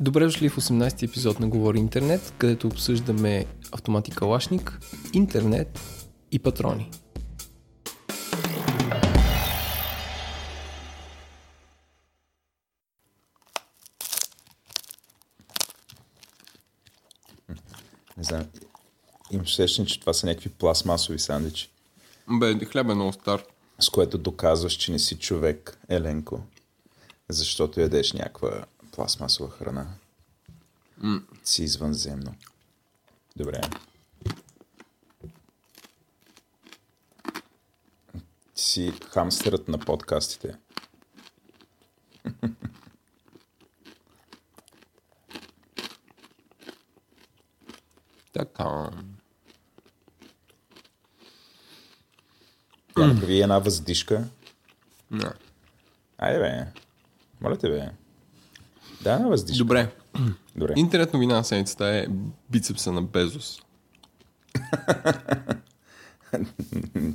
Добре дошли в 18-ти епизод на Говори Интернет, където обсъждаме автомати Калашник, интернет и патрони. Не знам, имам усещане, че това са някакви пластмасови сандвичи. Бе, хляб е много стар. С което доказваш, че не си човек, Еленко, защото ядеш някаква пластмасова храна. Си извънземно. Добре. Ти си хамстърът на подкастите. Така. Да направи една въздишка. Не. Айде бе. Моля те бе. Да, въздишка. Добре. Добре. Интернет новина на седмицата е бицепса на Безос.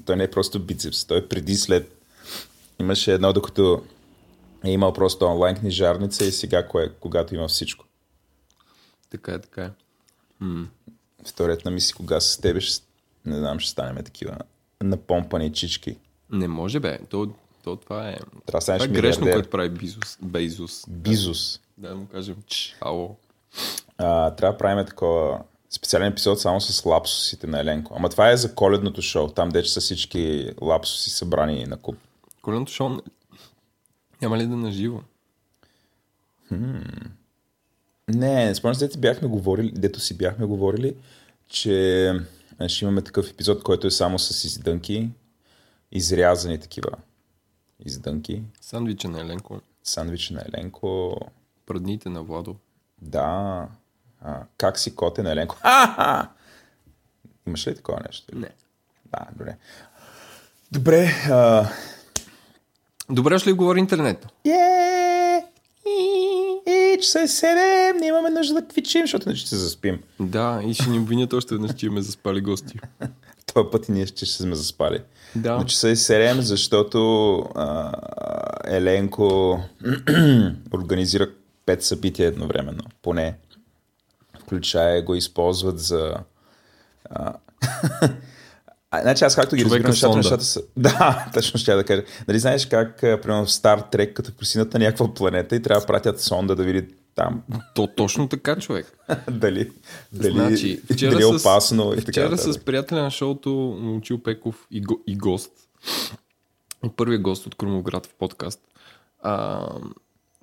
Той не е просто бицепс. Той е преди след. Имаше едно, докато е имал просто онлайн книжарница и сега, когато има всичко. Така е, така е. Вторият на мисли, кога с тебе ще, не знам, ще станем такива напомпани чички. Не може бе, то това е, това е грешно, което прави Безос. Безос. Да, да му кажем чао. Трябва да правим такова специален епизод само с лапсусите на Еленко. Ама това е за коледното шоу, там дече са всички лапсуси събрани на куп. Коледното шоу няма ли да наживо? Не, спомням се, дето си бяхме говорили, че ще имаме такъв епизод, който е само с издънки, изрязани такива издънки. Сандвича на Еленко. Сандвича на Еленко. Прадните на Владо. Да. Как си коте на Еленко? Аха! Имаш ли такова нещо? Не. Да, добре. Добре. Добре, ще ли говори интернет? Часа е 7, не имаме нужда да квичим, защото не ще се заспим. Да, и ще ни обвинят още веднъж, че имаме заспали гости. Това път и ние ще сме заспали. Да. Но часа е 7, защото Еленко организира 5 събития едновременно, поне. Включая го използват за... Значи аз както ги разбирам, нещата са... Да, точно ще я да кажа. Нали знаеш как, примерно в Star Trek, като пресинат на някаква планета и трябва да пратят сонда да види там. То точно така, човек. Дали значи, вчера е опасно и така. Вчера с приятеля на шоуто Момчил Пеков и гост. Първият гост от Крумовград в подкаст.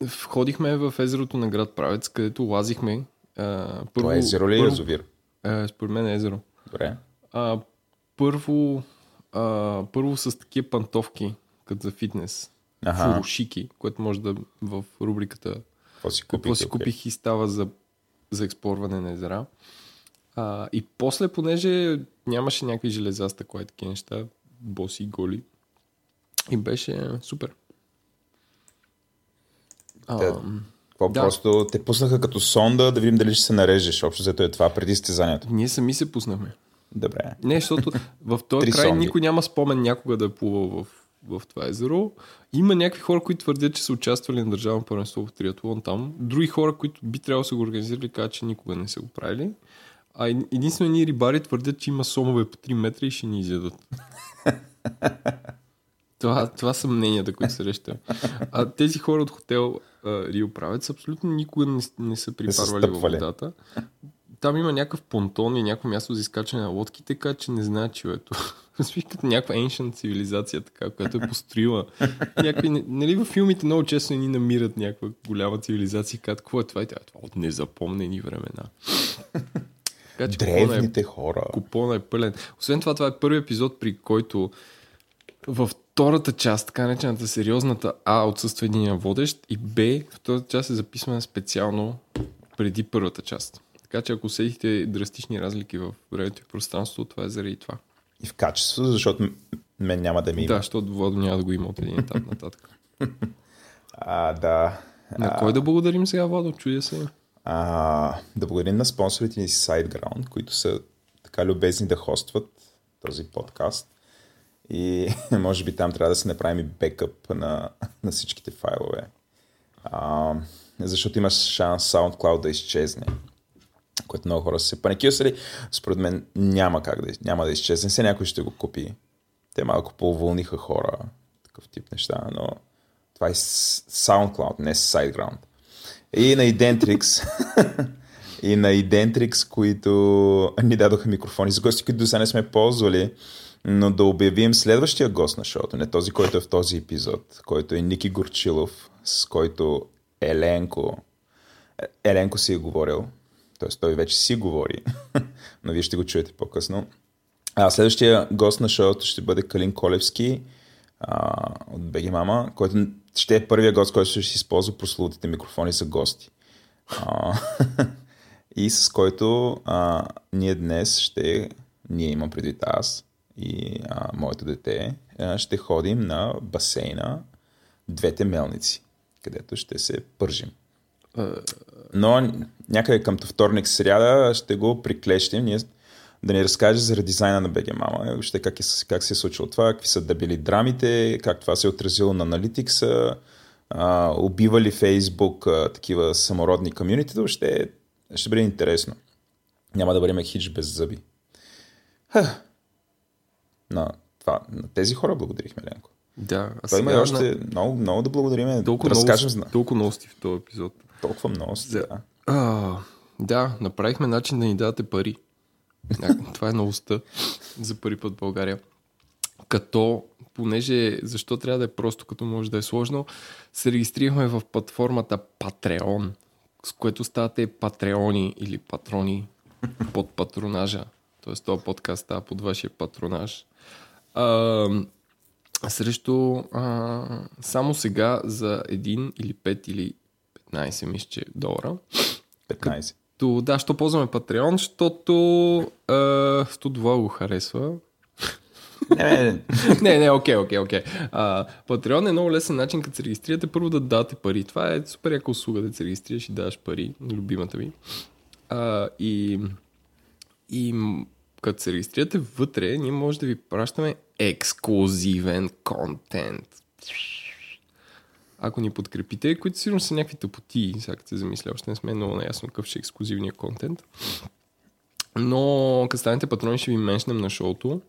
Входихме в езерото на град Правец, където лазихме. Това е езеро ли язовир? Според мен е езеро. Добре. Първо с такива пантовки, като за фитнес, фурошики, което може да в рубриката какво си купих и става за експлорване на езера. И после, понеже нямаше някакви железа с такова и такива неща, боси, голи, и беше супер. Просто те пуснаха като сонда да видим дали ще се нарежеш. Общо зато е това преди състезанието. Ние сами се пуснахме. Добре. Не, защото в този край сонди. Никой няма спомен някога да е плувал в това езеро. Има някакви хора, които твърдят, че са участвали на държавно първенство в триатлон там. Други хора, които би трябвало да са го организирали, казват, че никога не са го правили. А единствено ние рибари твърдят, че има сомове по 3 метра и ще ни изядат. Това са мненията, които срещам. А тези хора от хотел Рио Правец абсолютно никога не са припарвали във водата. Там има някакъв понтон и някакво място за изкачане на лодки, така че не знае, че ето. Като някаква ancient цивилизация, така, която е построила. Нали във филмите много често ни намират някаква голяма цивилизация, какво е това? И това от незапомнени времена. Така, че древните хора. Купона е пълен. Освен това, това е първи епизод, при който във втората част, така наречената сериозната А, отсъства единия водещ, и Б, втората част е записана специално преди първата част. Така че ако усетихте драстични разлики в времето и пространството, това е заради това. И в качеството, защото мен няма да ми има. Да, защото Владо няма да го има от един етап нататък. Да. На кой да благодарим сега, Владо? Чудя се. Да благодарим на спонсорите ни SiteGround, които са така любезни да хостват този подкаст. И може би там трябва да си направим и бекъп на всичките файлове. Защото има шанс SoundCloud да изчезне, което много хора се паникирали. Според мен няма да изчезне. Все някой ще го купи. Те малко повълниха хора, такъв тип неща, но това е SoundCloud, не SiteGround. И на Identrix, които ни дадоха микрофони за гости, които до сега не сме ползвали, но да обявим следващия гост на шоуто, не този, който е в този епизод, който е Ники Горчилов, с който Еленко си е говорил, т.е. той вече си говори, но вие ще го чуете по-късно. Следващия гост на шоуто ще бъде Калин Колевски от Беги Мама, който ще е първия гост, който ще си използва прословутите микрофони за гости. И с който ние днес ще, ние имам предвид аз и моето дете, ще ходим на басейна Двете мелници, където ще се пържим. Но някъде към вторник, сряда ще го приклещим, ние да ни разкаже за дизайна на БГ Мама. Въобще как се е случило това, какви са да били драмите, как това се е отразило на аналитикса, убива ли Фейсбук такива самородни комюнити, въобще ще бъде интересно. Няма да бъдем хич без зъби. На тези хора благодарихме, Ленко. Да, а сега... още много, много да благодарим. Толкова много сте в този епизод. Толкова много сте, да. Да, направихме начин да ни дадете пари. Това е новостта за първи път в България. Понеже защо трябва да е просто, като може да е сложно, се регистрирахме в платформата Patreon, с което ставате патреони или патрони под патронажа. Тоест този подкаст става под вашия патронаж. Срещу само сега за 1 или 5 или 15 мисля долара. 15. Да, що ползваме Patreon, защото Студова го харесва. Не, окей. Patreon е много лесен начин, като се регистрирате, първо да дадете пари. Това е супер яка услуга, да се регистрираш и даваш пари, любимата ми. И като се регистрирате вътре, ние може да ви пращаме ексклузивен контент. Ако ни подкрепите, които сигурно са някакви тъпоти, сега се замисля, още не сме много наясно какъв ще е ексклузивния контент. Но като станете патрони, ще ви меншнем на шоуто.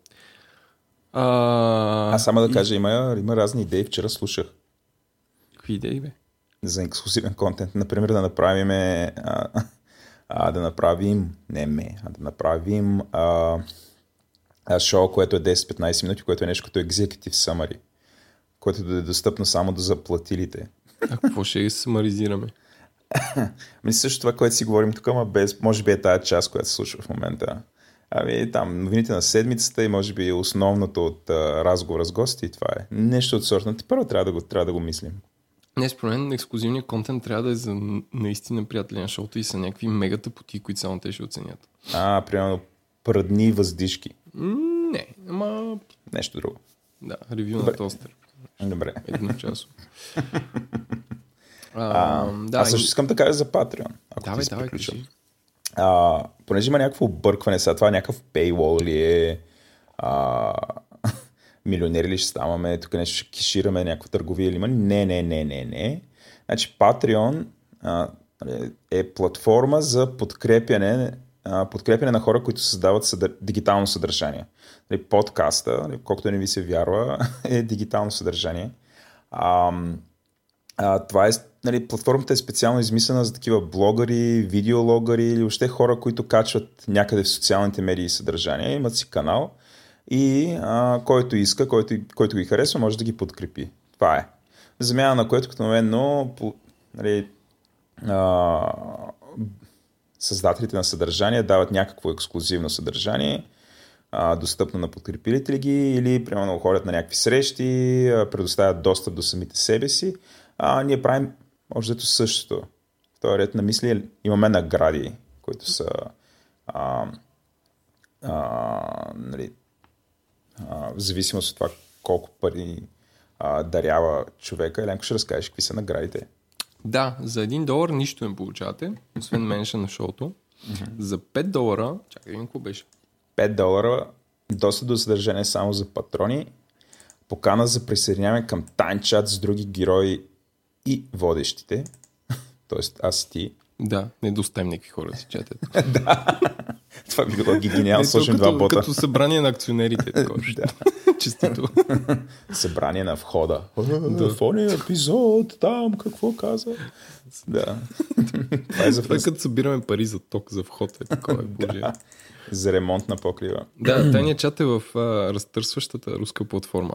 Само да кажа, има разни идеи, вчера слушах. Какви идеи, бе? За ексклузивен контент. Например, да направим шоу, което е 10-15 минути, което е нещо като Executive Summary, което да е достъпно само до заплатилите. А какво ще самаризираме? Също това, което си говорим тук, може би е тая част, която се случва в момента. Там новините на седмицата и може би основното от разговора с гости, това е нещо от сорта. Първо трябва да го мислим. Не, според мен ексклузивният контент трябва да е за наистина приятели на шоуто и са някакви мега тъпоти, които само те ще оценят. Примерно прадни въздишки. Не, ама... Нещо друго. Да, ревю на Тостер. Добре. Едночасово. Аз също искам да кажа за Patreon. Давай, кажи. Понеже има някакво объркване, сега това някакъв paywall ли е, милионери ли ще ставаме, тук нещо ще кешираме, някаква търговия ли има. Не. Значи Patreon е платформа за подкрепяне на хора, които създават дигитално съдържание. Подкаста, колкото не ви се вярва, е дигитално съдържание. Това е, платформата е специално измислена за такива блогъри, видеологъри или още хора, които качват някъде в социалните медии съдържание, имат си канал и който иска, който ги харесва, може да ги подкрепи. Това е. Замяна на което като моментно създателите на съдържание дават някакво ексклузивно съдържание, достъпно на подкрепилите ли ги, или примерно ходят на някакви срещи, предоставят достъп до самите себе си. Ние правим общото същото. В този ред на мисли имаме награди, които са в зависимост от това колко пари дарява човека. Еленко, ще разкажеш какви са наградите. Да, за $1 нищо не получавате, освен менша на шоуто. За $5, чакай, какво беше? $5 достъп до съдържание само за патрони, покана за присъединяване към таен чат с други герои и водещите, т.е. аз и ти. Да, не достаем някакви хора си чатят. Да, това би било гениално, слушам два бота. Като събрание на акционерите. Честито. Събрание на входа. Фония епизод, там, какво каза? Да. Това е като събираме пари за ток, за вход. За ремонт на покрива. Да, тайния чат е в разтърсващата руска платформа.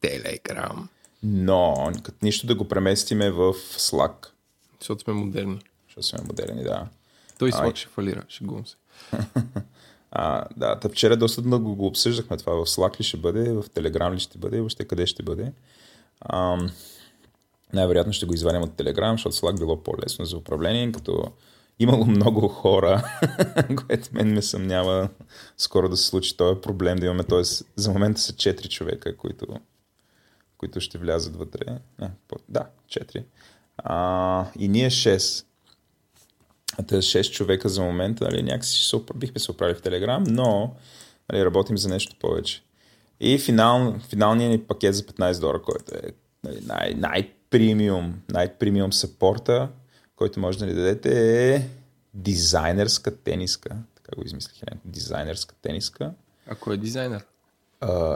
Телеграм. Но, като нищо да го преместиме в Slack. Защото сме модерни. Да. Той Slack ще фалира, шегувам се. Да, вчера доста много го обсъждахме това. В Slack ли ще бъде, в Telegram ли ще бъде, въобще къде ще бъде. Най-вероятно ще го извадим от Telegram, защото Slack било по-лесно за управление, като имало много хора, което мен ме съмнява скоро да се случи този проблем да имаме. Тоест, за момента са 4 човека, които ще влязат вътре. Да, 4. И ние 6. Тези 6 човека за момента, нали, някакси бихме се оправили в Телеграм, но нали, работим за нещо повече. И финалният ни пакет за $15, който е нали, най-премиум съпорта, който може да ни дадете, е дизайнерска тениска. Така го измислих. Дизайнерска тениска. А кой е дизайнер?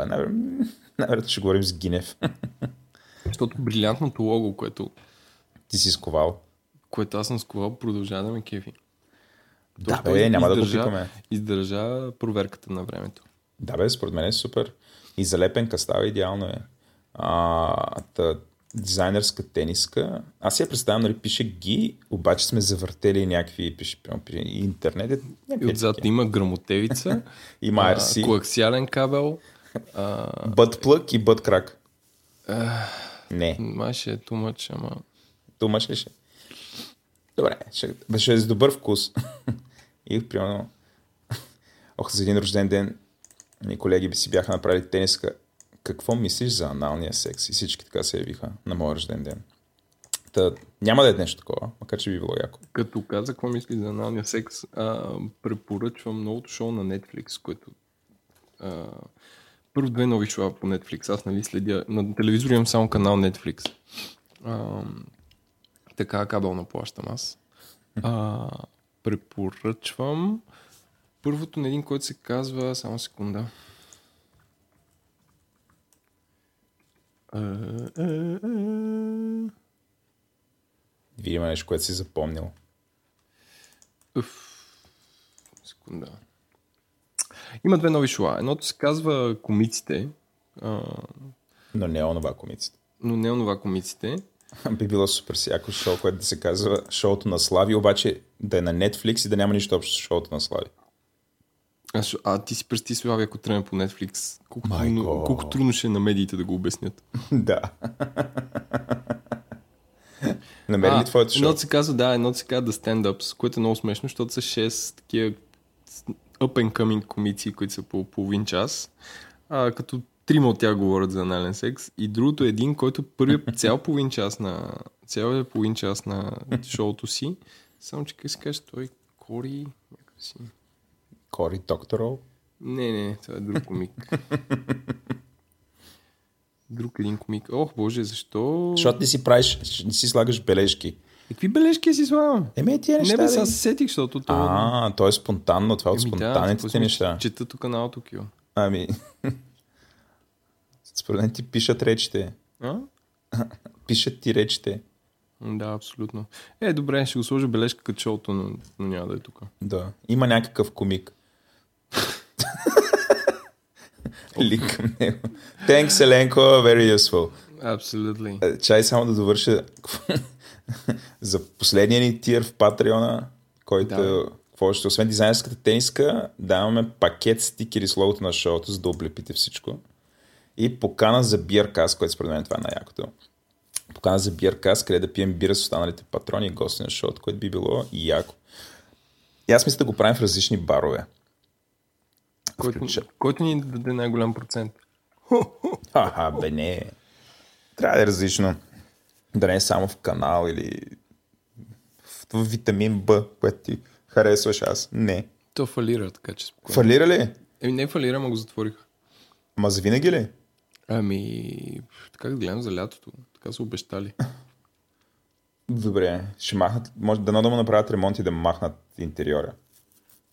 Най-вероятно ще говорим с Гинев. Защото брилянтното лого, което ти си сковал. Което аз съм сковал, продължава да ме кефи. Да, бе, няма да го пикаме. Издържа проверката на времето. Да, бе, според мен е супер. И залепенка става, идеално е. Дизайнерска тениска. Аз я представям, нали, пише ги, обаче сме завъртели някакви, пише интернет. И отзад има грамотевица, има RC, коаксиален кабел, бъд плък и бъд крак. Не. Май ще е тумач, ама... Тумач ли ще? Добре, ще е с добър вкус. И примерно, за един рожден ден ми колеги би си бяха направили тениска. Какво мислиш за аналния секс? И всички така се явиха на моя рожден ден. Няма да е нещо такова, макар че би било яко. Като каза какво мислиш за аналния секс, препоръчвам новото шоу на Netflix, което... Първо 2 нови шоу по Netflix. Аз нали следя... На телевизора имам само канал Netflix. Така кабелна плащам аз. Препоръчвам първото на един, който се казва... Само секунда. Вие има нещо, което си запомнил. Секунда. Има 2 нови шоуа. Едното се казва Комиците. Но не онова Комиците. Би било супер всяко шоу, което да се казва шоуто на Слави, обаче да е на Netflix и да няма нищо общо с шоуто на Слави. Ти си пръсти Слави, ако тръгне по Netflix. Колко трудно ще е на медиите да го обяснят. Да. Намери ли твоето шоу? Едното се казва, The Stand-Ups, което е много смешно, защото са 6 такива up and coming комици, които са по половин час. Като 3 от тях говорят за анален секс и другото е един, който първият цял половин час на шоуто си. Само че как се каже, той Кори... Кори Докторол? Не, това е друг комик. Друг един комик. Ох, боже, защо? Защото не си слагаш бележки. Какви бележки си слагам? Тия неща. Не бе, сега се сетих, защото това... то е спонтанно, това е от спонтанните неща. Чета тук на Autokill. Според мен ти пишат речите. Пишат ти речите. Да, абсолютно. Добре, ще го сложа бележка като шоуто, но няма да е тук. Да, има някакъв комик. Линк към него. Thanks, Еленко, very useful. Absolutely. Чай само да довърша за последния ни тир в Патреона, който... Да. Освен дизайнерската тениска, даваме пакет стикери с логото на шоуто, за да облепите всичко. И покана за биркас, което според мен това е най-якото. Покана за биркас, къде да пием бира с останалите патрони и гости на шоуто, което би било и яко. И аз мисля да го правим в различни барове. Който ни даде най-голям процент? Бе не. Трябва да е различно. Да не е само в канал или в витамин Б, което ти харесваш аз. Не. То фалира, така че спокойно. Фалира ли? Еми не фалира, ма го затвориха. Ама за винаги ли? Ами, така да гледам за лятото. Така са обещали. Добре, ще махнат. Може дано да му направят ремонт и да махнат интериора.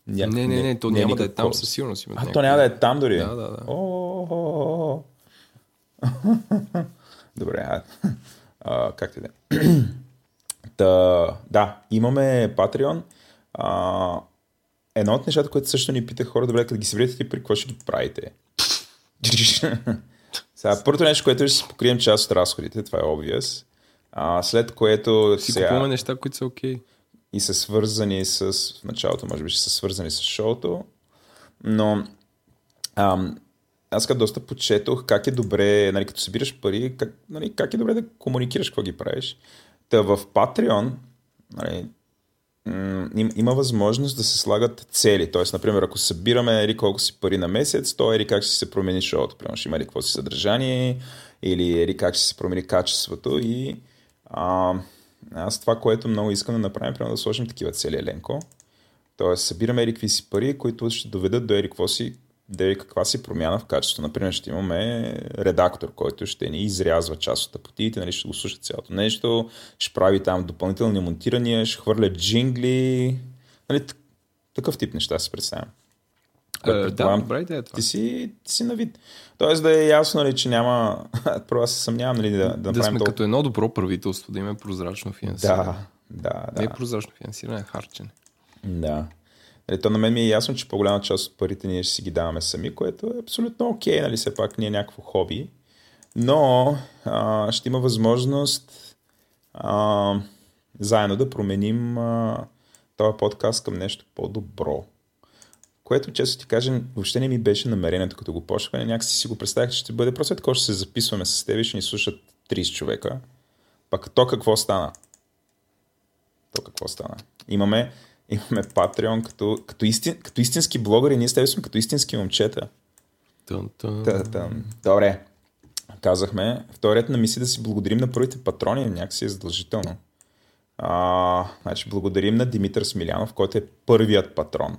Не, то няма да е там със сигурност. А, то няма да е там дори? Да. О, добре, как ти да е? Да, имаме Patreon. Едно от нещата, което също ни питах хора, добре, като ги съберете ти, при какво ще ги правите? Сега, първото нещо, което ще си покрием част от разходите, това е obvious. След което сега... Си купуваме неща, които са окей. И са свързани с... В началото, може би, ще са свързани с шоуто. Но... аз като доста почетох как е добре, нали, като събираш пари, как е добре да комуникираш какво ги правиш. Та в Patreon, нали, има възможност да се слагат цели. Тоест, например, ако събираме или колко си пари на месец, то или как ще се промени шоуто. Примерно ще има или какво си съдържание, или как ще се промени качеството. И аз това, което много искам да направим, примерно да сложим такива цели, Еленко. Тоест, събираме или какви си пари, които ще доведат до или какво си, да каква си промяна в качеството. Например, ще имаме редактор, който ще ни изрязва част от апотиите, нали, ще го слуша цялото нещо, ще прави там допълнителни монтирания, ще хвърля джингли, нали, такъв тип неща се представям. Да, добра идея това. Ти си на вид. Тоест да е ясно, нали, че няма... Първо аз се съмнявам, нали, да направим сме като едно добро правителство, да има прозрачно финансиране. Да. Не е прозрачно финансиране, е харчене. Да. То на мен ми е ясно, че по-голяма част от парите ние ще си ги даваме сами, което е абсолютно окей, нали, все пак ни е някакво хобби, но ще има възможност заедно да променим този подкаст към нещо по-добро, което често ти кажа, въобще не ми беше намерението, като го почваме, някакси си го представях, че ще бъде просто така, ще се записваме с теб и ще ни слушат 30 човека, пък то какво стана? Имаме Patreon като истински блогъри, ние с тебе сме като истински момчета. Добре, казахме. Вторият на мисли да си благодарим на първите патрони, някакси е задължително. Значи, благодарим на Димитър Смилянов, който е първият патрон.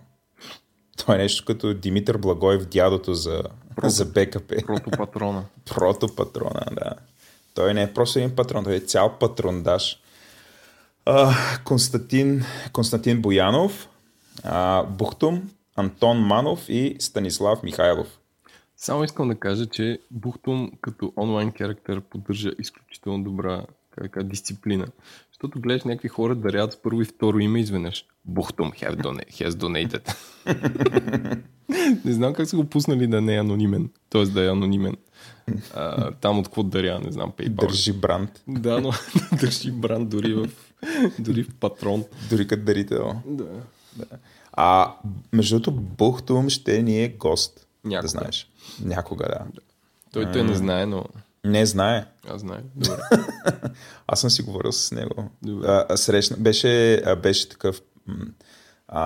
Той е нещо като Димитър Благоев, дядото за БКП. Протопатрона. Протопатрона, да. Той не е просто един патрон, той е цял патрондаж. Константин Боянов, Бухтум, Антон Манов и Станислав Михайлов. Само искам да кажа, че Бухтум като онлайн характер поддържа изключително добра дисциплина. Защото гледаш някакви хора дарят с първо и второ име изведнъж. Бухтум has donated. Не знам как са го пуснали да не е анонимен. Тоест да е анонимен. Там от какво даря, не знам, PayPal. Държи бранд. Да, но държи бранд дори в патрон. Дори като дарител. Да. Между другото, Бухтум ще ни е гост. Някога. Да знаеш. Някога, да. Той не знае, но... Не знае. Аз знае. Добре. Аз съм си говорил с него. Беше такъв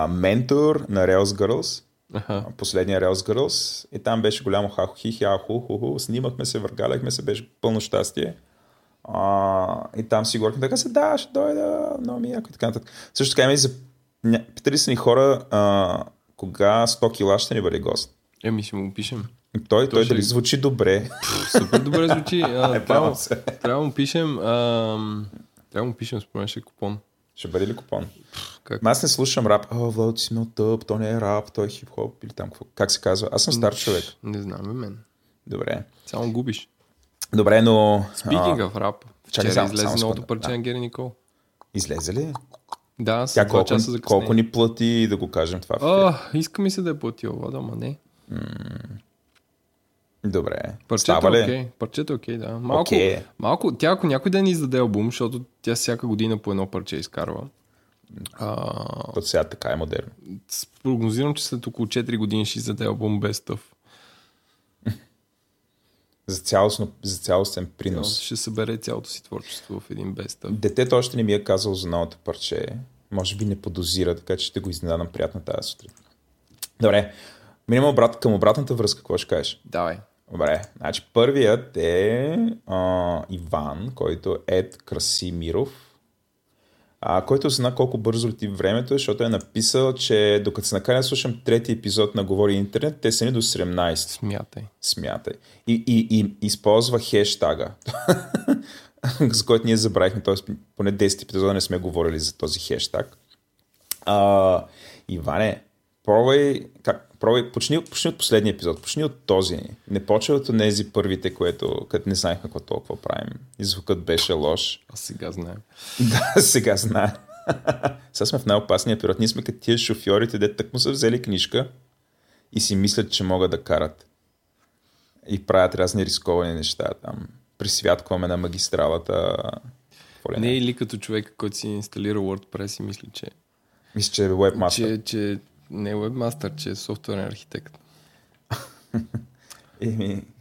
ментор на Rails Girls. Аха. Последния Rails Girls. И там беше голямо хахо-хихи-ахо-хо-хо. Снимахме се, въргаляхме се, беше пълно щастие. И там си говорихме така се, да, ще дойда, много ми яко и така нататък. Също така питали са ни хора кога 100 кила ще ни бъде гост. Еми ще му пишем. Той дали звучи добре. Супер добре звучи. Трябва да му пишем спомен ще купон. Ще бъде ли купон? Аз не слушам рап. Владо, ти си много тъп, то не е рап, той е хип-хоп или там какво. Как се казва? Аз съм стар човек. Не знам и мен. Добре. Само губиш. Добре, но... Speaking of рап, вчера излезе новото парче на Гери Никол. Излезе ли? Да, с 2 часа закъснение. Колко ни плати да го кажем това? Иска ми се да е платил, Владо, ама не. Добре. Парчето е окей. Да. Малко, тя ако някой ден издаде албум, защото тя всяка година по едно парче изкарва. От сега така е модерно. Прогнозирам, че след около 4 години ще издаде албум без тъв. За цялостен принос. Ще събере цялото си творчество в един без тъв. Детето още не ми е казал за новото парче. Може би не подозира, така че ще го изненадам приятно тази сутрин. Добре. Минем към обратната връзка, какво ще кажеш? Давай. Добре, значи първият е Иван, който е Красимиров. който зна колко бързо лети времето, защото е написал, че докато се накаря да слушам трети епизод на Говори Интернет, те са ни до 17. Смятай. И използва хештага, за който ние забравихме, т.е. поне 10 епизода не сме говорили за този хештаг. Иване, почни от последния епизод, почни от този. Не почва от тези първите, където не знаехме какво толкова правим. И звукът беше лош. А сега знаем. Да, сега знаем. Сега сме в най-опасния период. Ние сме като тия шофьорите, де тъкмо са взели книжка и си мислят, че могат да карат. И правят разни рисковани неща там. Присвяткваме на магистралата. Не или като човек, който си инсталира WordPress и мисли, че... Мисля, че е Webmaster. Че не е Webmaster, че е софтуерен архитект.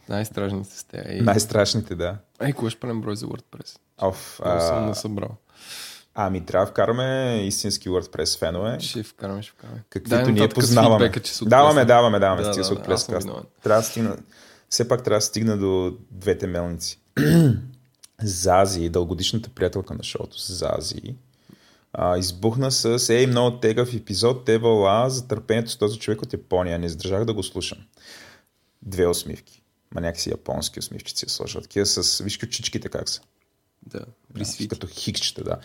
Най-страшните сте. Най-страшните, да. Кога ще правим брой за WordPress? Съм насъбрал. Трябва да вкараме истински WordPress фенове. Ще вкараме. Каквито ние познаваме. Даваме стига с от плескаст. Все пак трябва да стигна до двете мелници. Зази, дългодишната приятелка на шоуто. Зази избухна с много тегав епизод, Тевала за търпението с този човек от Япония. Не издържах да го слушам. 2 усмивки. Някакси японски усмивчици я сложат. Такива с вижки очичките как са. Да, присвити. Като хикчета, да.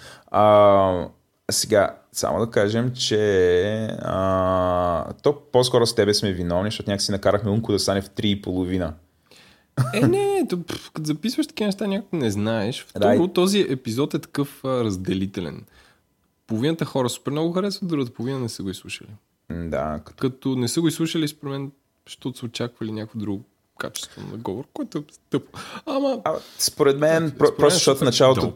Сега, само да кажем, че то по-скоро с тебе сме виновни, защото някакси накарахме Унко да стане в 3,5. Като записваш такива неща, някакво не знаеш. Второ, този епизод е такъв разделителен. Половината хора супер много харесват, другата половина не са го изслушали. Да. Като не са го изслушали, според мен, защото са очаквали някакво друго качество на говор, което е тъпо. Според мен, просто защото в началото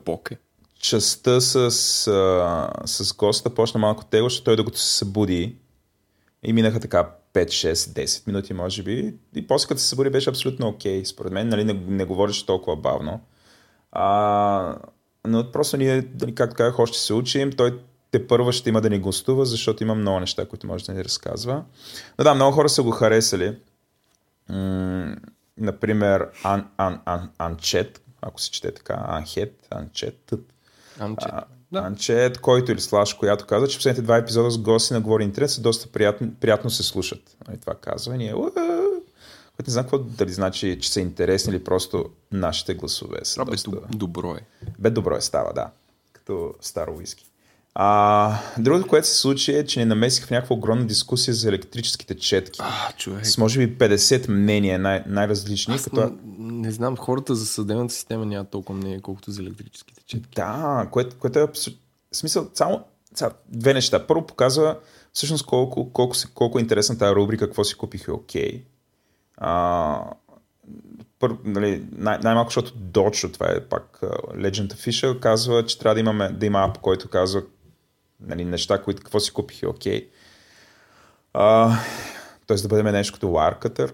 частта с госта почна малко тегло, защото той докато се събуди и минаха така 5, 6, 10 минути, може би. И после като се събуди беше абсолютно окей. Според мен, нали, не говориш толкова бавно. Но просто ние, както казах, още се учим. Той тепърва ще има да ни гостува, защото има много неща, които може да ни разказва. Но да, много хора са го харесали. Например, Анчет, ако се чете така, Анчет, който или Слаш, която казва, че последните 2 епизода с гости на Говори Интернет са доста приятно се слушат. И това казва. И ние... Не знам какво дали значи, че са интересни или просто нашите гласове са. Добро е. Добро е става, да. Като старо уиски. Другото, което се случи е, че ни намесих в някаква огромна дискусия за електрическите четки. С може би 50 мнения най-различни. Не знам, хората за съдебната система няма толкова мнение, колкото за електрическите четки. Да, което е абсурд. В смисъл, само 2 неща. Първо показва всъщност колко е интересна тази рубрика, какво си купих е окей. Нали, най-малко, защото Дочо, това е пак Legend Official, казва, че трябва да има ап, който казва, нали, неща, които какво си купих е окей. Тоест да бъдем нещо като Wirecutter,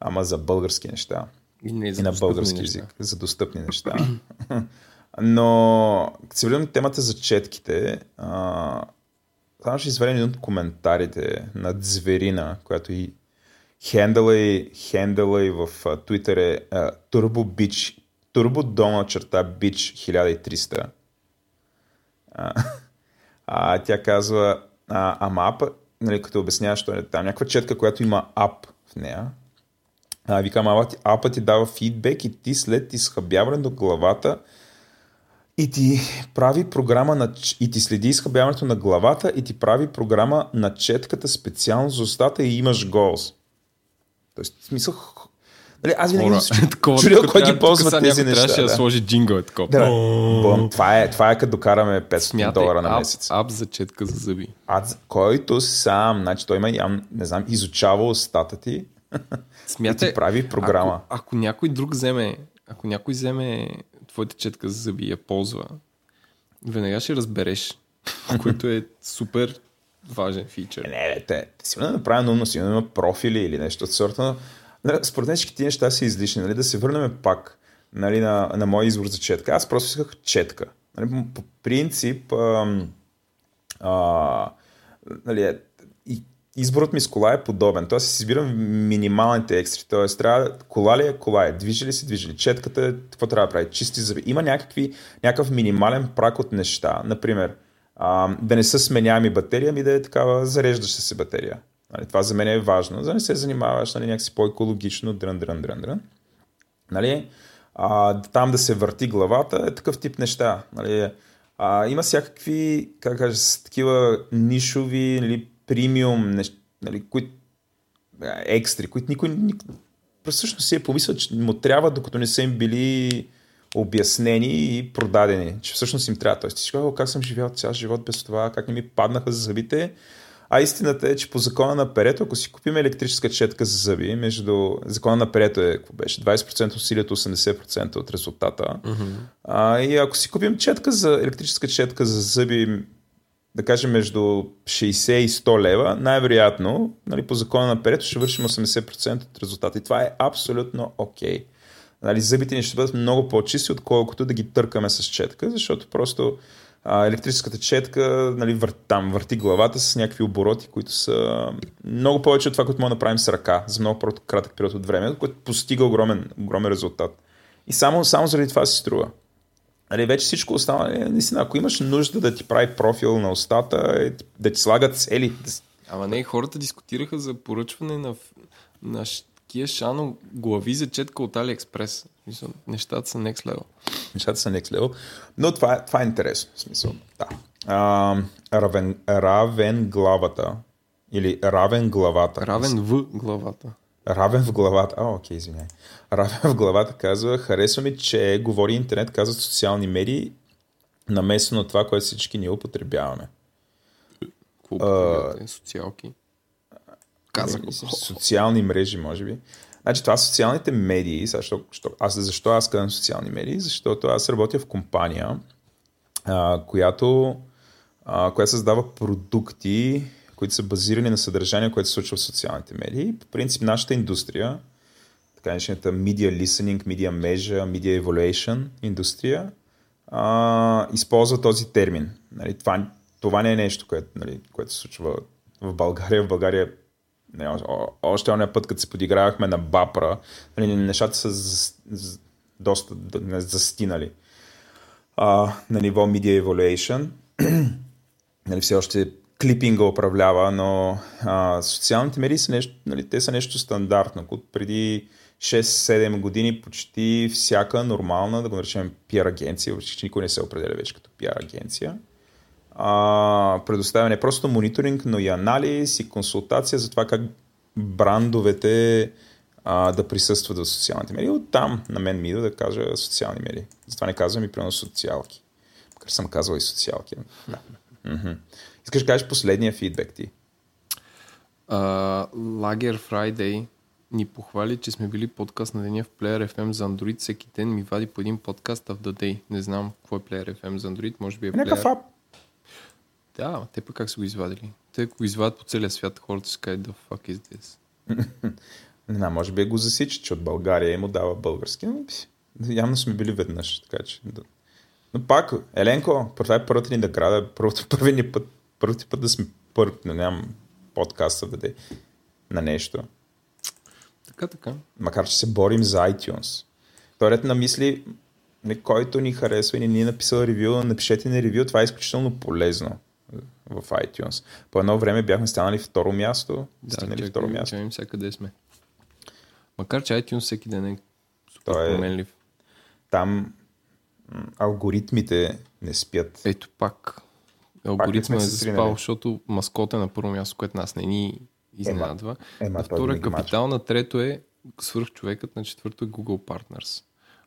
ама за български неща. И на български език, за достъпни неща. Но като се върнем темата за четките, само ще извадим един от коментарите на Зверина, която и хендъла и в Twitter е turbo-bich 1300. Тя казва, ама апа, нали, като обясняваш, що е там някаква четка, която има ап в нея. Викам, апа ти дава фидбек и ти след изхабяване до главата и ти прави програма и ти следи изхабяването на главата и ти прави програма на четката специално за устата и имаш голз. Тоест, в смисъл... Дали, аз винаги чудил, кой ги ползват тези неща. Трябваше да сложи джингъл такова. Това е като докараме $500 на месец. Ап за четка за зъби. Който сам, значи той има, не знам, изучава устата ти и ти прави програма. Ако някой друг вземе твоята четка за зъби и я ползва, веднага ще разбереш, което е супер... важен фичър. Те сигурно направя умно, сигурно има профили или нещо от сорта. Според мен всички тия неща са излишни. Нали? Да се върнем пак, нали, на моя избор за четка. Аз просто исках четка. Нали? По принцип, нали, и изборът ми с кола е подобен. Тоест си избирам минималните екстри. Тоест трябва кола ли е, кола е. Движи ли се, движи ли. Четката, какво трябва да прави? Чисти зъби. Има някакъв минимален прак от неща. Например, да не са сменяеми батерия, ми да е такава зареждаща се батерия. Нали, това за мен е важно. За да не се занимаваш някакси по-екологично, дрън. Нали? Там да се върти главата, е такъв тип неща. Нали? Има всякакви, как кажа, такива нишови, нали, премиум, нали, екстри, които никой всъщност си е помислял, че му трябва, докато не са им били обяснени и продадени, че всъщност им трябва. Тоест, как съм живял цял живот без това, как не ми паднаха за зъбите. А истината е, че по закона на перето, ако си купим електрическа четка за зъби, между закона на перето е, какво беше, 20% усилието, 80% от резултата. Mm-hmm. И ако си купим електрическа четка за зъби, да кажем между 60 и 100 лева, най-вероятно, нали, по закона на перето ще вършим 80% от резултата. И това е абсолютно окей. Нали, зъбите ни ще бъдат много по-чисти, отколкото да ги търкаме с четка, защото просто електрическата четка, нали, върти главата с някакви обороти, които са много повече от това, което може да направим с ръка за много кратък период от време, което постига огромен резултат. И само заради това си струва. Нали, вече всичко остава. Наистина, ако имаш нужда да ти прави профил на устата, да ти слагат цели. Ама не, хората дискутираха за поръчване на такива шано глави за четка от AliExpress. Нещата са next level. Но това е интересно. В смисъл, да. Равен главата. Или равен главата. Равен в главата. Равен в главата казва: харесва ми, че говори интернет, казват социални медии, намесено от това, което всички ние употребяваме. Социалки. Социални мрежи, може би. Значи това социалните медии, защо аз казвам социални медии? Защото аз работя в компания, която създава продукти, които са базирани на съдържание, което се случва в социалните медии. По принцип нашата индустрия, така наречената media listening, media measure, media evaluation индустрия, използва този термин. Нали, това не е нещо, което се случва в България. В България още ония път, като се подигравахме на Бапра, нещата са доста застинали на ниво media evaluation. Нали, все още клипинга управлява, но социалните медии са нещо, нали, те са нещо стандартно. От преди 6-7 години почти всяка нормална, да го наречем PR агенция, въобще никой не се определя вече като PR агенция, предоставя не просто мониторинг, но и анализ и консултация за това как брандовете да присъстват в социалните медии. Оттам на мен ми идва да кажа социални медии. Затова не казвам и примерно социалки. Макар съм казвал и социалки. Да. Mm-hmm. Искаш да кажеш последния фидбек ти? Лагер Friday ни похвали, че сме били подкаст на деня в Player FM за Android. Всеки ден ми вади по един подкаст of the day. Не знам какво е Player FM за Android. Може би е някакъв ап. Да, те пък как са го извадили? Те го извадят по целия свят, хората си казват: the fuck is this? Не знам, може би го засича, че от България и му дава български. Явно сме били веднъж, така че... Но пак, Еленко, това е първата ни награда, първи път да сме първи, но нямам подкаста да де на нещо. Така. Макар, че се борим за iTunes. Той ред на мисли, който ни харесва и не ни е написал ревю, напишете ни ревю, това е изключително полезно в iTunes. По едно време бяхме станали второ място. Да, всякъде сме. Макар, че iTunes всеки ден е супер променлив. Там алгоритмите не спят. Ето пак. Алгоритмът е заспал, защото маскот е на първо място, което нас не ни изненадва. На второ е Капитал, на трето е Свръхчовекът, на четвърто е Google Partners.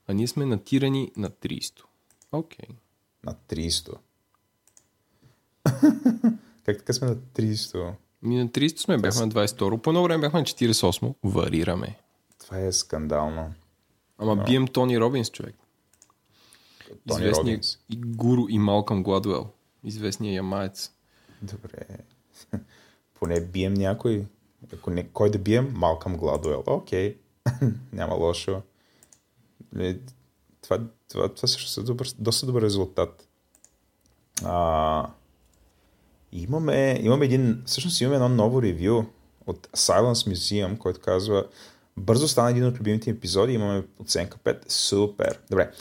А ние сме натирани на 300. Окей. На 300. Как така сме на 300? Ми на 300 сме, бяхме на 22. По едно време бяхме на 48. Варираме. Това е скандално. Ама бием Тони Робинс, човек. Известният и гуру и Малкъм Гладуел. Известният ямаец. Добре. Поне бием някой. Ако не, кой да бием? Малкъм Гладуел. Окей. Няма лошо. Това също е доста добър резултат. Всъщност имаме едно ново ревю от Silence Museum, който казва: бързо стана един от любимите епизоди, имаме оценка 5. Супер. Добре.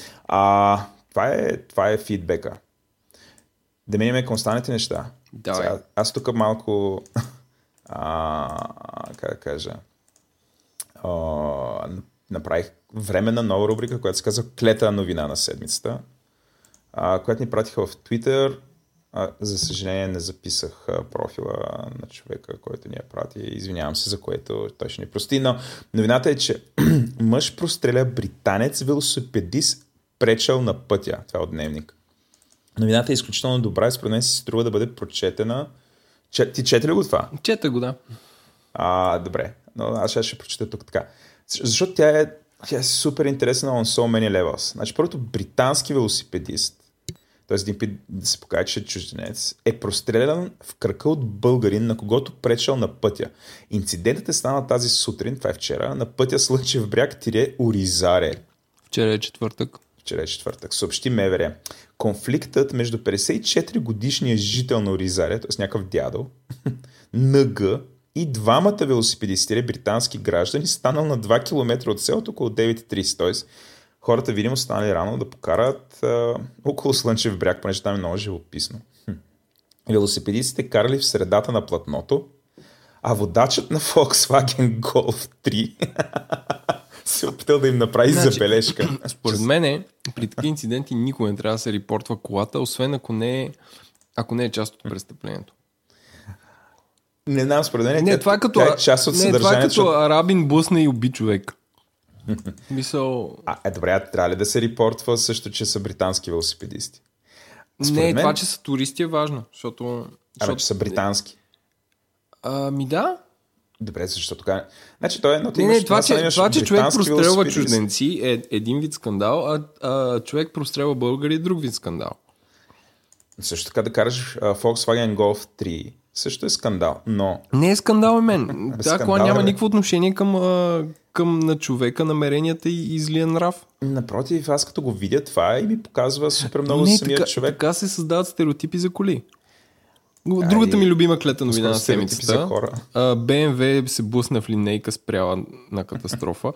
Това е фидбека. Да минем към останалите неща. Сега, аз тук малко как да кажа, направих временна нова рубрика, която се казва Клета новина на седмицата, която ни пратиха в Twitter. За съжаление не записах профила на човека, който ни я прати. Извинявам се, за което той ще ни прости, но новината е, че мъж простреля британец велосипедист, пречел на пътя. Това е от Дневник. Новината е изключително добра и според мен си струва да бъде прочетена. Ти чете ли го това? Чета го, да. Добре, но аз ще прочета тук така. Защото тя е супер интересна on so many levels. Значи, първото, британски велосипедист, т.е. един път да се покаже, че чужденец, е прострелян в кръка от българин, на когото пречел на пътя. Инцидентът е станал тази сутрин, това е вчера, на пътя Слънчев бряг - Оризаре. Вчера е четвъртък. Съобщи МВР. Конфликтът между 54-годишния жител на Оризаре, т.е. някакъв дядо, НГ, и двамата велосипедисти, британски граждани, станал на 2 км от селото около 9:30. Т.е. хората видимо станали рано да покарат около Слънчев бряг, понеже там е много живописно. Велосипедистите карали в средата на платното, а водачът на Volkswagen Golf 3 се опитал да им направи забележка. Според мен, при такива инциденти никога не трябва да се репортва колата, освен ако не е част от престъплението. Не знам, според мен е част от съдържанието. Това е като арабин блъсна и уби човек. Мисъл... Добре, трябва ли да се репортва също, че са британски велосипедисти? Според не, мен... това, че са туристи е важно, защото... че са британски. Да. Добре, защото тогава... Значи, той е едно... Това, че човек прострелва чужденци е един вид скандал, а човек прострелва българи е друг вид скандал. Също така да караш Volkswagen Golf 3 също е скандал, но... Не е скандал, мен. Тази кола няма никакво отношение към на човека, намеренията и злия нрав. Напротив, аз като го видя това и ми показва супер много самия човек. Така се създават стереотипи за коли. Другата ми любима клета новина на седмицата. BMW се блъсна в линейка, спряла на катастрофа.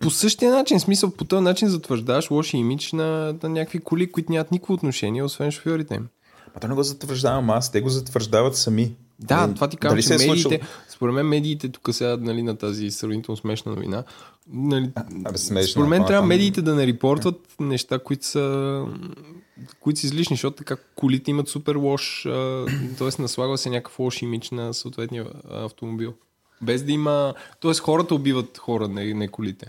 По същия начин, смисъл, по този начин затвърждаваш лоши имидж на някакви коли, които нямат никакво отношение, освен шофьорите им. То не го затвърждавам аз, те го затвърждават сами. Да, това ти казвам, че медиите, според мен медиите тук сега, нали, на тази сравнително смешна новина, нали, смешна, според мен трябва медиите да не репортват неща, които са излишни, защото така колите имат супер лош, т.е. наслагва се някакъв лош имидж на съответния автомобил. Без да има, т.е. хората убиват хора, не колите.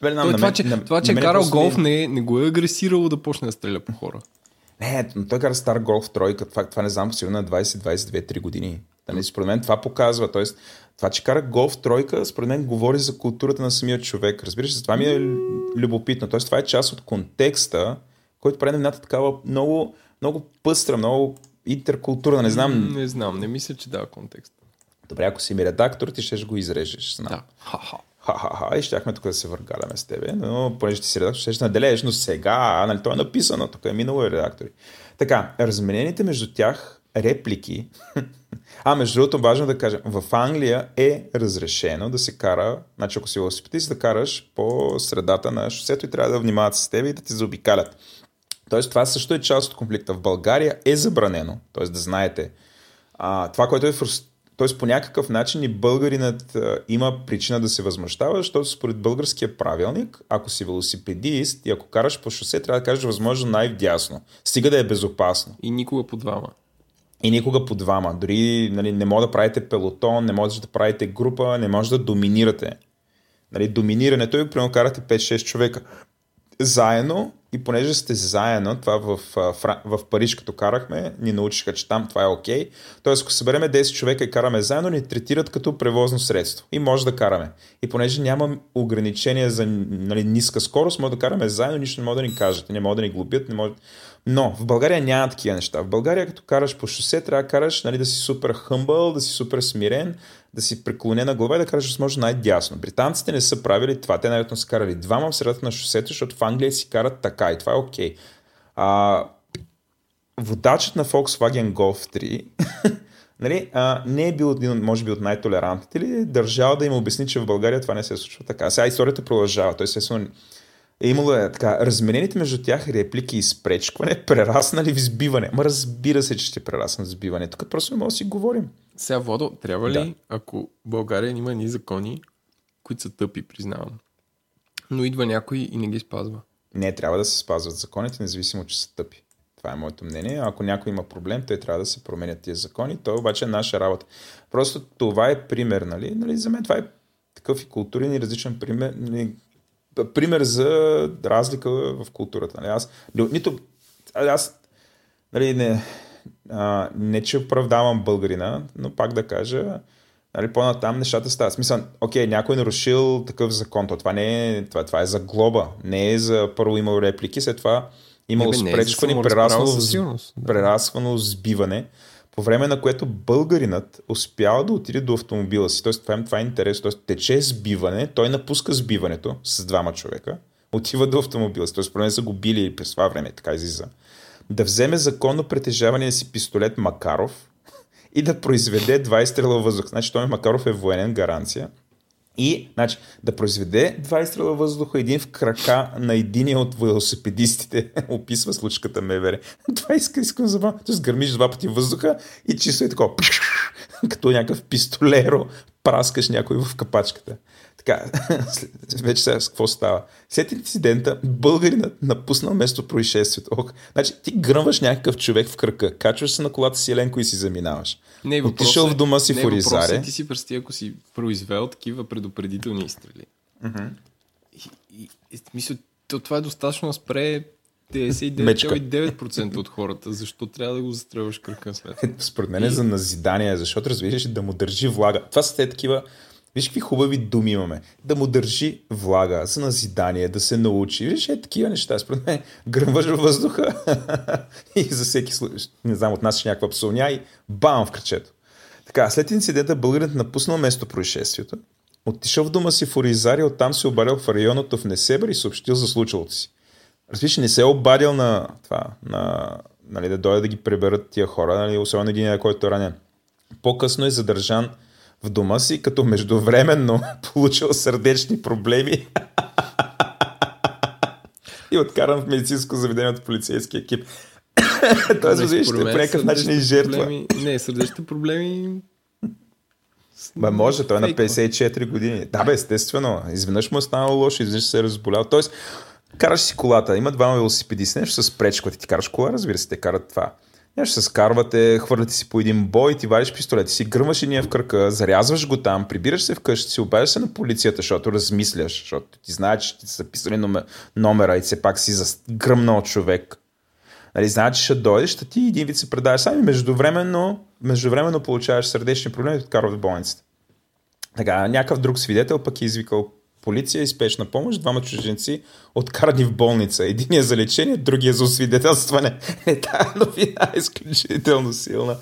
Това, че е карал Голф, не го е агресирало да почне да стреля по хора. Не, но той кара стар Голф тройка, това не знам, сигурно е 20-22-3 години. Според мен това показва, т.е. това, че кара Голф тройка, според мен говори за културата на самия човек. Разбираш се, това ми е любопитно. Т.е. това е част от контекста, който прави новината такава много, много пъстра, много интеркултурна. Не знам. Не мисля, че дава контекст. Добре, ако си ми редактор, ти ще го изрежеш. Знам. Да. Ха-ха-ха, и щяхме тук да се въргаляме с тебе, но понеже ти си редактор, ще наделееш, но сега, нали, то е написано, тук е минало и редактори. Така, разменените между тях реплики, между другото важно да кажа, в Англия е разрешено да се кара, значи ако си велосипедист, да караш по средата на шосето и трябва да внимават с тебе и да ти заобикалят. Тоест това също е част от конфликта. В България е забранено, т.е. да знаете, това, което е фрустрирано. Т.е. по някакъв начин и българинът има причина да се възмущава, защото според българския правилник, ако си велосипедист и ако караш по шосе, трябва да кажеш възможно най-вдясно. Стига да е безопасно. И никога по двама. Дори, нали, не може да правите пелотон, не може да правите група, не може да доминирате. Нали, доминирането е, примерно, карате 5-6 човека заедно, и понеже сте заедно, това в Париж, като карахме, ни научиха, че там това е окей. Тоест, ако събереме 10 човека и караме заедно, ни третират като превозно средство. И може да караме. И понеже няма ограничения за, нали, ниска скорост, може да караме заедно, нищо не може да ни кажат, не може да ни глобят, не може... Но в България няма такива неща. В България, като караш по шосе, трябва да караш, нали, да си супер хъмбъл, да си супер смирен, да си преклонена глава и да караш възможно най-дясно. Британците не са правили това. Те най-вероятно са карали двама в средата на шосето, защото в Англия си карат така и това е окей. водачът на Volkswagen Golf 3 нали, не е бил един, може би, от най-толерантните или държал да им обясни, че в България това не се случва така. Сега историята продължава. Той естествено е имало така, разменените между тях реплики и спречкване, прераснали в избиване. Ма разбира се, че ще прераснат в избиване. Тук просто не може да си говорим. Сега, Водо, трябва ли, ако България има ни закони, които са тъпи, признавам, но идва някой и не ги спазва? Не, трябва да се спазват законите, независимо, че са тъпи. Това е моето мнение. Ако някой има проблем, той трябва да се променят тия закони. Той обаче е наша работа. Просто това е пример, нали? Нали, за мен това е такъв и културен и различен пример, нали? Пример за разлика в културата. Нали? Аз нали, не че оправдавам българина, но пак да кажа, нали, по-натам нещата стават. Смисъл, окей, някой е нарушил такъв закон, то това не е, това е за глоба, не е за първо имал реплики, след това имало спречкване, прераствано сбиване, по време на което българинът успял да отиде до автомобила си. Тоест, това е интересно. Тоест, тече сбиване, той напуска сбиването с двама човека, отива до автомобила си. Тоест, проблем са го били през това време, така излиза. Да вземе законно притежаване си пистолет Макаров и да произведе 20 стрела във въздуха. Значи, той Макаров е военен, гаранция. И, значи, да произведе 20 стрела въздуха, един в крака на единия от велосипедистите, описва случката МВР. Това иска искам забавно. Тоест гърмиш два пъти въздуха и чисто е такова, като някакъв пистолеро, праскаш някой в капачката. Така, вече сега какво става? След инцидента, българинът напуснал место происшествието. Ох, значи, ти гръмваш някакъв човек в кръка, качваш се на колата си, Еленко, и си заминаваш. Не, отишъл в дома си в Оризаре. Не, ти си пръсти, ако си произвел такива предупредителни изстрели. Мисля, това е достатъчно да спре 99% от хората. Защо трябва да го застрелваш кръка след? Според мен е за назидание, защото разбираш да му държи влага. Това са те такива. Виж какви хубави думи имаме. Да му държи влага, за назидание, да се научи. Виж, такива неща. Според мен гръмваш във въздуха и за всеки случай, не знам, отнасяш някаква псовня и бам в кръчето. Така, след инцидента българинът напуснал место происшествието, отишъл в дома си в Оризаре, оттам се обадил в районното в Несебър и съобщил за случилото си. Разбираш, не се е обадил на това, нали, да дойде да ги приберат тия хора, нали, особено един, който е ранен. По-късно е задържан в дома си, като междувременно получил сърдечни проблеми и откаран в медицинско заведение от полицейския екип. Той се ще по някакъв начин и жертва. Не, сърдечни проблеми... Ба може, той е на 54 години. Да, бе, естествено. Изведнъж му е станало лошо, изведнъж се е разболял. Тоест, караш си колата, има двама велосипедисти, нещо с пречката. Ти караш кола, разбира се, те карат това. Ще се скарвате, хвърляте си по един бой, ти вадиш пистолет, ти си гръмваш едния в кръка, зарязваш го там, прибираш се вкъщи, си обадиш се на полицията, защото размисляш, защото ти знаеш, че ти са записали номера и все пак си гръмнал човек. Нали, знаеш, че ще дойдеш, ще ти един вид се предаваш сами, междувременно получаваш сърдечни проблеми и откарват в болницата. Така, някакъв друг свидетел пък е извикал полиция и спешна помощ, двама чужденци откарани в болница. Единият за лечение, другия за освидетелстване. Тая новина е изключително силна.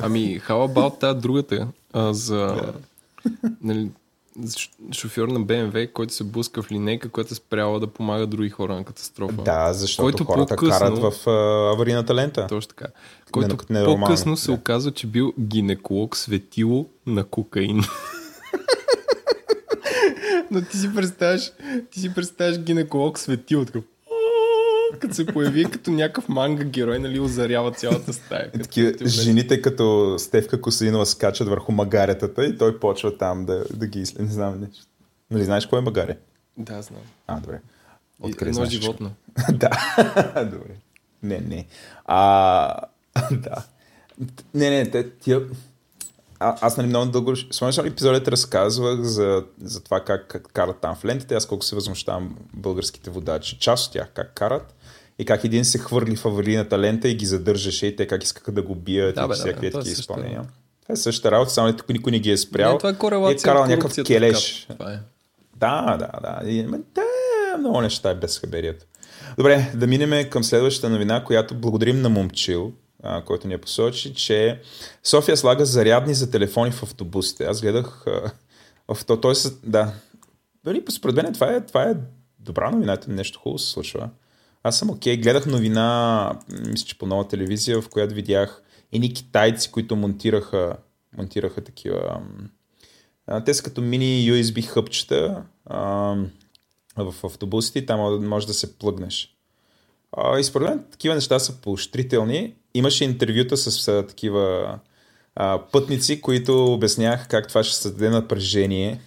Ами, how about та другата за нали, шофьор на БМВ, който се блъска в линейка, която е спряла да помага други хора на катастрофа. Да, защото който хората карат в аварийната лента. Точно така. Който по-късно се оказва, че бил гинеколог, светило на кокаин. Но ти си представяш гинеколог светил, като се появи като някакъв манга герой, нали, озарява цялата стая. Жените като Стефка Косинова скачат върху магаретата и той почва там да ги изследва. Не знам нещо. Нали знаеш кое е магаре? Да, знам. А, добре. Откъде знаеш? Едно животно. Да, добре. Не. Да. Не, тия... Аз нали много дълго... Спомняш ли епизодът разказвах за това как карат там в лентите, аз колко се възмущавам българските водачи, част от тях как карат и как един се хвърли в аварийната лента и ги задържаше и те как искаха да го бият и всякакви такива изпълнения. Това е същата работа, само никой не ги е спрял. Не, това е корелация от корупцията. Келеш. Да. Много неща е безхаберието. Добре, да минем към следващата новина, която благодарим на Момчил, който ни е посочи, че София слага зарядни за телефони в автобусите. Аз гледах Според мен това е добра новина, нещо хубаво се случва. аз съм окей. Гледах новина, мисля, че по Нова телевизия, в която видях едни китайци, които монтираха такива... Те са като мини USB хъбчета в автобусите и там може да се плъгнеш. И според мен такива неща са поощрителни. Имаше интервюта с такива пътници, които обяснях как това ще създаде напрежение.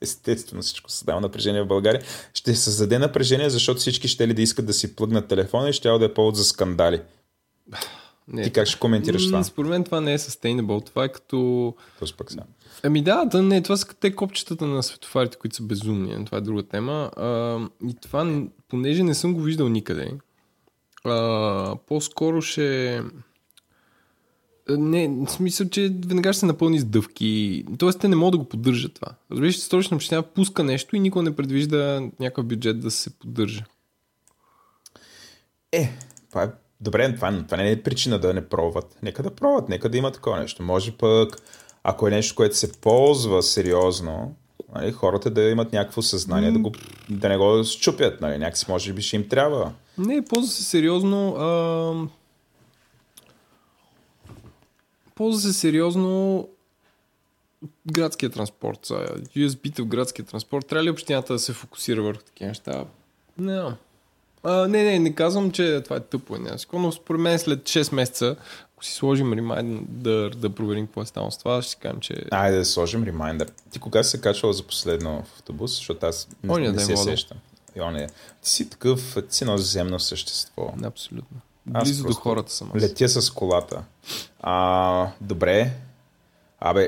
Естествено всичко създава напрежение в България. Ще създаде напрежение, защото всички ще ли да искат да си плъгнат телефона и ще да е повод за скандали. Не, ти как ще коментираш това? Според мен това не е sustainable. Това е като... Ами да, не, това са те копчетата на светофарите, които са безумни. Това е друга тема. И това, понеже не съм го виждал никъде, по-скоро ще... Не, в смисъл, че веднага ще се напълни с дъвки. Тоест, те не могат да го поддържат това. Разбираш, че Столична община пуска нещо и никога не предвижда някакъв бюджет да се поддържа. Това е... Добре, това не е причина да не пробват. Нека да пробват, нека да има такова нещо. Може пък, ако е нещо, което се ползва сериозно, нали, хората да имат някакво съзнание, да не го счупят. Нали, някакси може би ще им трябва. Не, ползва се сериозно... Ползва се сериозно градския транспорт. USB-та в градския транспорт. Трябва ли общината да се фокусира върху такива неща? Не казвам, че това е тъпо. Но според мен след 6 месеца, ако си сложим ремайндър да проверим какво е станало с това, ще си кажем, че... Айде да сложим ремайндър. Ти кога си се качвала за последно в автобус? Защото аз не се сещам. Ти си такъв, ти си наземно същество. Абсолютно. Близо до хората съм аз. Летя с колата. Добре.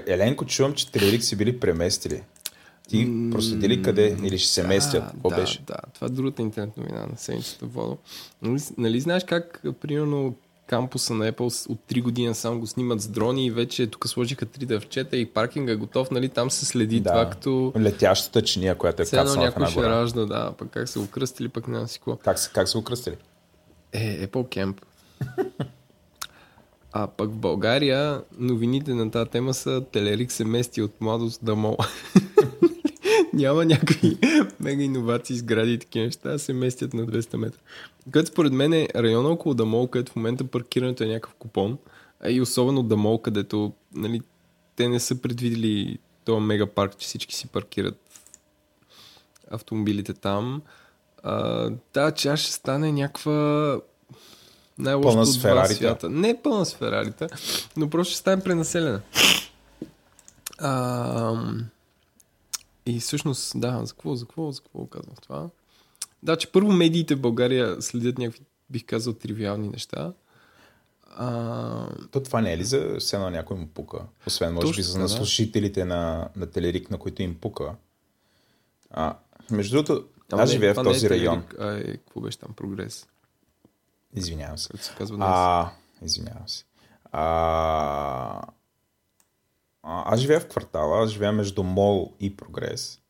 Еленко, чувам, че Телерик си били преместили. Ти проследили къде? Или ще се местят? Какво беше? Да, това е другата интернет новина на седмицата, Водо. Нали знаеш как, примерно, кампуса на Apple от 3 години сам го снимат с дрони и вече тук сложиха 3 дъвчета и паркинга е готов, нали? Там се следи това като... Летящата чиния, която е кацана в една гора. Някой ще ражда, да. Пък как се окръстили, пък няма си какво. Как се окръстили? Apple Camp. А пък в България новините на тази тема са Телерик се мести от младост до мол. Няма някакви мега иновации, сгради и такива неща, се местят на 200 метра. Което според мен е района около Дамол, където в момента паркирането е някакъв купон, а и особено Дамол, където нали, те не са предвидели този мега парк, че всички си паркират автомобилите там. Че аз ще стане някаква най-лошото от два свята. Не е пълна с Ферарите, но просто ще стане пренаселена. И всъщност, да, за какво казвам това? Да, че първо медиите в България следят някакви, бих казал, тривиални неща. То това не е ли за все едно някой му пука? Освен, може би, за слушателите на Телерик, на които им пука. Между другото, аз живея в този район. Какво беше там? Прогрес? Извинявам се. Аз живея в квартала, аз живея между Мол и Прогрес.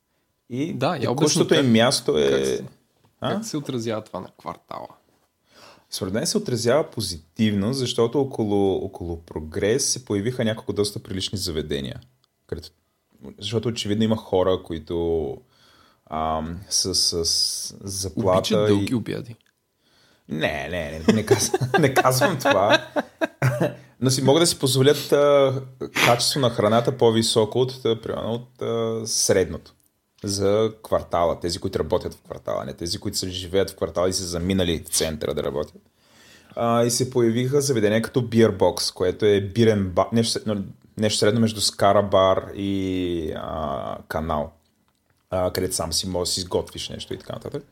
И текущото им място е... Как се отразява това на квартала? Според мен се отразява позитивно, защото около Прогрес се появиха няколко доста прилични заведения. Защото очевидно има хора, които с заплата... Обичат дълги обяди. Не казвам това. Но си могат да си позволят качество на храната по-високо от средното за квартала. Тези, които работят в квартала, не тези, които се живеят в квартала и се заминали в центъра да работят. И се появиха заведения като Бирбокс, което е бирен бар, нещо средно между Скара бар и канал, където сам си може да си изготвиш нещо и така нататък.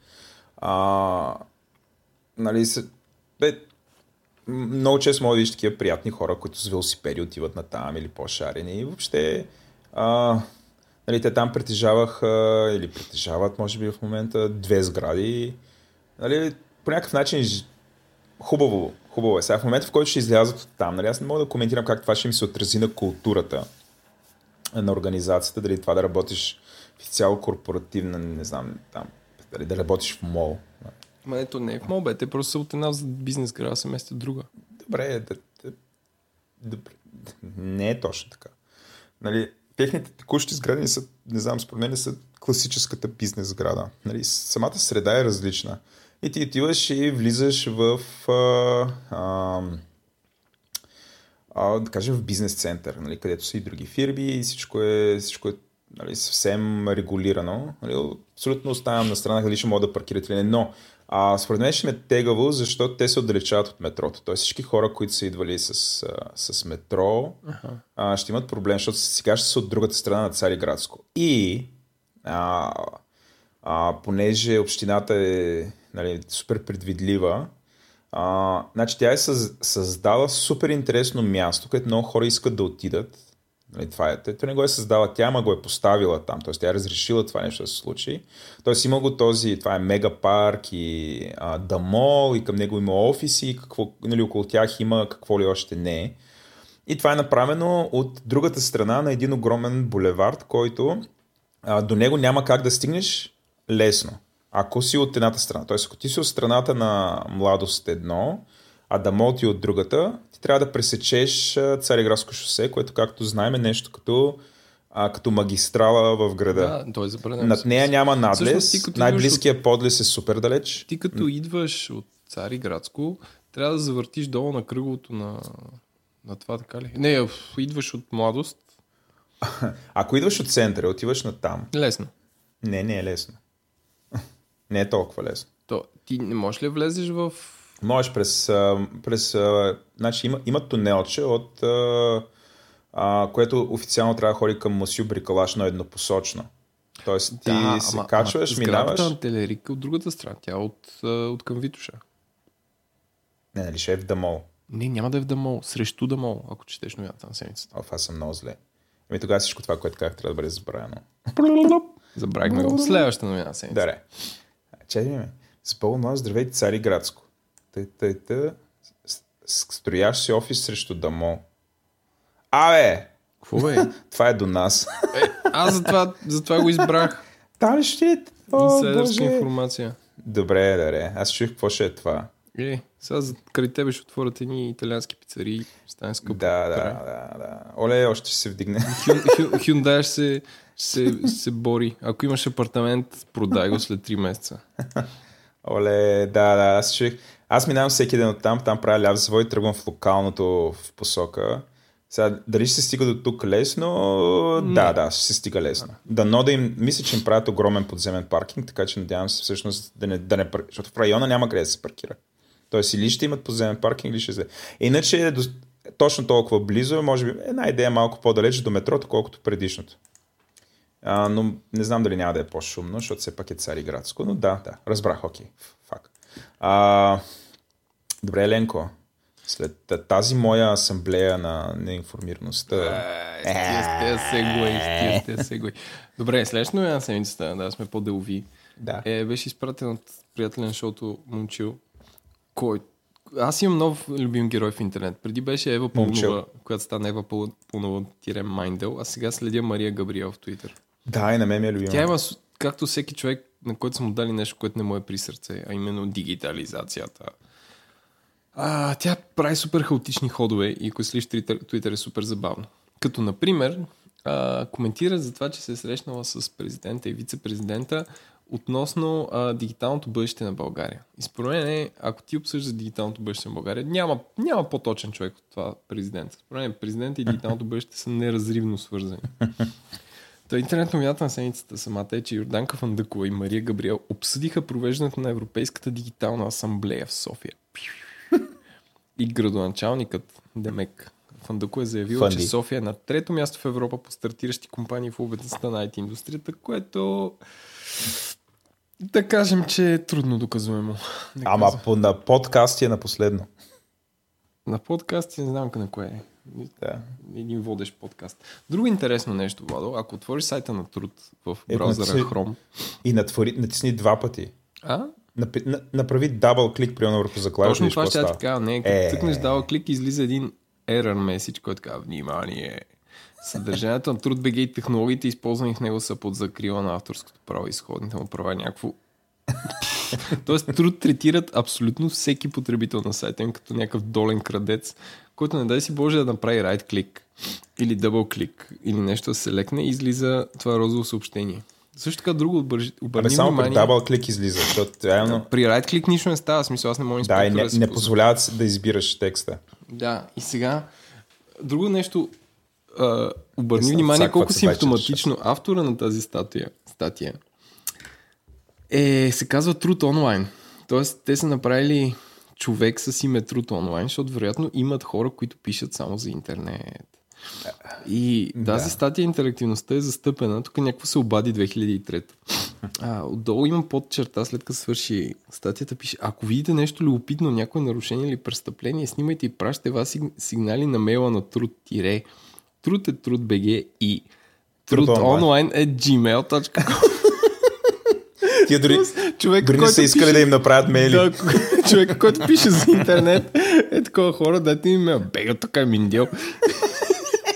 Много често мога да виж такива приятни хора, които с велосипеди отиват на там или по-шарени и въобще те там притежаваха или притежават, може би в момента, 2 сгради. По някакъв начин хубаво е. Сега в момента, в който ще излязат от там, аз не мога да коментирам как това ще им се отрази на културата на организацията, дали това да работиш в цяло корпоративна, не знам, там, дали да работиш в мол. Ма ето не е в мобе, те просто са от една бизнес града се местят друга. Добре. Не е точно така. Техните текущи сгради не са, не знам, според мен не са класическата бизнес града. Самата среда е различна. И ти отиваш и влизаш в да кажем в бизнес център, нали, където са и други фирми и всичко е нали, съвсем регулирано. Нали, абсолютно оставям на страна дали ще могат да паркират или не, но според мен ще ме тегаво, защото те се отдалечават от метрото. Тоест всички хора, които са идвали с метро, ще имат проблем, защото сега ще са от другата страна на Цариградско. И понеже общината е нали, супер предвидлива, значи тя е създала супер интересно място, където много хора искат да отидат. Нали, това е. Тя не го е създала тя, ама го е поставила там. Тоест тя е разрешила това нещо да се случи. Тоест има го този, това е мегапарк и дамол и към него има офиси и какво, нали, около тях има какво ли още не. И това е направено от другата страна на един огромен булевард, който до него няма как да стигнеш лесно. Ако си от едната страна, т.е. ако ти си от страната на Младост едно, а дамол ти от другата, ти трябва да пресечеш Цариградско шосе, което както знаем е нещо като магистрала в града. Да, над нея няма надлез, всъщност, най-близкият подлез е супер далеч. Ти като идваш от Цариградско, трябва да завъртиш долу на кръговото на това, така ли? Не, идваш от Младост. Ако идваш от центъра, отиваш на там. Лесно. Не е лесно. Не е толкова лесно. Ти не можеш ли влезеш в... Можеш през значи има тунелче, което официално трябва да ходи към Мосю Брикалаш, но еднопосочно. Тоест ти се качваш, минаваш... Сградата на Телерика от другата страна, тя от към Витоша. Не, нали ще е в дамол? Не, няма да е в дамол, срещу дамол, ако четеш новината на седмицата. Аз съм много зле. Ами тогава всичко това, което казах, трябва да бъде забравено. Забравихме го. Следващата новина на седмицата. Даре. Чакаме. С пълно здравейте, Цариградско. Строяш си офис срещу дамо. Абе! Какво бе? Това е до нас. Аз затова го избрах. Там ще е. Инсайдерска информация. Добре, даре. Аз чух какво ще е това. Сега край тебе ще отворят едни италиански пицарии. Стане скъпо. Да. Оле, още ще се вдигне. Hyundai ще се бори. Ако имаш апартамент, продай го след 3 месеца. Оле, да, аз чух. Аз минавам всеки ден оттам, там правя ляв завой и тръгвам в локалното в посока. Сега, дали ще се стига до тук лесно? Не. Да, ще се стига лесно. Дано да им, мисля, че им правят огромен подземен паркинг, така че надявам се всъщност да не паркират, защото в района няма къде да се паркира. Тоест или ще имат подземен паркинг, или ще се... Иначе точно толкова близо, може би една идея малко по-далеч до метрото, колкото предишното. Но не знам дали няма да е по-шумно, защото все пак е Цариградско, но да, разбрах, окей, факт. Добре, Еленко, след тази моя асамблея на неинформираността... Сте сегуи. Добре, следващото е на седмицата, да сме по-делови. Да. Беше изпратен от приятелен шоуто Момчил, който... Аз имам нов любим герой в интернет. Преди беше Ева Пълнова, която стана Ева Пълнова Майндел, а сега следя Мария Габриел в Твитър. Да, и на мен ми е любима. Тя има, както всеки човек, на който са му дали нещо, което не му е при сърце, а именно дигитализацията. Тя прави супер хаотични ходове и ако следиш Твитър е супер забавно. Като, например, коментира за това, че се е срещнала с президента и вице-президента относно дигиталното бъдеще на България. И според мен ако ти обсъждаш дигиталното бъдеще на България, няма по-точен човек от това президент. Според мен президентът и дигиталното бъдеще са неразривно свързани. Та интернет новината на седмицата самата е, че Йорданка Фандъкова и Мария Габриел обсъдиха провеждането на Европейската дигитална асамблея в София. И градоначалникът Демек Фандъкова е заявил, че София е на 3-то място в Европа по стартиращи компании в областта на IT индустрията, което... Да кажем, че е трудно доказуемо. Ама на подкасти е на последно. На подкасти не знам на кое е. Да. Един водещ подкаст. Друго интересно нещо, Владо, ако отвориш сайта на Труд в браузъра Chrome... И натисни 2 пъти. Направи дабл клик при върху заклавиш. Точно това ще така, като тъкнеш дабл клик, излиза един error message, който казва внимание... Съдържанието на Труд.бг и технологиите, използвани в него, са под закрила на авторското право и изходните му права. Тоест, Труд третират абсолютно всеки потребител на сайта им като някакъв долен крадец, който не дай си Боже да направи right click или double click или нещо да се лекне и излиза това розово съобщение. Също така друго обърни само при дабл клик излиза, защото реално... При райт клик нищо не става, смисъл аз не мога инспектора да си... Да, не позволяват да избираш текста. Да, и сега... Друго нещо, обърни внимание колко симптоматично автора на тази статия се казва Truth Online. Тоест, те са направили човек с име Truth Online, защото вероятно имат хора, които пишат само за интернет. И тази статия интерактивността е застъпена. Тук някакво се обади 2003. Отдолу имам подчерта, след като свърши статията, пише: ако видите нещо любопитно, някое нарушение или престъпление, снимайте и пращате вас сигнали на мейла на Труд е Труд.бг и TruthOnline@gmail.com. Тия дори не са искали да им направят мейли. Човек, който пише за интернет, е такова хора, дайте им мейл. Бега, така е миндел.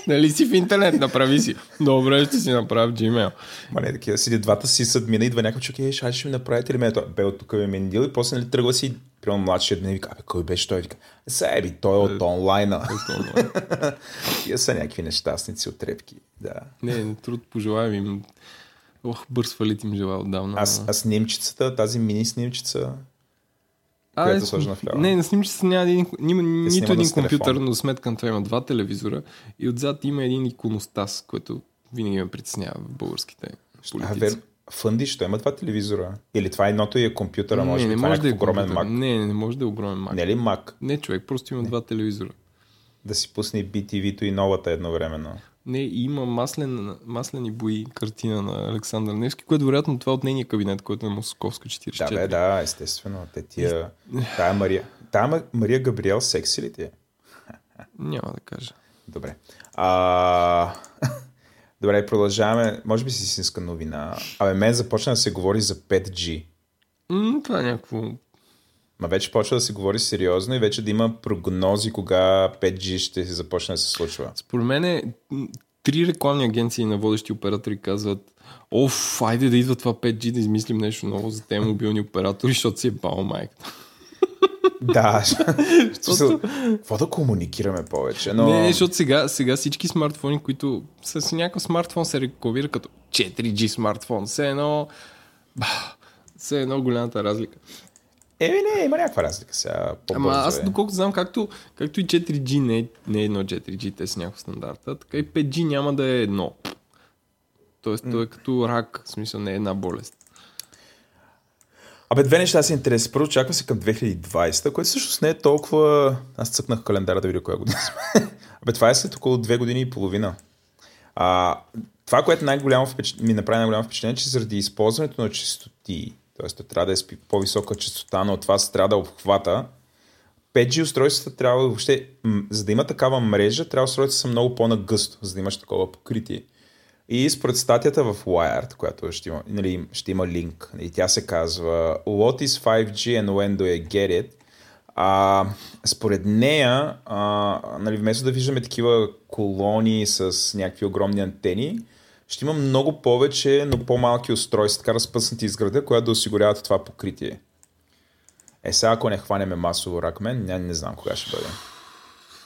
Нали си в интернет, направи си. Добре, ще си направи Gmail. Ма не, такива седи двата си съдмина, идва някакъв човек, ще ми направите ли мен това? Бе, от тук е мендил и после нали тръгва си, прямо младшият мен и вика, абе, кой беше той? Вика, сега той е от онлайна. Тия са някакви нещастници от трепки. Да. Не, труд пожелаем им. Ох, бърз фалит им желая отдавна. А снимчицата, тази мини снимчица... Е сложна флява. Не, на снимчица няма нито един компютър, но сметка на това има два телевизора и отзад има един иконостас, което винаги ме притеснява в българските политици. Фъндиш, той има два телевизора. Или това едното и е компютъра, може би. Не, това може да е огромен Mac. Не може да е огромен Mac. Не ли Mac? Не, човек, просто има два телевизора. Да си пусне BTV-то и новата едновременно. Не, има маслени бои картина на Александър Невски, което вероятно това от нейния кабинет, който е на Московска 44. Да, бе, да, естествено. Те тия... Тая Мария Габриел секси ли ти е? Няма да кажа. Добре. Добре, продължаваме. Може би си истинска новина. Абе, мен започна да се говори за 5G. Това е някакво... Ма вече почва да се говори сериозно и вече да има прогнози кога 5G ще се започне да се случва. Според мен 3 рекламни агенции на водещи оператори казват: оф, айде да идва това 5G, да измислим нещо ново за тези мобилни оператори, защото си е бал майката. Да, какво да комуникираме повече? Но... Не, защото сега всички смартфони, които с някакъв смартфон се рекламира като 4G смартфон, все едно голямата разлика. Не, има някаква разлика сега. Ама аз доколкото знам, както и 4G не е едно 4G, те са някакво стандарта, така и 5G няма да е едно. Тоест, той е като рак, в смисъл не е една болест. Абе, две неща са интересни. Първо, очаква се към 2020, което всъщност не е толкова... Аз цъкнах календара да видя коя година сме. Абе, това е след около 2 години и половина. Това, което ми направи най-голямо впечатление, че заради използването на честоти, т.е. трябва да е по-висока честота, но това се трябва да обхвата. 5G устройствата трябва въобще, за да има такава мрежа, трябва да устройствата са много по-нагъсто, за да имаш такова покритие. И според статията в Wired, която ще има линк, и тя се казва What is 5G and when do I get it? Според нея, вместо да виждаме такива колони с някакви огромни антени, ще има много повече, но по-малки устройства, така разпъснати из града, която да осигуряват това покритие. Сега ако не хванеме масово ракмен, не знам кога ще бъде.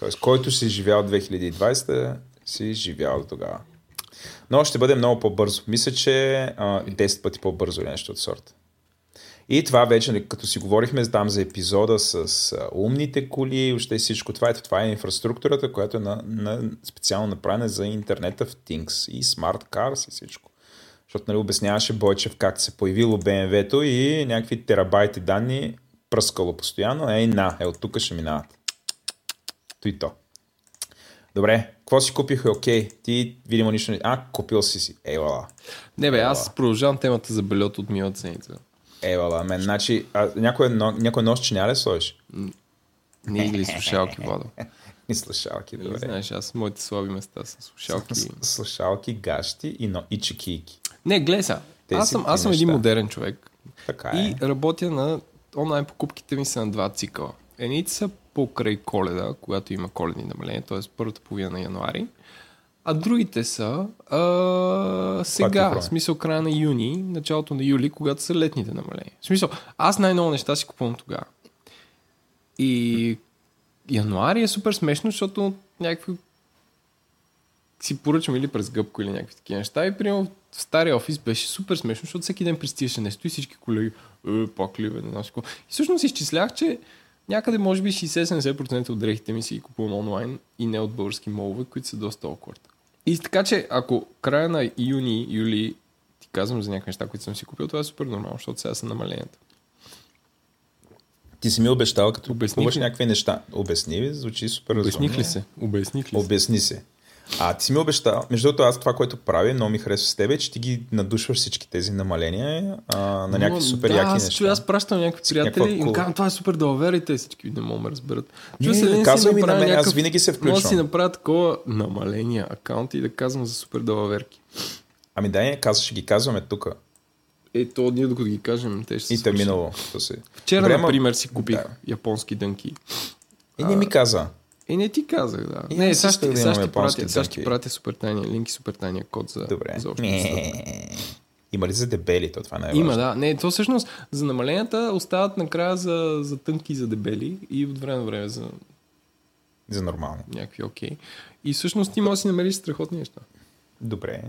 Тоест, който си живял 2020, си живял тогава. Но ще бъде много по-бързо. Мисля, че 10 пъти по-бързо или нещо от сорта. И това вече, като си говорихме там за епизода с умните коли, още и всичко това, това е инфраструктурата, която е специално направена за интернета в Things и Smart Cars и всичко. Защото обясняваше Бойчев как се появило BMW-то и някакви терабайти данни пръскало постоянно. От тук ще минават. То. Добре, какво си купих? Окей, ти видимо нищо не... Купил си. Ела. Не бе, аз продължавам темата за бельото от миналата седмица. Ела, мен, значи, някоя нощ чиня ли сложиш? Не игли слушалки, Владо. И слушалки, добре. Не знаеш, аз моите слаби места са слушалки. Слушалки, гащи и чекийки. Не, гледай сега, аз съм един модерен човек. Така е. И работя на онлайн покупките ми са на два цикъла. Едните са покрай Коледа, когато има коледни намаления, т.е. първата половина на януари. А другите са сега, в смисъл края на юни, началото на юли, когато са летните намаления. В смисъл, аз най-много неща си купувам тогава. И януари е супер смешно, защото някакви си поръчвам или през Гъбко или някакви такива неща. И примерно в стария офис беше супер смешно, защото всеки ден пристигаше нещо и всички колеги пак ли, бе, не знам си какво. И всъщност изчислях, че някъде може би 60-70% от дрехите ми си ги купувам онлайн и не от български молове, които са доста awkward. И така че ако края на юни, юли ти казвам за някакви неща, които съм си купил, това е супер нормално, защото сега са намаленията. Ти си ми обещал, като купуваш някакви неща. Обясни, звучи супер разумно. Обясних ли се? Обясни се. А ти си ми обещал, между другото, аз това, което прави, много ми харесва с тебе, че ти ги надушваш всички тези намаления на някакви супер яки неща. Да, аз пращам някакви приятели и им казвам, това е супер далавер и те всички не мога да разберат. Казвам и на мен, аз винаги се включвам. Може да си направя такова намаления акаунт и да казвам за супер далаверки. Ами да, ще ги казваме тук. Ето, ние докато ги кажем, те ще се случат. И минало. Вчера, например, си купих японски дънки. И не ми каза. И не ти казах, да. И не, сега ще пратя супер тайния линк и супер тайния код за общността. Има ли за дебели? То това най-важно. Има, да. Не, то всъщност за намаленията остават накрая за тънки и за дебели и от време на време за нормално. Някакви окей. И всъщност ти може да си намериш страхотни неща. Добре.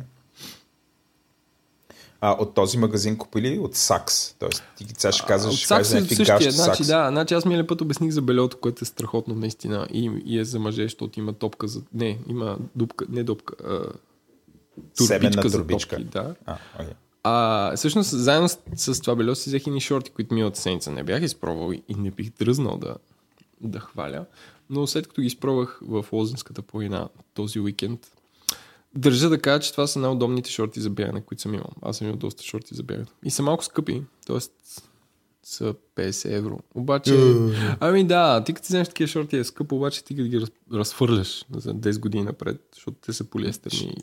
От този магазин купили от Сакс. Тоест, ти сега ще казваш, ще кажеш някакви гащи Сакс. Значи, да, аз миналия път обясних за бельото, което е страхотно наистина и е за мъже, защото има топка за... Не, има дупка, не дупка, турбичка за топки. Да. Okay. Всъщност, заедно с това бельо си взех и шорти, които миналата седмица не бях изпробвал и не бих дръзнал да хваля. Но след като ги изпробвах в Лозенската планина този уикенд, държа да кажа, че това са най-удобните шорти за бягане, които съм имал. Аз съм имал доста шорти за бягане. И са малко скъпи, т.е. са 50 евро. Обаче, ами да, ти като си вземеш такива шорти е скъпо, обаче ти като ги разфърляш за 10 години напред, защото те са полиестерни.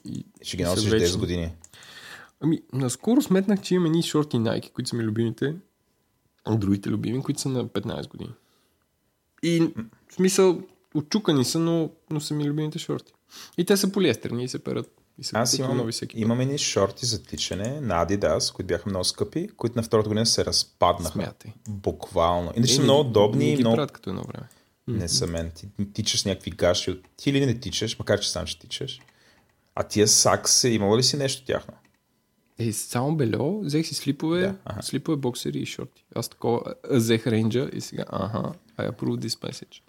Ще ги носиш 10 години. Ами, наскоро сметнах, че имам едни шорти Nike, които са ми любимите, другите любими, които са на 15 години. И в смисъл, отчукани са, но са ми любимите шорти. И те са полиестерни и се перат. Аз имам едни шорти за тичане на Adidas, които бяха много скъпи, които на втората година се разпаднаха. Смятай. Буквално. Иначе са много удобни. Много... правят като едно време. Не са мен. Ти тичаш някакви гаши. Ти или не тичаш, макар че сам ще тичаш. А тия Сакс, имало ли си нещо тяхно? Само бельо. Взех си слипове, слипове, боксери и шорти. Аз такова взех рейнджа и сега I approve this message.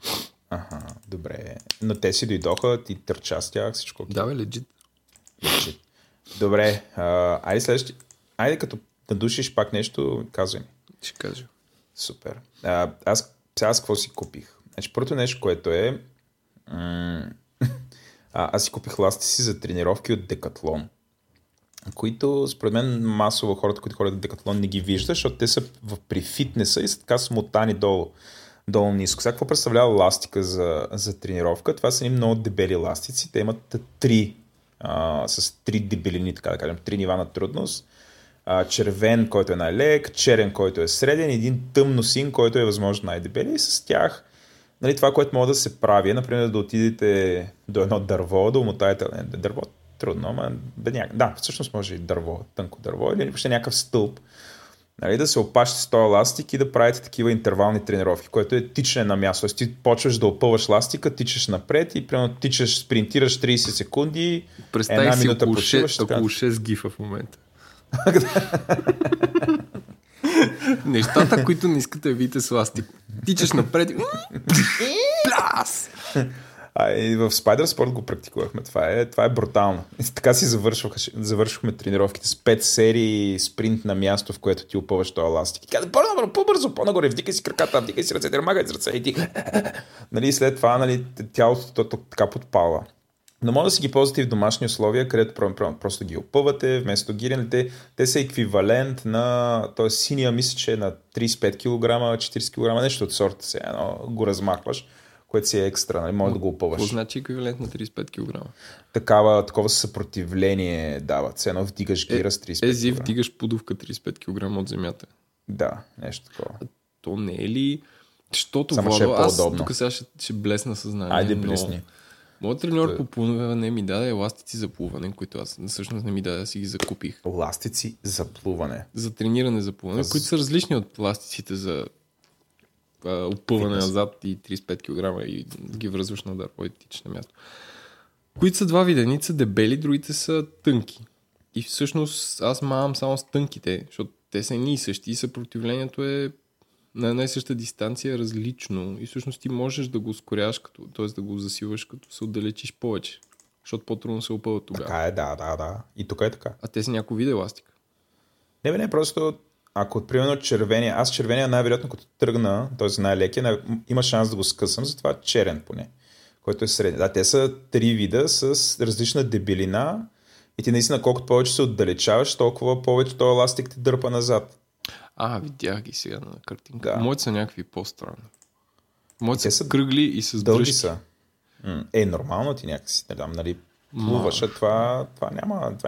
Добре. Но те си дойдоха, ти търча с тях, всичко. Да, бе, legit. Добре, айде следващи. Айде като надушиш пак нещо, казвай ми. Ще кажа. Супер. Аз какво си купих? Значи, първото нещо, което е... аз си купих ласти си за тренировки от Декатлон, които, според мен, масово хората, които ходят от Декатлон, не ги виждат, защото те са при фитнеса и са така смотани долу ниско. Сега какво представлява ластика за тренировка? Това са ни много дебели ластици. Те имат три дебелини, така да кажем, три нива на трудност. Червен, който е най-лек, черен, който е среден, един тъмно син, който е възможно най-дебели. И с тях, нали, това, което може да се прави, например, да отидете до едно дърво, да умотаете дърво. Трудно, ама да, всъщност може и дърво, тънко дърво или въобще някакъв стълб. Нали, да се опашите с този ластик и да правите такива интервални тренировки, което е тичане на място. Тоест, ти почваш да опъваш ластика, тичаш напред и примерно тичаш, спринтираш 30 секунди, една минута почиваш. Представи си около 6 гифа в момента. Нещата, които не искате да видите с ластик. Тичаш напред и... Пляс! И в Spider Sport го практикувахме. Това е брутално. И така си завършвахме тренировките с 5 серии спринт на място, в което ти опъваш този ластик. Каза, по-бързо, по-нагоре, вдикай си краката, вдикай си ръцете, махай с ръце и ти. Нали, след това тялото така подпала. Но може да си ги ползвате и в домашни условия, където просто ги опъвате, вместо гирените. Те са еквивалент на... Т.е. синия мисля, че е на 35 кг, 40 кг, нещо от сорта се, го размахваш, което си е екстра, нали? Може да го опъваш. Какво значи еквивалент на 35 кг? Такова съпротивление дава. Цено вдигаш гира с 35 кг. Ези вдигаш подувка 35 кг от земята. Да, нещо такова. То не е ли... Щото Владо, аз тук сега ще блесна съзнание. Айде блесни. Моят треньор по плуване ми даде ластици за плуване, които аз всъщност не ми даде, си ги закупих. Ластици за плуване? За трениране за плуване, които са различни от ластиците за... опъване назад и 35 кг и ги връзваш на дърво и тичаш на място. които са два вида. Едните са дебели, другите са тънки. И всъщност аз мавам само с тънките, защото те са едни и същи и съпротивлението е на една и съща дистанция различно. И всъщност ти можеш да го ускоряш, т.е. да го засилваш, като се отдалечиш повече. Защото по-трудно се опъват тогава. Така е, да. И тук е така. А те са някои вида еластика. Не, просто ако примерно червения, аз червения най-вероятно като тръгна, т.е. най-лекия, има шанс да го скъсам, затова черен поне, който е среден. Да, те са три вида с различна дебелина и ти наистина колкото повече се отдалечаваш, толкова повече този еластик ти дърпа назад. Видях ги сега на картинка. Да. Моите са някакви по-странни. Моите са кръгли и с дълги са. Нормално ти някакси, не дам, нали, плуваш, това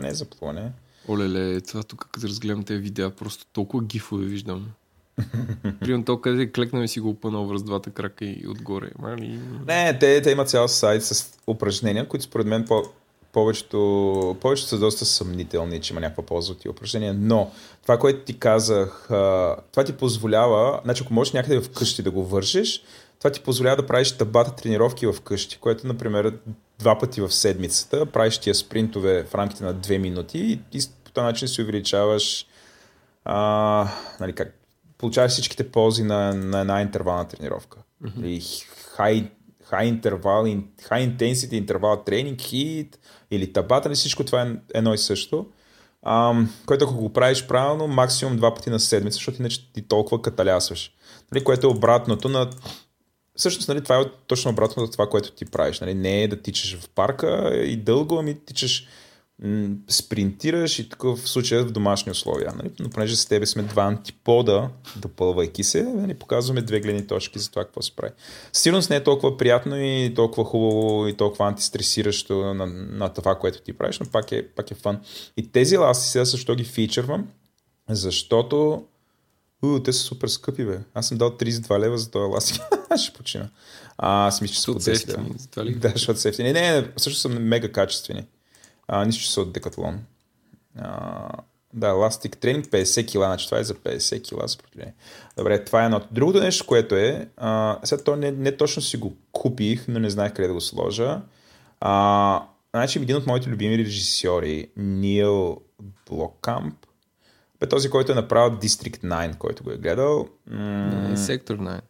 не е за плуване. Олеле, това тук като разгледам тези видеа, просто толкова гифове виждам. Примерно то, къде клекнем и си го опънал връз двата крака и отгоре. Мали? Не, те имат цял сайт с упражнения, които според мен повечето са доста съмнителни, че има някаква полза от тия упражнения, но това, което ти казах, това ти позволява, значи ако можеш някъде вкъщи да го вършиш, това ти позволява да правиш табата тренировки вкъщи, което, например, 2 пъти в седмицата правиш тия спринтове в рамките на 2 минути и по този начин си увеличаваш, получаваш всичките ползи на една интервална тренировка. Mm-hmm. High intensity интервал тренинг, хит или табата, или всичко това е едно и също. Което ако го правиш правилно, максимум 2 пъти на седмица, защото иначе ти толкова каталясваш. Нали, което е обратното на... Всъщност, нали, това е точно обратно за това, което ти правиш. Нали, не е да тичаш в парка и дълго, ами тичаш, спринтираш и такъв в случая в домашни условия. Нали? Но понеже с тебе сме два антипода, допълвайки се, нали, показваме 2 гледни точки за това какво се прави. Сигурно не е толкова приятно и толкова хубаво и толкова антистресиращо на това, което ти правиш, но пак е фън. И тези ласти сега също ги фичървам, защото те са супер скъпи, бе. Аз съм дал 32 лева за този ласки. Ще почина. Мисля, че са от 10 лева. Да, защото са ефтини. Не, също са мега качествени. Нищо, че са от Декатлон. Еластик тренинг 50 кила, значи това е за 50 кила съпротивление. Добре, това е едното. Другото нещо, което е, сега то не точно си го купих, но не знаех къде да го сложа. Значи един от моите любими режисьори, Нил Блокамп, бе този, който е направил District 9, който го е гледал. Сектор 9.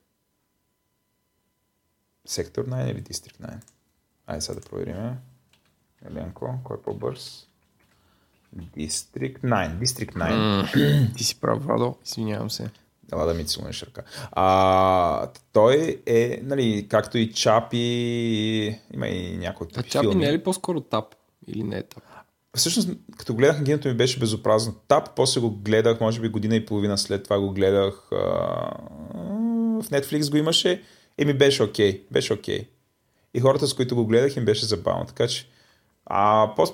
Сектор 9 или District 9? Айде сега да проверим. Еленко, кой е по-бърз? District 9. District 9. Ти си прав, Владо, извинявам се. Ела да ми целуниш ръка. Той е, нали, както и Чапи, има и някои тъпи филми. Чапи не е ли по-скоро тап или не е тап? Всъщност, като гледах киното ми беше безобразно тап, после го гледах, може би година и половина след това го гледах в Netflix го имаше и ми беше окей. И хората, с които го гледах, им беше забавно, така че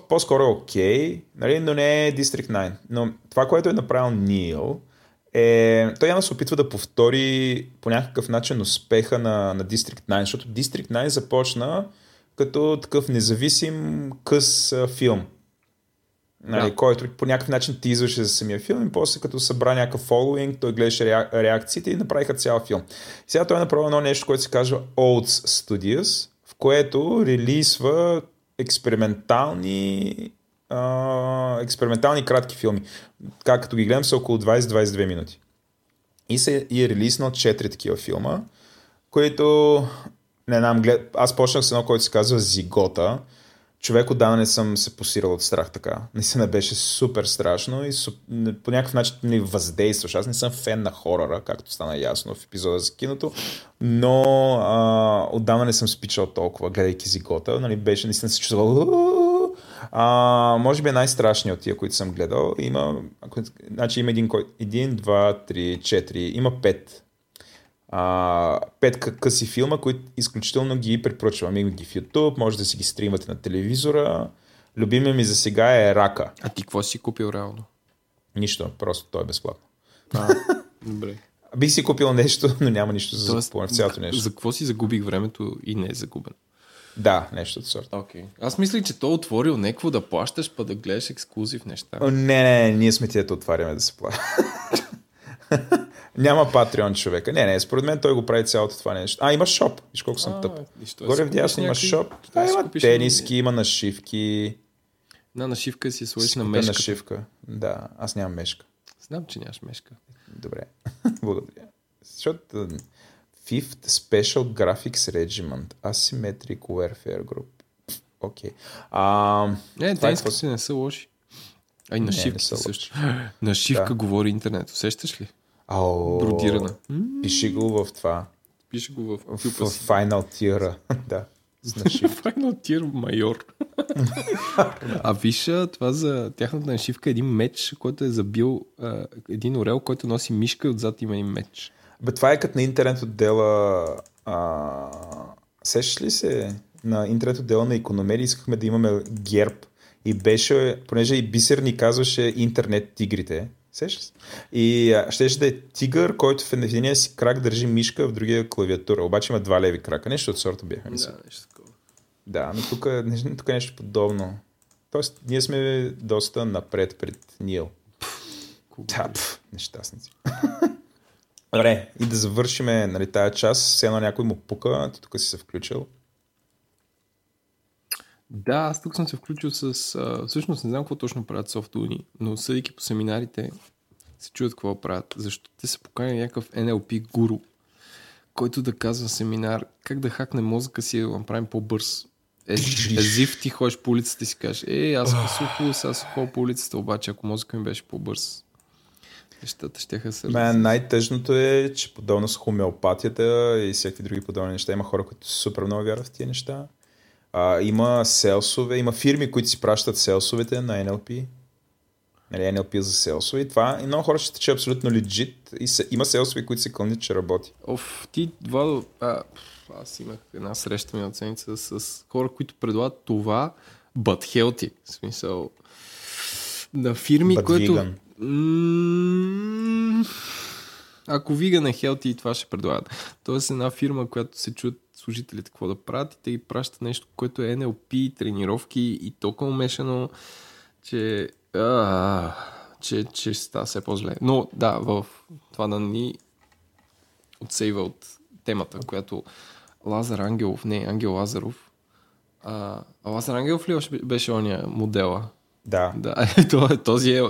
по-скоро е окей, нали, но не е District 9. Но това, което е направил Нил, той явно се опитва да повтори по някакъв начин успеха на District 9, защото District 9 започна като такъв независим къс филм. Нали, да. Който по някакъв начин ти извърши за самия филм и после като събра някакъв фоллоуинг, той гледаше реакциите и направиха цял филм. И сега той е направил едно нещо, което се казва Oats Studios, в което релизва експериментални кратки филми. Както ги гледам са около 20-22 минути. И е релизнал 4 такива филма, които не знам, аз почнах с едно, който се казва Зигота. Човек отдавна не съм се посирал от страх така. Наистина беше супер страшно и по някакъв начин не въздействаш. Аз не съм фен на хорора, както стана ясно в епизода за киното, но отдавна не съм спичал толкова, гледайки Зигота. Нали, беше, наистина се чувствал. Може би е най-страшният от тия, които съм гледал. Има един, 2, 3, 4, има 5. 5 къси филма, които изключително ги препоръчвам. Има ги в YouTube, може да си ги стримвате на телевизора. Любимия ми за сега е Рака. А ти какво си купил реално? Нищо, просто той е безплатно. Добре. Бих си купил нещо, но няма нищо за запълнен цялото нещо. За какво си загубих времето и не е загубен? Да, нещо от сорта. Okay. Аз мислих, че той отворил някакво да плащаш, па да гледаш ексклузив неща. Не, ние сме тия да отваряме да се плаща. Няма Patreon човека. Не, според мен той го прави цялото това нещо. А, има шоп. Виж колко съм тъп. Горе в дясно има шоп. Има тениски, има нашивки. На нашивка си сложиш на мешка. Нашивка. Да, аз нямам мешка. Знам, че нямаш мешка. Добре. Благодаря. Защото Fifth Special Graphics Regiment Asymmetric Warfare Group. Окей. Тениски си не са лоши. Ай, нашивки са също. Нашивка говори интернет. Усещаш ли? Бродирана. Пиши го в това. Пиши го в Final Tier. Да. Final Tier майор. А виж, това за тяхната нашивка е един меч, който е забил един орел, който носи мишка и отзад има един меч. Бе, това е като на интернет отдела. Сещаш ли се? На интернет отдела на икономери искахме да имаме герб. И беше, понеже и Бисер ни казваше интернет тигрите. И щеше да е тигър, който в единия си крак държи мишка, в другия клавиатура. Обаче има два леви крака. Нещо от сорта бяха. Да, нещо такова. Да, но тук е нещо подобно. Тоест, ние сме доста напред пред Нил. Да, нещастници. Добре, и да завършиме, нали, тая част. Все едно някой му пука, ти тук си се включил. Да, аз тук съм се включил с... всъщност не знам какво точно правят софтуни, но съдейки по семинарите се чуят какво правят, защото те са поканили някакъв NLP гуру, който да казва семинар как да хакне мозъка си и да го направим по-бърз. Азив ти ходиш по улицата и си кажеш, аз съм сухо, сега сухо по улицата, обаче ако мозъка ми беше по-бърз, нещата ще ха се... Най-тъжното е, че подобно с хомеопатията и всякакви други подобни неща, има хора, които супер много вярват в тия неща. Има селсове, има фирми, които си пращат селсовете на NLP. Нали, NLP за селсове. Това и много хора ще тече абсолютно легит. Има селсове, които се кълнят, че работи. Ти, Владо, аз имах една среща ми на ценица с хора, които предлагат това but healthy. В смисъл на фирми, които... Ако виган е healthy, и това ще предлагат. Тоест една фирма, която се чуят служителите какво да правят и те ги пращат нещо, което е NLP, тренировки и толкова умешано, че ще става все по-зле. Но да, в това да ни отсейва от темата, която Лазар Ангелов, не, Ангел Лазаров. Лазар Ангелов ли беше ония модела? Да. Този е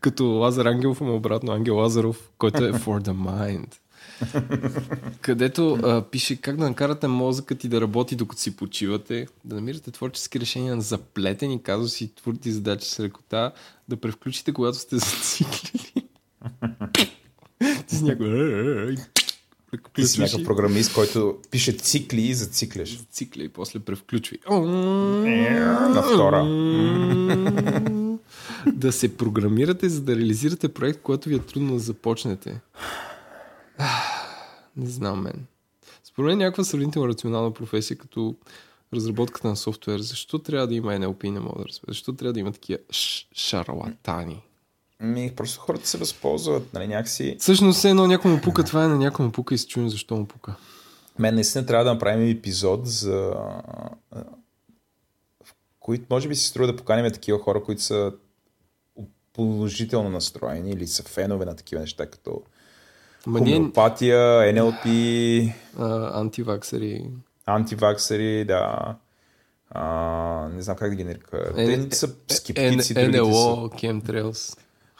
като Лазар Ангелов, ама обратно Ангел Лазаров, който е for the mind. Където пише как да накарате мозъка ти да работи докато си почивате, да намирате творчески решения на заплетени казуси и твърди задачи с ръкота, да превключите когато сте зациклили. Ти си някакъв програмист, който пише цикли и зацикляш. Зацикля и после превключвай. На втора. Да се програмирате, за да реализирате проект, който ви е трудно да започнете. Не знам, мен. Според мен някаква сравнително рационална професия, като разработката на софтуер. Защо трябва да има NLP, не мога да разбера? Защо трябва да има такива шарлатани? Просто хората се възползват, нали, някакси... Всъщност едно някому пука, това е на някому пука и се чуем защо му пука. Мен наистина трябва да направим епизод за... в които може би се струва да поканим такива хора, които са положително настроени или са фенове на такива неща, като... хомеопатия, NLP, антиваксери, да. Не знам как да ги нарека. Те са скептици. НЛО, Chemtrails,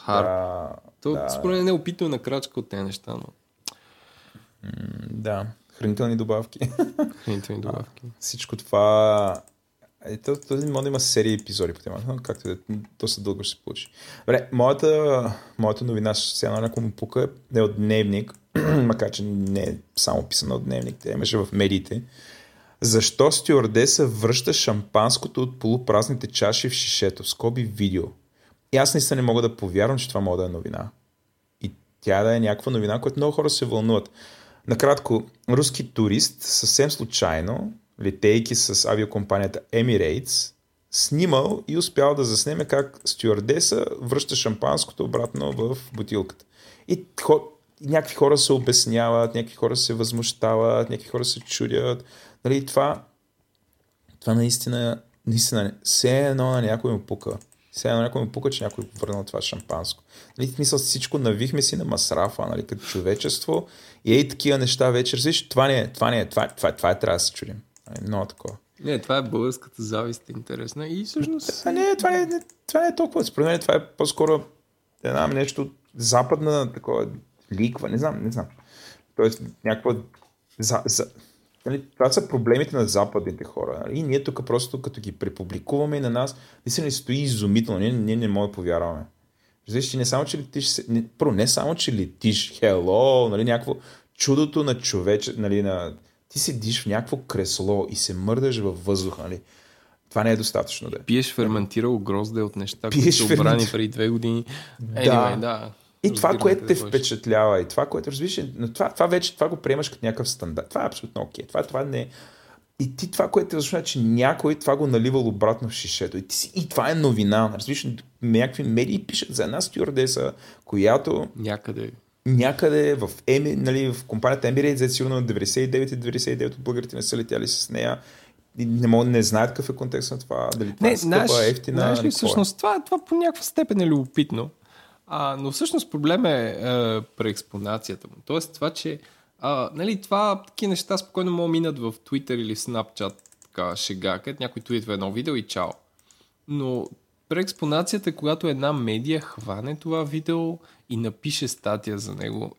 Harp. Според мен е опитана крачка от тези неща. Да, хранителни добавки. Всичко това... Този може да има серия епизоди по темата, както доста дълго ще се получи. Добре, моята новина, с едно някакво му пука, е от Дневник, макар че не е само писана от Дневник, тя имаше в медиите. Защо стюардеса връща шампанското от полупразните чаши в шишето, скоби видео? И аз наистина не мога да повярвам, че това може да е новина. И тя да е някаква новина, която много хора се вълнуват. Накратко, руски турист съвсем случайно, летейки с авиокомпанията Emirates, снимал и успял да заснеме как стюардеса връща шампанското обратно в бутилката. И някакви хора се обясняват, някакви хора се възмущават, някакви хора се чудят. Нали, това наистина все едно на някой му пука. Сега на някой му пука, че някой върнал това шампанско. Нали, мисъл всичко, навихме си на масрафа, нали, като човечество и ей такива неща вече. Разлиш, това трябва да се чудим. Нали, много такова. Не, това е българската завист, интересна и всъщност... Това не е толкова. Според мен това е по-скоро нещо западна такова ликва, не знам. Тоест някаква... това са проблемите на западните хора. И ние тук просто като ги препубликуваме и на нас, наистина ни стои изумително. Ние не можем да повярваме. Защото не само, че летиш... Hello, нали, някакво чудото на човече... Нали, на... Ти седиш в някакво кресло и се мърдаш във въздуха, нали? Това не е достатъчно, да. Пиеш ферментирало грозде от неща, които са обрани преди 2 години. Да. И това, което те впечатлява, и това, което разбираш, но това вече това го приемаш като някакъв стандарт. Това е абсолютно окей. Това не е. И ти това, което те възмущава, че някой това го наливал обратно в шишето. И това е новина. Разбираш, някакви медии пишат за една стюардеса, която. Някъде в Еми, нали, в компанията Emirates, сигурно 99,99% от българите не са летяли с нея. Не знаят какъв е контекст на това. Дали това е скъпа, ефтина. Знаеш ли, всъщност това по някаква степен е любопитно. Но всъщност проблем е преекспонацията му. Тоест това, че нали, такива неща спокойно могат минат в Twitter или в Snapchat, така шега, където някой твитва едно видео и чао. Но преекспонацията, когато една медия хване това видео и напише статия за него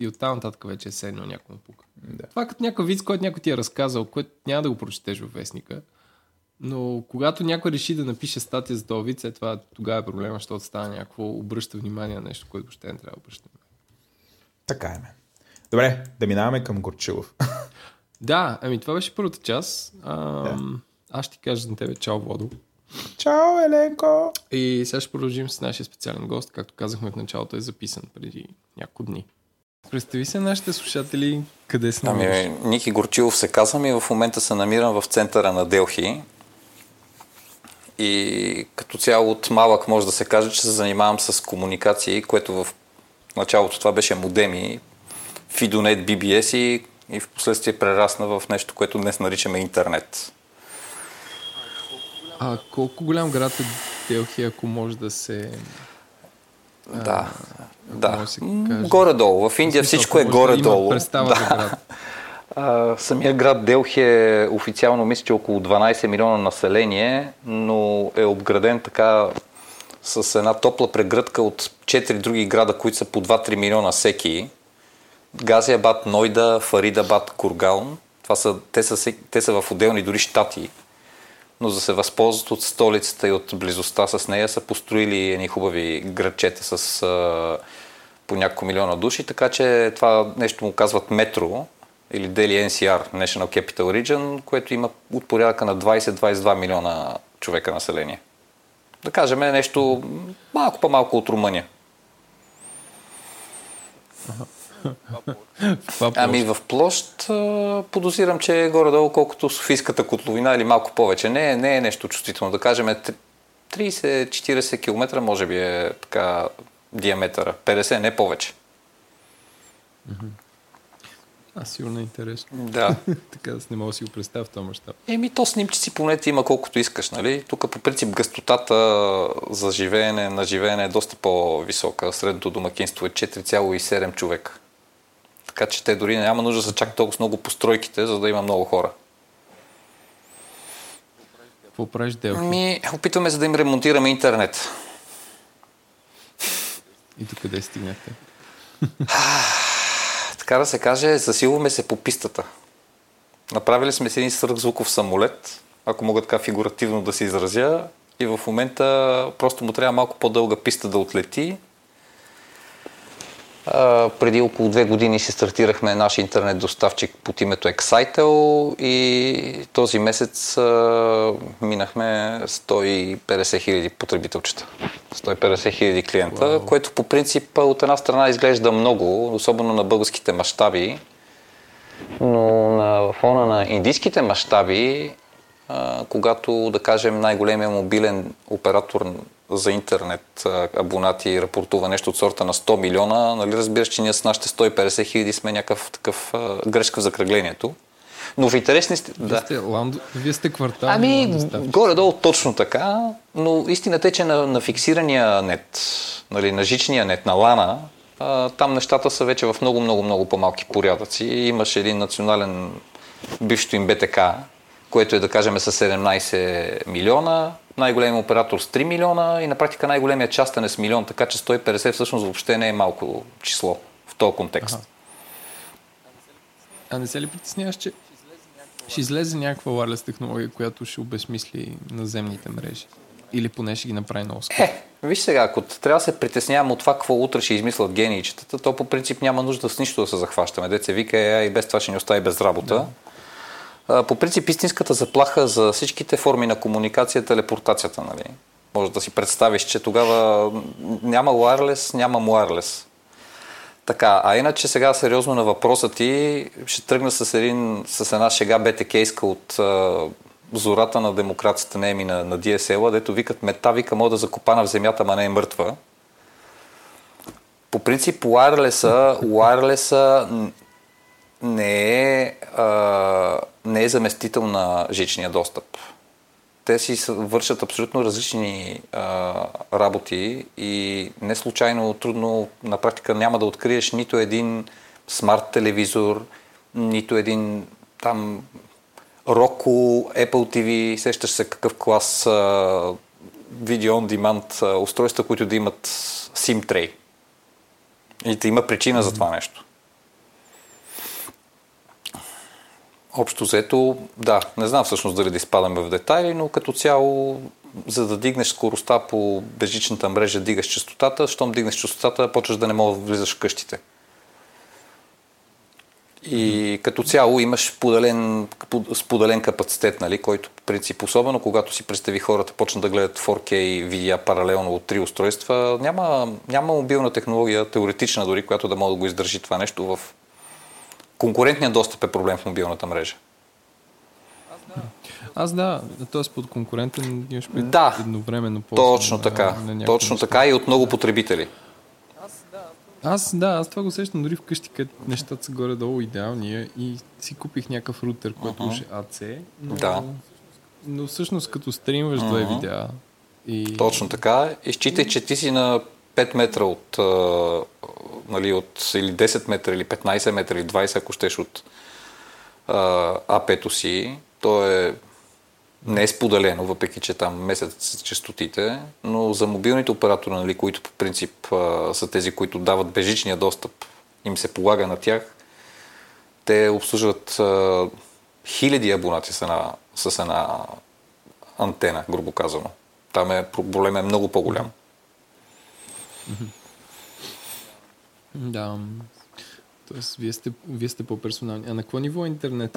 и оттам нататък вече е седно някому пука. Да. Това като някакъв вид, който някой ти е разказал, който няма да го прочетеш във вестника, но когато някой реши да напише статия за това вид, тогава е проблема, защото става някакво обръща внимание на нещо, което ще не трябва да обръща внимание. Така е, мен. Добре, да минаваме към Горчилов. Да, това беше първата част. Аз ще ти кажа на тебе чао, Водо. Чао, Еленко! И сега ще продължим с нашия специален гост. Както казахме в началото, е записан преди няколко дни. Представи се нашите слушатели, къде се намираш? Ники Горчилов се казвам и в момента се намирам в центъра на Делхи. И като цяло от малък може да се каже, че се занимавам с комуникации, което в началото това беше модеми, Fidonet, BBS и в последствие прерасна в нещо, което днес наричаме интернет. А колко голям град е Делхи, ако може да се... Да. Горе-долу. В Индия всичко е горе-долу. Самия град Делхи е официално, мисля, че около 12 милиона население, но е обграден така с една топла прегръдка от 4 други града, които са по 2-3 милиона всеки. Газиабад, Нойда, Фаридабад, Кургаон. Те са в отделни дори щати. Но за да се възползват от столицата и от близостта с нея, са построили едни хубави градчета с по няколко милиона души, така че това нещо му казват метро или Delhi NCR, National Capital Region, което има от порядъка на 20-22 милиона човека население. Да кажем нещо малко по-малко от Румъния. В площ подозирам, че е горе-долу колкото Софийската котловина или малко повече. Не е нещо чувствително. Да кажем 30-40 км може би е така диаметъра. 50, не повече. Сигурно е интересно. Да. Така да не мога да си го представя в този мащаб. То снимчици поне има колкото искаш, нали? Тук по принцип гъстотата за живеене е доста по-висока. Средното домакинство е 4,7 човека. Така че те дори няма нужда да са чак толкова много постройките, за да има много хора. Какво правиш, Делхи? Опитваме се да им ремонтираме интернет. И до къде стигнахте? Така да се каже, засилваме се по пистата. Направили сме си един свръхзвуков самолет, ако мога така фигуративно да се изразя, и в момента просто му трябва малко по-дълга писта да отлети. Преди около 2 години си стартирахме наш интернет доставчик под името Excitel и този месец минахме 150 хиляди потребителчета, 150 хиляди клиента, което по принцип от една страна изглежда много, особено на българските мащаби, но на фона на индийските мащаби, когато, да кажем, най-големия мобилен оператор за интернет абонати рапортува нещо от сорта на 100 милиона, нали разбираш, че ние с нашите 150 хиляди сме някакъв такъв грешка в закръглението. Но в интересни сте... Да. Вие сте квартал. Ами, горе-долу точно така, но истината е, че на фиксирания нет, нали, на жичния нет, на лана, там нещата са вече в много по-малки порядъци. Имаше един национален, бившето им БТК, което е, да кажем, с 17 милиона, най-големият оператор с 3 милиона и на практика най-големият частен е с милион, така че 150 всъщност въобще не е малко число в този контекст. Ага. А не се ли притесняваш, че ще излезе някаква wireless технология, която ще обезмисли наземните мрежи? Или поне ще ги направи много скъпо? Виж сега, ако трябва да се притеснявам от това, какво утре ще измислят геничетата, то по принцип няма нужда с нищо да се захващаме. Деца вика и без това ще ни остави без работа. Да. По принцип, истинската заплаха за всичките форми на комуникация е телепортацията. Нали? Може да си представиш, че тогава няма wireless, няма wireless. Така, а иначе сега сериозно на въпроса ти, ще тръгна с една шега бетекейска от зората на демокрацията, не е ми на DSL-а, дето викат мета, вика, може да закопана в земята, ма не е мъртва. По принцип, wireless-а не е заместител на жичния достъп. Те си вършат абсолютно различни работи и не случайно трудно, на практика няма да откриеш нито един смарт телевизор, нито един там Roku, Apple TV, сещаш се какъв клас видео on demand устройства, които да имат SIM tray. И да има причина за това нещо. Общо взето, да, не знам всъщност дали да изпадаме в детайли, но като цяло, за да дигнеш скоростта по безжичната мрежа, дигаш частотата, щом дигнеш частотата, почваш да не можеш да влизаш в къщите. И като цяло имаш споделен капацитет, нали, който по принцип, особено когато си представи хората, почнат да гледат 4K и видеа паралелно от три устройства, няма мобилна технология, теоретична дори, която да може да го издържи това нещо в... Конкурентният достъп е проблем в мобилната мрежа. Аз да, т.е. под конкурентен имаш пред едновременно ползване. Точно така, и от много потребители. Аз това го сещам дори вкъщи, където нещата са горе-долу идеални и си купих някакъв рутер, който беше AC, но всъщност като стримваш две видеа. И... Точно така, изчитай, че ти си на 5 метра от, нали, или 10 метра, или 15 метра, или 20, ако щеш от А5-то си. То не е споделено, въпреки че там месят честотите, но за мобилните оператори, нали, които по принцип са тези, които дават безжичния достъп, им се полага на тях, те обслужват хиляди абонати с една антена, грубо казано. Там проблемът е много по-голям. Да, т.е. вие сте по-персонални. А на какво ниво е интернет?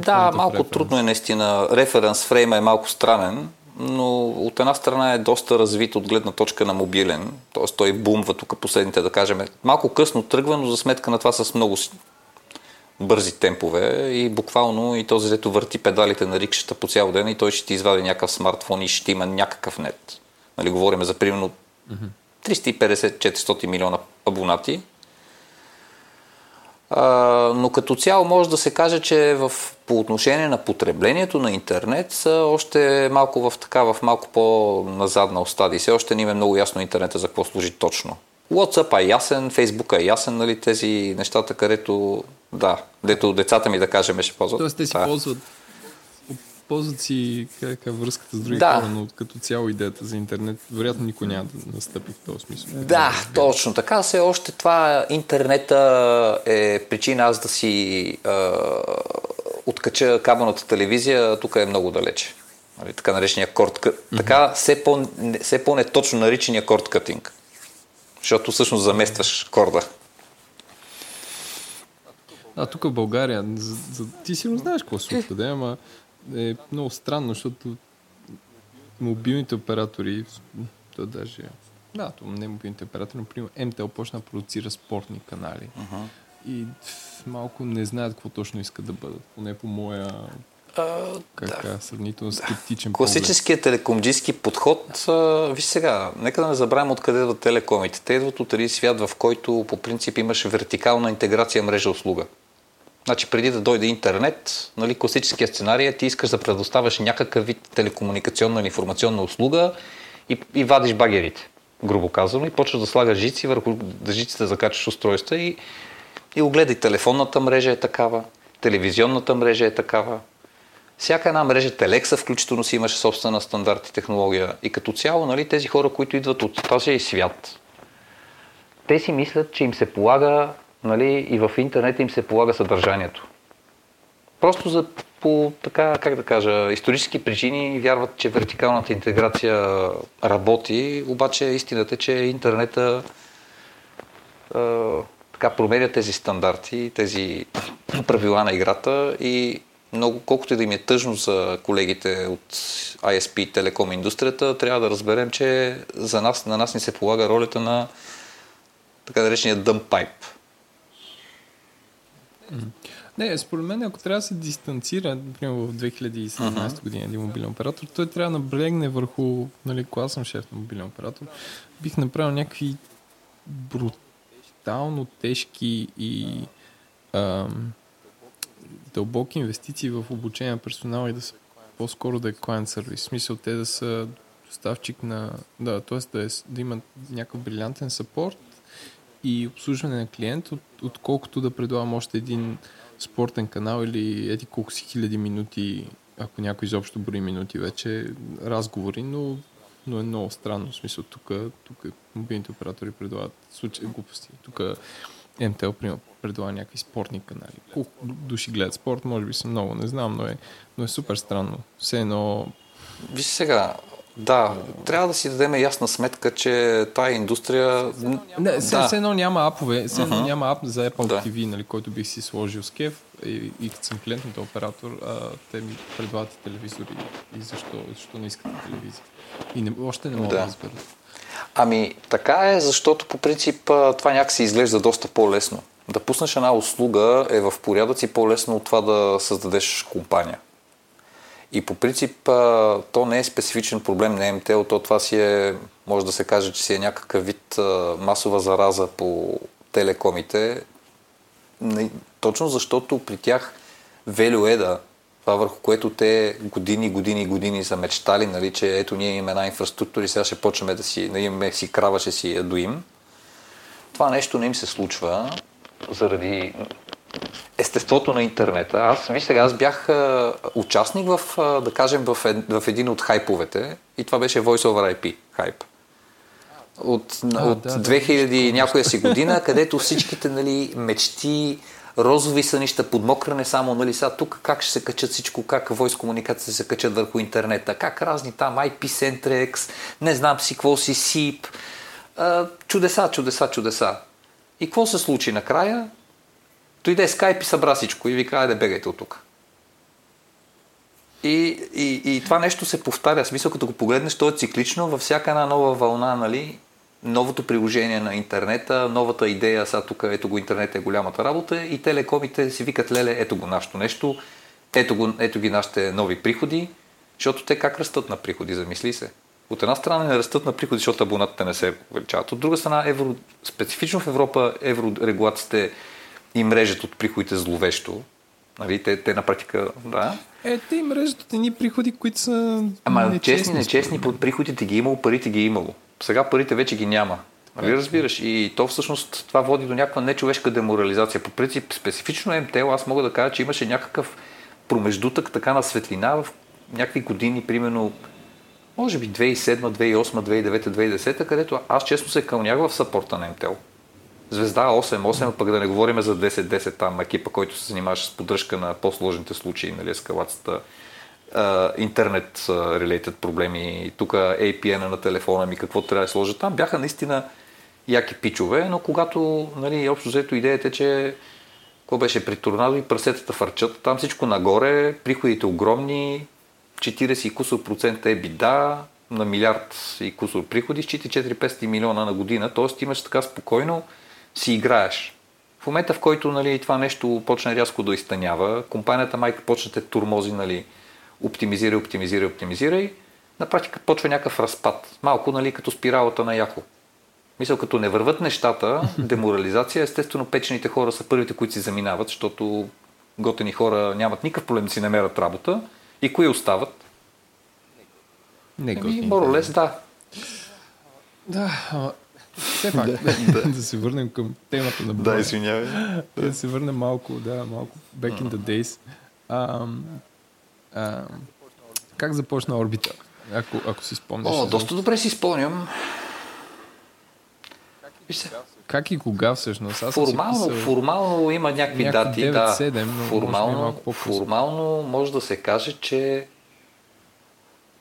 Да, малко референс. Трудно е наистина. Референс фрейма е малко странен, но от една страна е доста развит от гледна точка на мобилен, т.е. той бумва тук последните, да кажем. Малко късно тръгва, но за сметка на това с много бързи темпове и буквално и този дето върти педалите на рикшата по цял ден и той ще ти извади някакъв смартфон и ще има някакъв нет. Нали, говорим за примерно 350-400 милиона абонати. Но като цяло може да се каже, че по отношение на потреблението на интернет са още малко малко по-назадна остадия. Все още не им е много ясно интернета за какво служи точно. WhatsApp е ясен, Facebook е ясен, нали, тези нещата, където дето децата ми, да кажем, ще ползват. Тоест те си ползват. Ползват си връзката с други хора, но като цяло идеята за интернет вероятно никой няма да настъпи в този смисъл. Да, точно така. Все още това интернета е причина аз да си откача кабелната телевизия, тук е много далече. Така наречения кордкът. Така все по-неточно наричания кордкътинг. Защото всъщност заместваш корда. А тук в България, ти сигурно знаеш какво се случва, ама... е много странно, защото мобилните оператори, то даже, то не мобилните оператори, например, МТЛ почна да продуцира спортни канали и малко не знаят какво точно искат да бъдат, поне по моя сравнително скептичен поглед. Класическият телекомджийски подход, виж сега, нека да не забравим откъде идват телекомите. Те идват от един свят, в който по принцип имаш вертикална интеграция мрежа услуга. Значи преди да дойде интернет, нали, класическия сценарий, ти искаш да предоставяш някакъв вид телекомуникационна или информационна услуга и вадиш багерите, грубо казано, и почваш да слагаш жици, върху жиците закачаш устройства и огледай, телефонната мрежа е такава, телевизионната мрежа е такава. Всяка една мрежа, Телекса включително си имаше собствена стандарт и технология. И като цяло, нали, тези хора, които идват от този свят, те си мислят, че им се полага, нали, и в интернет им се полага съдържанието. Просто за по така, как да кажа, исторически причини вярват, че вертикалната интеграция работи, обаче истината е, че интернета така променя тези стандарти, тези правила на играта и много, колкото и да им е тъжно за колегите от ISP, телеком индустрията, трябва да разберем, че за нас, на нас ни се полага ролята на така наречения dump pipe. Не, според мен, ако трябва да се дистанцира, например, в 2017 година един мобилен оператор, той трябва да наблегне върху, нали, ако аз съм шеф на мобилен оператор, бих направил някакви брутално тежки и дълбоки инвестиции в обучение на персонала и да са по-скоро да е client service. В смисъл те да са доставчик на... Да, т.е. да имат някакъв брилянтен съпорт и обслужване на клиент, отколкото да предлагам още един спортен канал или еди колко си хиляди минути, ако някой изобщо брои минути вече, разговори, но е много странно. В смисъл тук мобилните оператори предлагат случай глупости. Тук МТЛ, примерно, предлага някакви спортни канали. Колко души гледат спорт, може би са много, не знам, но е супер странно. Все едно... Виж сега, да, трябва да си дадем ясна сметка, че тая индустрия... Все едно няма апове, все едно няма ап за Apple TV, нали, който бих си сложил с кеф и като съм клиент на този оператор, те ми предлагат и телевизори. И защо не искате телевизия? И още не мога да разбера. Ами, така е, защото по принцип това някакси изглежда доста по-лесно. Да пуснеш една услуга е в порядъци по-лесно от това да създадеш компания. И по принцип то не е специфичен проблем на МТЛ, то това си е, може да се каже, че си е някакъв вид масова зараза по телекомите. Точно защото при тях value-add-а, това върху което те години са мечтали, нали, че ето ние имаме една инфраструктура и сега ще почнем да си, имаме си крава, ще си я доим. Това нещо не им се случва заради естеството на интернета. Аз бях участник в, да кажем, в един от хайповете и това беше Voice over IP хайп. От 2000 някоя си година, където всичките, нали, мечти, розови сънища, подмокрене само, нали, сега тук как ще се качат всичко, как voice комуникация се качат върху интернета, как разни там IP-Centrex, не знам си какво си, SIP, чудеса. И какво се случи накрая? Дойде Skype и събра всичко и ви каза, да бегайте от тук. И това нещо се повтаря. В смисъл, като го погледнеш, то е циклично във всяка една нова вълна, нали, новото приложение на интернета, новата идея, сега тук, ето го, интернет е голямата работа и телекомите си викат, леле, ето го нашето нещо, ето ги нашите нови приходи, защото те как растат на приходи, замисли се. От една страна не растат на приходи, защото абонатите не се увеличават. От друга страна, специфично в Европа, еврорегулациите и мрежат от приходите зловещо. Нали, те на практика, да. Те и мрежат от едни приходи, които са нечестни. Под приходите ги имало, парите ги имало. Сега парите вече ги няма. Нали, разбираш? И то всъщност това води до някаква нечовешка деморализация. По принцип, специфично МТЛ, аз мога да кажа, че имаше някакъв промеждутък така на светлина в някакви години, примерно може би 2007, 2008, 2009, 2010, където аз честно се кълнях в съпорта на МТЛ. Звезда 8-8, пък да не говорим за 10-10 там екипа, който се занимаваше с поддръжка на по-сложните случаи, нали, ескалацията, интернет-релейтед проблеми, тук APN-а на телефона ми, какво трябва да сложа там, бяха наистина яки пичове, но когато, нали, общо взето идеята е, че какво беше при торнадо и прасетата фърчат, там всичко нагоре, приходите огромни, 40 и кусор процента е беда, на милиард и кусор приходи, считай 4-500 милиона на година, т.е. имаш така спокойно си играеш. В момента, в който, нали, това нещо почне рязко да изтънява, компанията майка почне те турмози, нали, оптимизирай, на практика почва някакъв разпад. Малко, нали, като спиралата на Яко. Мисля, като не върват нещата, деморализация, естествено печените хора са първите, които си заминават, защото готени хора нямат никакъв проблем да си намерят работа. И кои остават? Неготни. Моролес, да. Да, ама... Все пак, да се върнем към темата на Боя. Да, извинявай. Да се върнем малко back in the days. Как започна Орбита? Ако си спомняш. Доста добре си спомням. Как и кога всъщност? Формално има някакви дати. 9, да. 7, формално може да се каже, че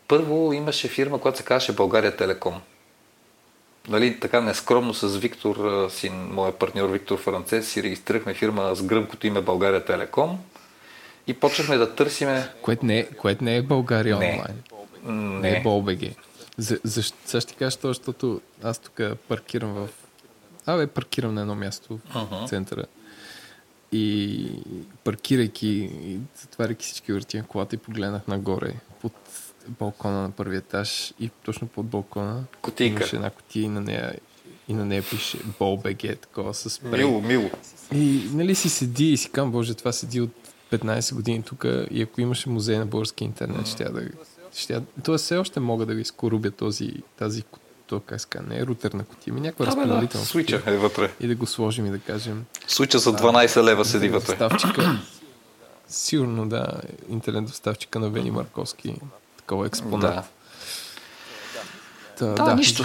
първо имаше фирма, която се казваше България Телеком. Нали, така нескромно с Виктор, син, моя партньор Виктор Францес, си регистрирахме фирма с гръмкото име България Телеком и почнахме да търсиме... Което не е България онлайн. Не е БОБГ. Сега ще кажа, защото аз тук паркирам в... паркирам на едно място в центъра. И паркирайки и затваряйки всички върти на колата и погледнах нагоре под балкона на първи етаж и точно под балкона имаше една кутия и на нея пише БОБГ, такова с прей. Мило. И нали си седи и си кам, боже, това седи от 15 години тук и ако имаше музей на български интернет, Тоест все още мога да го изкорубя тази кутия, не е рутерна кутия, ми някаква разпределителна кутия. Е вътре. И да го сложим и да кажем... Суича за 12 лева седи вътре. Доставчика, сигурно да, интернет доставчика на Вени Марковски. Такова експонат. Да. Нищо.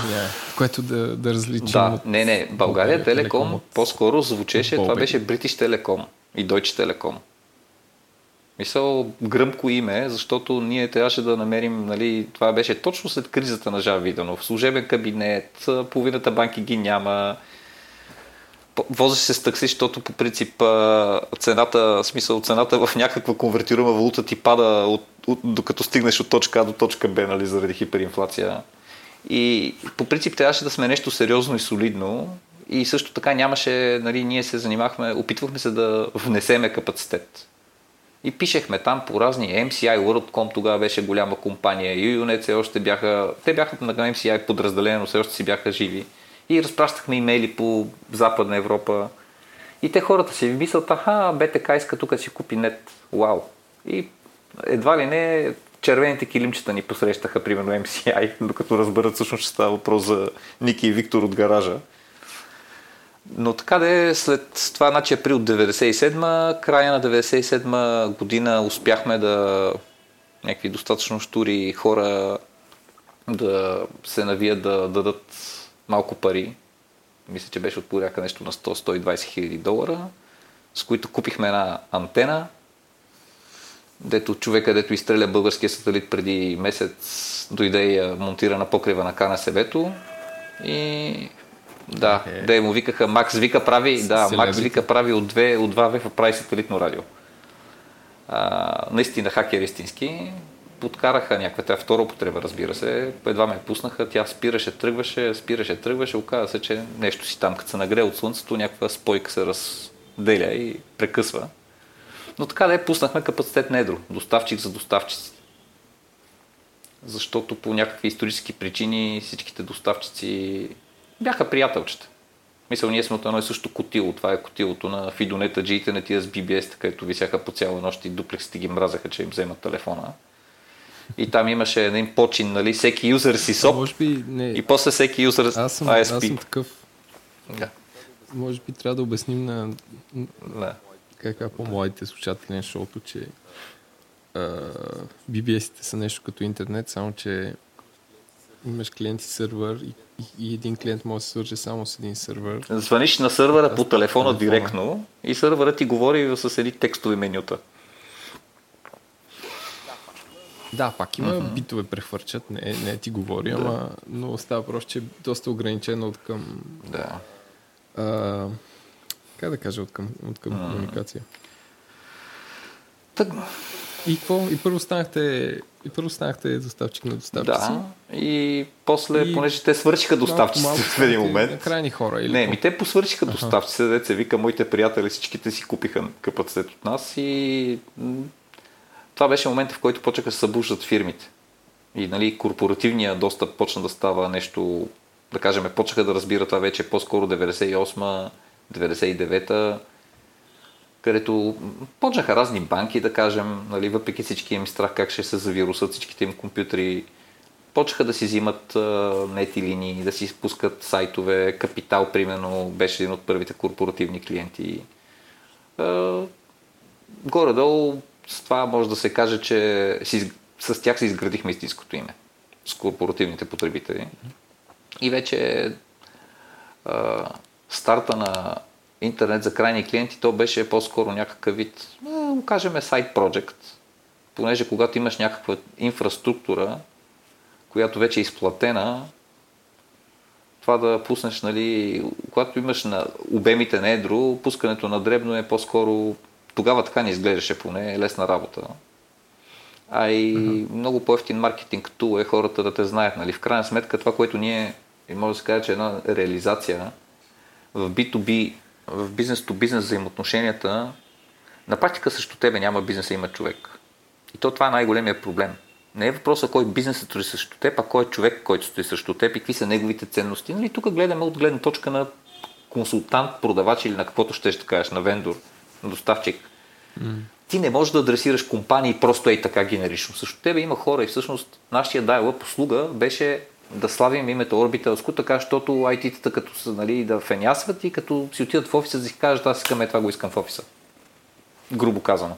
Което да различим. Да, от... Не. България Телеком от... по-скоро звучеше, това беше British Telecom и Deutsche Telecom. Мисъл, гръмко име, защото ние трябваше да намерим, нали, това беше точно след кризата на Жан Виденов. Служебен кабинет, половината банки ги няма. Возиш се с такси, защото по принцип цената в някаква конвертируема валута ти пада докато стигнеш от точка А до точка Б, нали, заради хиперинфлация. И по принцип трябваше да сме нещо сериозно и солидно и също така нямаше, нали, ние се занимахме, опитвахме се да внесеме капацитет. И пишехме там по разни MCI, WorldCom тогава беше голяма компания, UUNET все още бяха, те бяха на MCI подразделение, но все още си бяха живи. И разпращахме имейли по Западна Европа. И те хората си мислят, БТК иска тук да си купи нет. Вау! И едва ли не червените килимчета ни посрещаха, примерно MCI, докато разберат всъщност, че става въпрос за Ники и Виктор от гаража. Но така де, след това, значи април 97-ма, края на 97-ма година успяхме да някакви достатъчно щури хора да се навият да дадат малко пари. Мисля, че беше от порядка нещо на 100-120 хиляди долара, с които купихме една антена, човека изстреля българския сателит преди месец, дойде и я монтира на покрива на КНСБ-то и... Да, да му викаха, Макс вика прави от 2 вефа прави сателитно радио. Наистина хакер истински. Подкараха някаква тя втора употреба, разбира се. Едва ме пуснаха, тя спираше, тръгваше. Оказа се, че нещо си там, като се нагрее от слънцето, някаква спойка се разделя и прекъсва. Но така да пуснахме капацитет на едро. Доставчик за доставчици. Защото по някакви исторически причини всичките доставчици бяха приятелчета. Мисля, ние сме от едно и също котило. Това е котилото на Фидонета, джиите на тия с BBS, където висяха по цяла нощ и дуплексите ги мразаха, че им вземат телефона. И там имаше един почин, нали, всеки юзър си СОП и после всеки юзър ISP. Аз съм такъв. Да. Може би трябва да обясним на по-младите слушатели на шоуто, че BBS-ите са нещо като интернет, само че имаш клиент и сървър и един клиент може да се свърже само с един сървър. Звъниш на сървъра по телефона директно и сървърът ти говори с едни текстови менюта. Да, пак има битове прехвърчат, не ти говори, но става просто, че е доста ограничено от към... Да. Как да кажа, от към комуникация? Тъгно. И първо станахте доставчик на доставчици. Да, и после, понеже те свършиха доставчиците в един момент. Крайни хора. Те посвършиха доставчиците, деца вика, моите приятели всичките си купиха капацитет от нас и това беше момента, в който почнаха да се събуждат фирмите. И, нали, корпоративният достъп почна да става нещо, да кажем, почнаха да разбира това вече по-скоро 98-99-та. където почнаха разни банки, да кажем, нали, въпреки всички им страх как ще се завирусат всичките им компютри, почнаха да си взимат нети линии, да си спускат сайтове. Капитал, примерно, беше един от първите корпоративни клиенти. Горе-долу с това може да се каже, че с тях се изградихме истинското име, с корпоративните потребители. И вече старта на интернет за крайни клиенти, то беше по-скоро някакъв вид, кажем, сайт project, понеже когато имаш някаква инфраструктура, която вече е изплатена, това да пуснеш, нали, когато имаш на обемите на едро, пускането на дребно е по-скоро, тогава така не изглеждаше поне, лесна работа. А и много по-ефтин маркетинг тул е хората да те знаят. Нали. В крайна сметка това, което ние, може да се каже, че една реализация в B2B, в бизнес-то-бизнес взаимоотношенията, на практика срещу тебе няма бизнеса, има човек. И то това е най-големия проблем. Не е въпросът кой бизнесът стои срещу теб, а кой е човек, който стои срещу теб и какви са неговите ценности. Нали, тук гледаме от гледна точка на консултант, продавач или на каквото ще кажеш, на вендор, на доставчик. Ти не можеш да адресираш компании просто ей така генерично. Срещу тебе има хора и всъщност нашия дайлъп услуга беше да славим името Orbitalско, така защото IT-тата като са, нали, да фенясват и като си отидат в офиса да си кажат, аз искам това го искам в офиса. Грубо казано.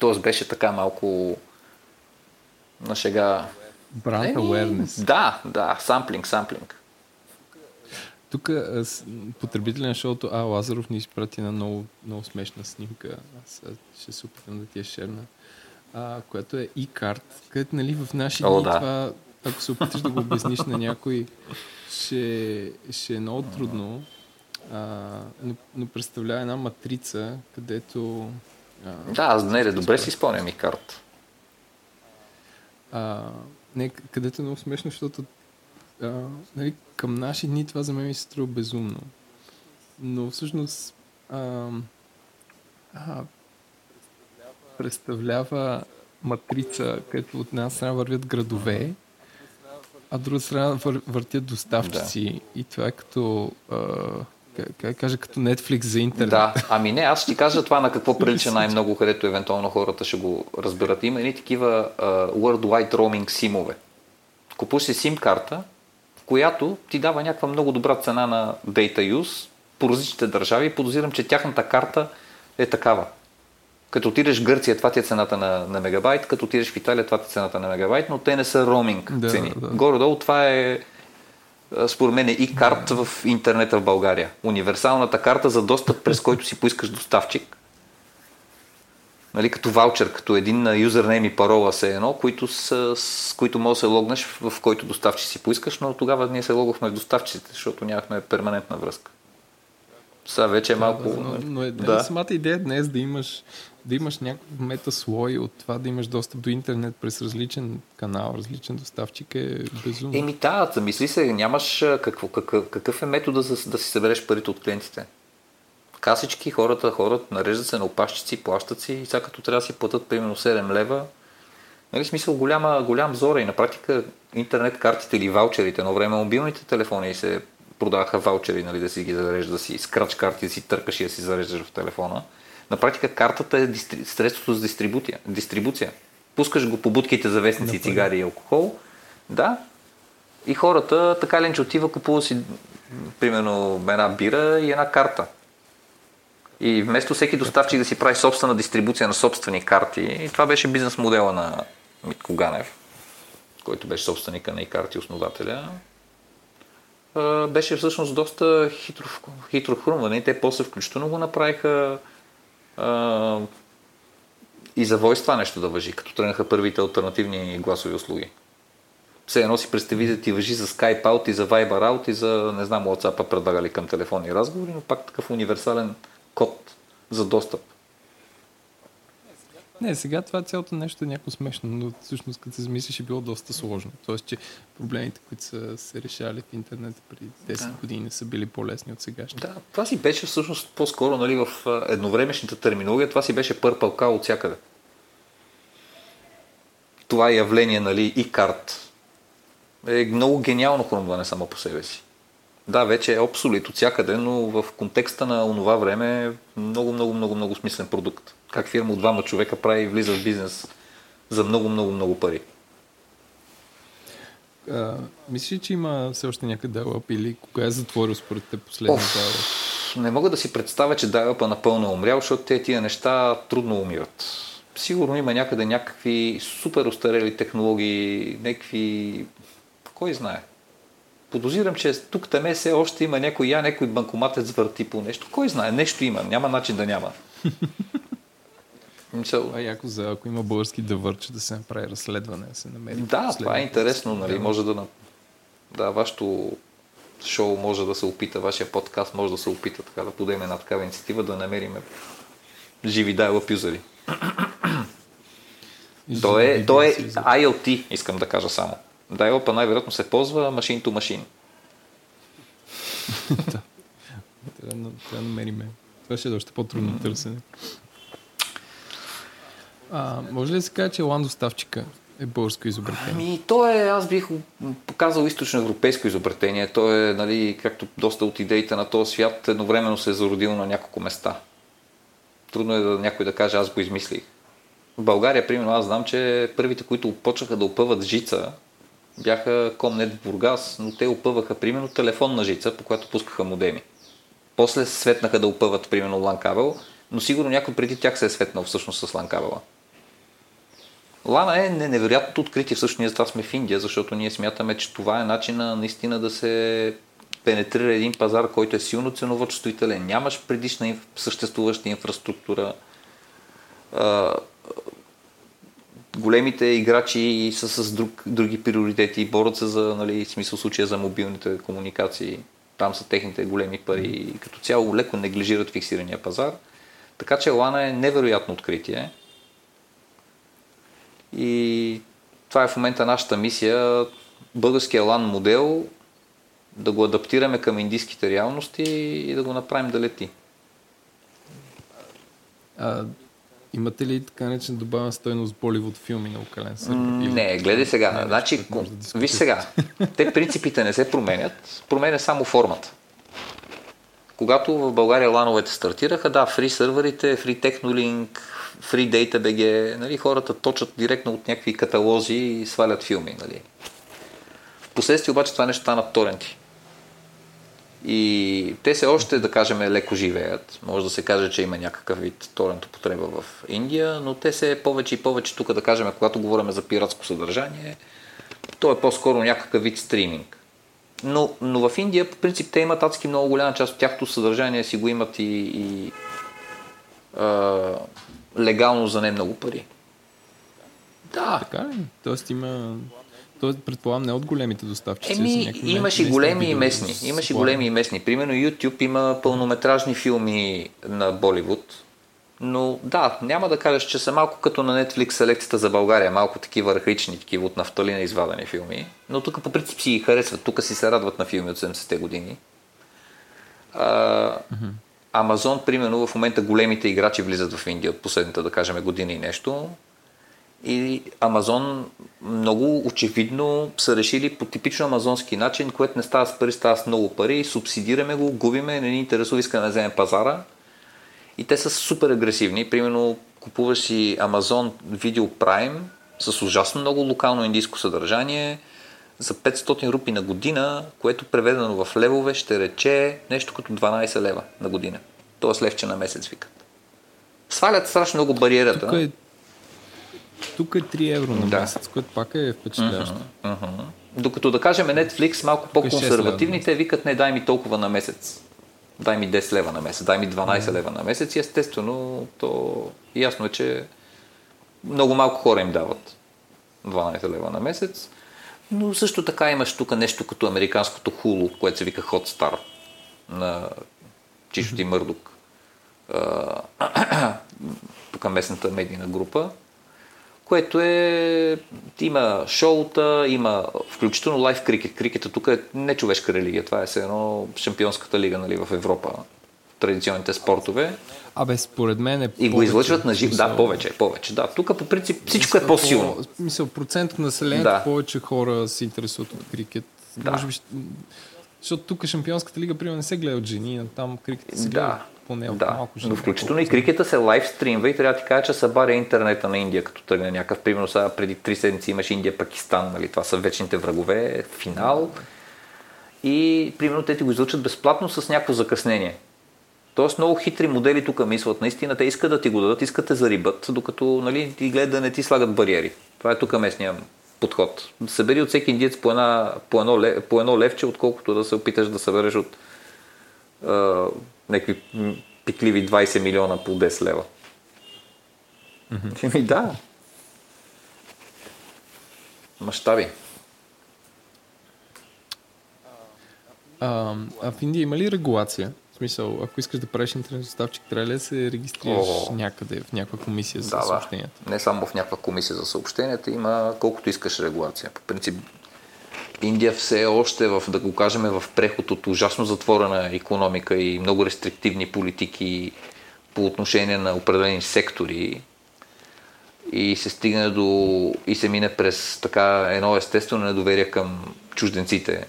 Тоест беше така малко на шега. Brand awareness. Да, самплинг. Тук потребителя на шоуто Лазаров ни изпрати на много, много смешна снимка. Аз ще се опитам да ти я шерна. Която е e-card, където, нали, в наши дни това, ако се опиташ да го обясниш на някой, ще е много трудно, но представлява една матрица, където... аз добре си спомням e-card. Където е много смешно, защото нали, към наши дни това за мен ми се струва безумно. Но всъщност представлява матрица, където от една страна вървят градове, а от друга страна въртят доставчици. Да. И това е като, като Netflix за интернет. Да, ами не, аз ще ти кажа това на какво прилича най-много, където евентуално хората ще го разберат. Има едни такива worldwide roaming симове. Купуваш си сим-карта, в която ти дава някаква много добра цена на data use по различните държави. Подозирам, че тяхната карта е такава. Като отидеш в Гърция, това ти е цената на мегабайт, като отидеш в Италия, това ти е цената на мегабайт, но те не са роуминг цени. Да. Горе-долу това е, според мен, и карта в интернета в България. Универсалната карта за достъп, през който си поискаш доставчик. Нали, като ваучер, като един юзернейм и парола се едно, с които може да се логнеш, в който доставчик си поискаш, но тогава ние се логвахме в доставчиците, защото нямахме перманентна връзка. Сега вече е малко... Но самата идея днес да имаш някакъв метаслой от това, да имаш достъп до интернет през различен канал, различен доставчик е безумно. Замисли се, нямаш какъв е метода да си събереш парите от клиентите. Касички, хората нареждат се на опашчици, плащат си и сега като трябва да си платят примерно 7 лева. Нали, смисъл голям зора и на практика интернет картите или ваучерите, едно време мобилните телефони се продаваха ваучери, нали, да си ги зарежда, да си скрач карти, да си търкаш и да си зареждаш в телефона. На практика картата е средството за дистрибуция. Пускаш го по будките за вестници, цигари и алкохол. Да. И хората така ленче отива, купува си примерно една бира и една карта. И вместо всеки доставчик да си прави собствена дистрибуция на собствени карти, и това беше бизнес модела на Митко Ганев, който беше собственика на и карти, основателя, беше всъщност доста хитро хрумване и те после включително го направиха и за Voice това нещо да важи, като тръгнаха първите алтернативни гласови услуги. Все едно си представи да ти важи за Skype Out и за Viber Out и за, не знам, WhatsApp-а предлагали към телефонни разговори, но пак такъв универсален код за достъп. Не, сега това цялото нещо е някакво смешно, но всъщност като се замислиш е било доста сложно. Тоест, че проблемите, които са се решали в интернет преди 10 години, са били по-лесни от сегашните. Да, това си беше всъщност по-скоро, нали, в едновремешната терминология, това си беше Purple Cow от всякъде. Това е явление, нали, и карт. Е много гениално хрумване само по себе си. да, вече е обсолит от всякъде, но в контекста на онова време е много смислен продукт. Как фирма от двама човека прави и влиза в бизнес за много пари. Мислиш, че има все още някакъв dial-up или кога е затворил според те последния dial-up? Не мога да си представя, че dial-up напълно е умрял, защото тия неща трудно умират. Сигурно има някъде някакви супер остарели технологии, някакви... Кой знае? Подозирам, че тук таме все още има някой банкоматец върти по нещо. Кой знае? Нещо има. Няма начин да няма. Това е яко за ако има български дъвърче да се направи разследване, да се намери. Да, това е интересно, нали? Може да... Да, вашето шоу може да се опита, вашия подкаст може да се опита, така да подеме една такава инициатива, да намерим живи dial-up юзери. То е IoT, искам да кажа само. Dial-up най-вероятно се ползва machine to machine. Да. Трябва да намерим. Това ще е още по-трудно търсене. Може ли да се каже, че ландоставчика е българско изобретение? Аз бих показал източноевропейско изобретение. То е, нали, както доста от идеите на този свят, едновременно се е зародило на няколко места. Трудно е да някой да каже, аз го измислих. В България, примерно, аз знам, че първите, които почнаха да опъват жица, бяха Комнет в Бургас, но те опъваха, примерно, телефонна жица, по която пускаха модеми. После се светнаха да опъват, примерно, лан-кабел, но сигурно някой преди тях се е светнал всъщност с лан-кабела. Лана е невероятно откритие, всъщност ние затова сме в Индия, защото ние смятаме, че това е начина наистина да се пенетрира един пазар, който е силно ценово чувствителен. Нямаш предишна съществуваща инфраструктура. Големите играчи са с други приоритети, борят се за, нали, смисъл случая за мобилните комуникации. Там са техните големи пари и като цяло леко неглижират фиксирания пазар. Така че Лана е невероятно откритие. И това е в момента нашата мисия, българския LAN модел, да го адаптираме към индийските реалности и да го направим да лети. Имате ли така начин добавена стойност Боливуд филми на локален сервер? Не, гледай сега. Виж сега, те принципите не се променят, променя само формата. Когато в България лановете стартираха, да, фри серверите, фри технолинк, Free Data.bg, нали, хората точат директно от някакви каталози и свалят филми. Нали. Впоследствие обаче това нещо стана торенти. И те се още, да кажем, леко живеят. Може да се каже, че има някакъв вид торент употреба в Индия, но те се повече и повече тук, да кажем, когато говорим за пиратско съдържание, то е по-скоро някакъв вид стриминг. Но в Индия, по принцип, те имат адски много голяма част от тяхното съдържание си го имат и легално за не много пари. Да. Така ли? Тоест има... предполагам не от големите доставчици. Имаш и големи и местни. Примерно YouTube има пълнометражни филми на Боливуд. Но да, няма да кажеш, че са малко като на Netflix селекцията за България. Малко такива архаични, такива от нафталина извадени филми. Но тук по принцип си ги харесват. Тук си се радват на филми от 70-те години. Амазон, примерно, в момента големите играчи влизат в Индия от последната, да кажем, година и нещо. И Амазон много очевидно са решили по типично амазонски начин, което не става с пари, става с много пари, субсидираме го, губиме, не ни интересува, искаме да вземем пазара. И те са супер агресивни. Примерно, купуваш си Амазон Видео Прайм с ужасно много локално индийско съдържание за 500 рупи на година, което преведено в левове ще рече нещо като 12 лева на година. Тоест левче на месец, викат. Свалят страшно много бариерата. Тук е 3 евро на месец, което пак е впечатляващо. Докато да кажем Netflix, малко по-консервативни, те викат не дай ми толкова на месец. Дай ми 10 лева на месец, дай ми 12 лева на месец и естествено то ясно е, че много малко хора им дават 12 лева на месец. Но също така имаш тук нещо като американското хулу, което се вика Hotstar на Чичо Ди Мърдок. Тук местната медийна група, което е... има шоута, има включително лайв крикет. Крикета тук е не човешка религия, това е все едно шампионската лига, нали, в Европа. Традиционните спортове. Според мен е повече. И го излъчват на жив. Да, повече. Да. Тук по принцип всичко е по-силно. Процент на населението, повече хора се интересуват от крикет. Да. Може би Защото тук Шампионската лига, примерно, не се гледа от жени, а там крикета се гледа поне от малко жени. Но включително и крикета се лайвстримва и трябва да ти кажа, че събаря интернета на Индия, като тръгне някакъв. Примерно сега преди 3 седмици имаш Индия-Пакистан, нали? Това са вечните врагове, финал. И примерно те ти го излъчат безплатно с някакво закъснение. Тоест много хитри модели тук мислят. Наистина те искат да ти го дадат, искат да зарибат, докато, нали, ти гледат да не ти слагат бариери. Това е тук местния подход. Събери от всеки индиец по едно левче, отколкото да се опиташ да събереш от някакви пикливи 20 милиона по 10 лева. Mm-hmm. Да. Мащаби. А в Индия има ли регулация? В смисъл, ако искаш да правиш интернет доставчик, трябва ли да се регистрираш някъде, в някаква комисия за съобщенията? Не само в някаква комисия за съобщенията, има колкото искаш регулация. По принцип, Индия все още, да го кажем, в преход от ужасно затворена икономика и много рестриктивни политики по отношение на определени сектори. И се стигне до... и се мине през така едно естествено недоверие към чужденците.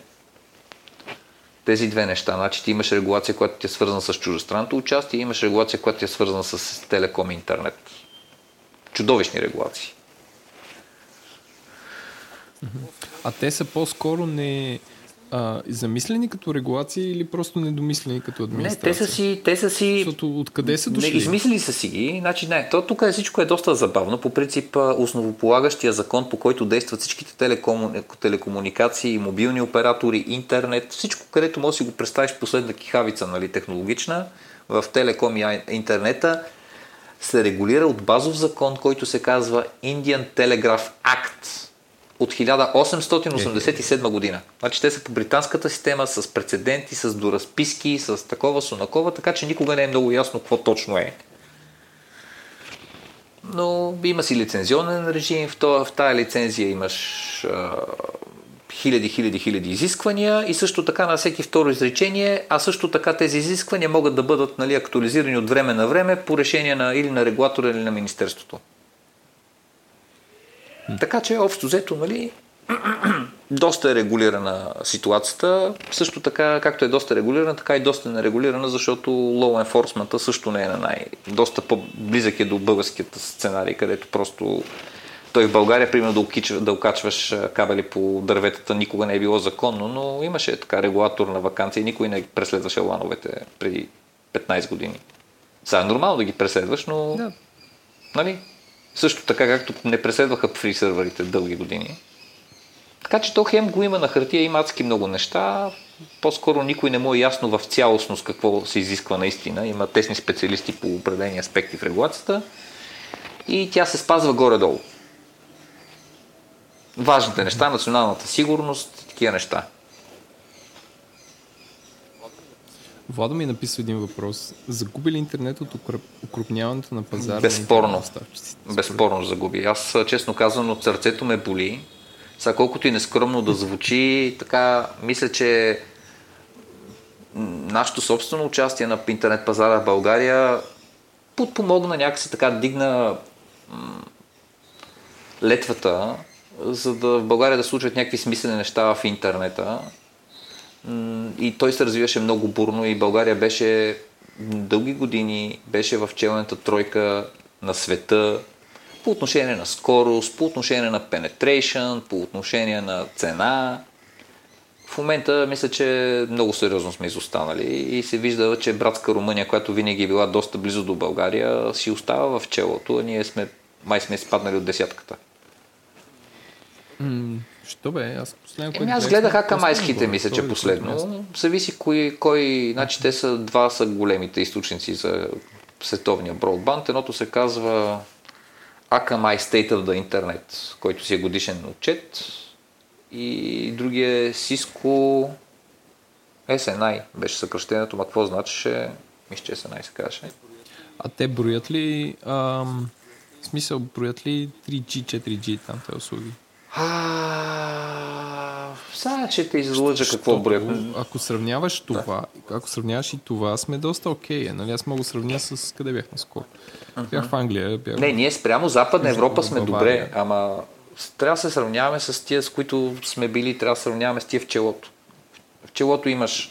Тези две неща. Значи ти имаш регулация, която ти е свързана с чуждестранното участие, и имаш регулация, която ти е свързана с телеком и интернет. Чудовищни регулации. А те са по-скоро не замислени като регулации или просто недомислени като администрация? Не, те са си... Защото откъде са дошли? Не, измислили са си ги. Значи, не, тук е всичко е доста забавно. По принцип, основополагащия закон, по който действат всичките телекомуникации, мобилни оператори, интернет, всичко, където можеш да си го представиш последна кихавица, нали, технологична, в телеком и интернета, се регулира от базов закон, който се казва Indian Telegraph Act. От 1887 година. Значи те са по британската система с прецеденти, с доразписки, с такова, сунакова, така че никога не е много ясно какво точно е. Но има си лицензионен режим, в тая лицензия имаш хиляди изисквания и също така на всеки второ изречение, а също така тези изисквания могат да бъдат, нали, актуализирани от време на време по решение на, или на регулатора, или на министерството. Така че общо взето, нали, доста е регулирана ситуацията, също така както е доста регулирана, така и доста нерегулирана, защото law enforcement-а също не е на доста по-близък е до българският сценарий, където просто той в България, примерно да окачваш кабели по дърветата никога не е било законно, но имаше така регулаторна ваканция и никой не преследваше лановете преди 15 години. Сега е нормално да ги преследваш, но да. Нали? Също така, както не преследваха фри сървърите дълги години. Така че то хем го има на хартия, има адски много неща. По-скоро никой не му е ясно в цялостност какво се изисква наистина. Има тесни специалисти по определени аспекти в регулацията. И тя се спазва горе-долу. Важните неща, националната сигурност, такива неща. Владо ми написа един въпрос. Загуби ли интернет от укрупняването на пазара? Безспорно. Безспорно загуби. Аз, честно казвам, от сърцето ме боли. Сега колкото и нескромно да звучи, така мисля, че нашето собствено участие на интернет пазара в България подпомогна някакси, така дигна летвата, за да в България да случват някакви смислени неща в интернета. И той се развиваше много бурно и България беше дълги години, беше в челната тройка на света по отношение на скорост, по отношение на penetration, по отношение на цена. В момента мисля, че много сериозно сме изостанали и се вижда, че братска Румъния, която винаги е била доста близо до България, си остава в челото, а ние май сме спаднали от десятката. Що бе? Аз гледах акамайските, мисля, че последно. Зависи кой... Значи те са два са големите източници за световния бродбанд. Едното се казва Akamai State of the Internet, който си е годишен отчет. И другия е Cisco SNI, беше съкръщението. Ма какво значеше? Мисля, че SNI се казваше. А те броят ли... в смисъл, броят ли 3G, 4G там те услуги? Сега ще те излъжа какво броя. Ако сравняваш това, да. Ако сравняваш и това, сме доста окей. Нали? Аз мога да сравня с къде бях наскоро. Бях в Англия. Не, ние спрямо Западна Европа сме добре, ама трябва да се сравняваме с тия, с които сме били, трябва да се сравняваме с тия в челото. В челото имаш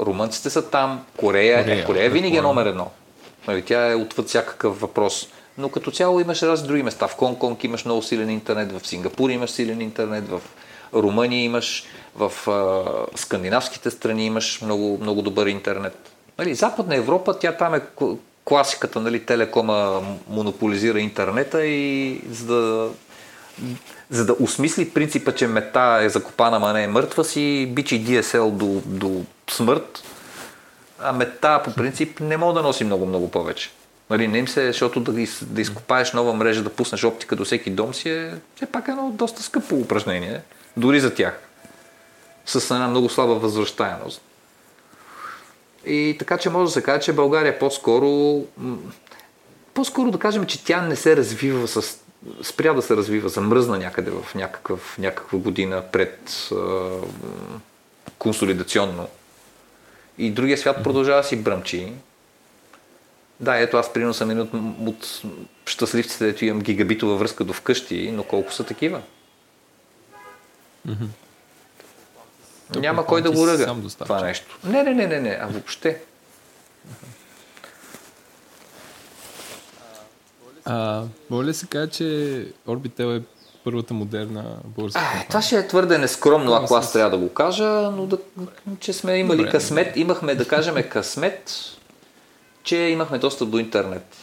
румънците са там, Корея винаги е номер едно. Нали, тя е отвъд всякакъв въпрос. Но като цяло имаш разни други места. В Хонг-Конг имаш много силен интернет, в Сингапур имаш силен интернет, в Румъния имаш, в скандинавските страни имаш много, много добър интернет. Нали, Западна Европа, тя там е класиката, нали, Телекома монополизира интернета и за да осмисли принципа, че мета е закопана, ма не е мъртва, си бичи DSL до смърт, а мета по принцип не мога да носи много-много повече. Нали, не им се, защото да изкопаеш нова мрежа, да пуснеш оптика до всеки дом си е пак едно доста скъпо упражнение, дори за тях, с една много слаба възвръщаемост. И така, че може да се каже, че България по-скоро да кажем, че тя не се развива спря да се развива, замръзна някъде в някаква година пред консолидационно. И другия свят продължава да си бръмчи. Да, ето аз примерно съм един от щастливците, дето имам гигабитова връзка до вкъщи, но колко са такива? Mm-hmm. Няма кой да го ръга това нещо. Не, а въобще. Може ли се каже, че Orbitel е първата модерна борса? Това ще е твърде нескромно, ако аз трябва да го кажа, но че сме имали късмет, имахме да кажем късмет, че имахме достъп до интернет.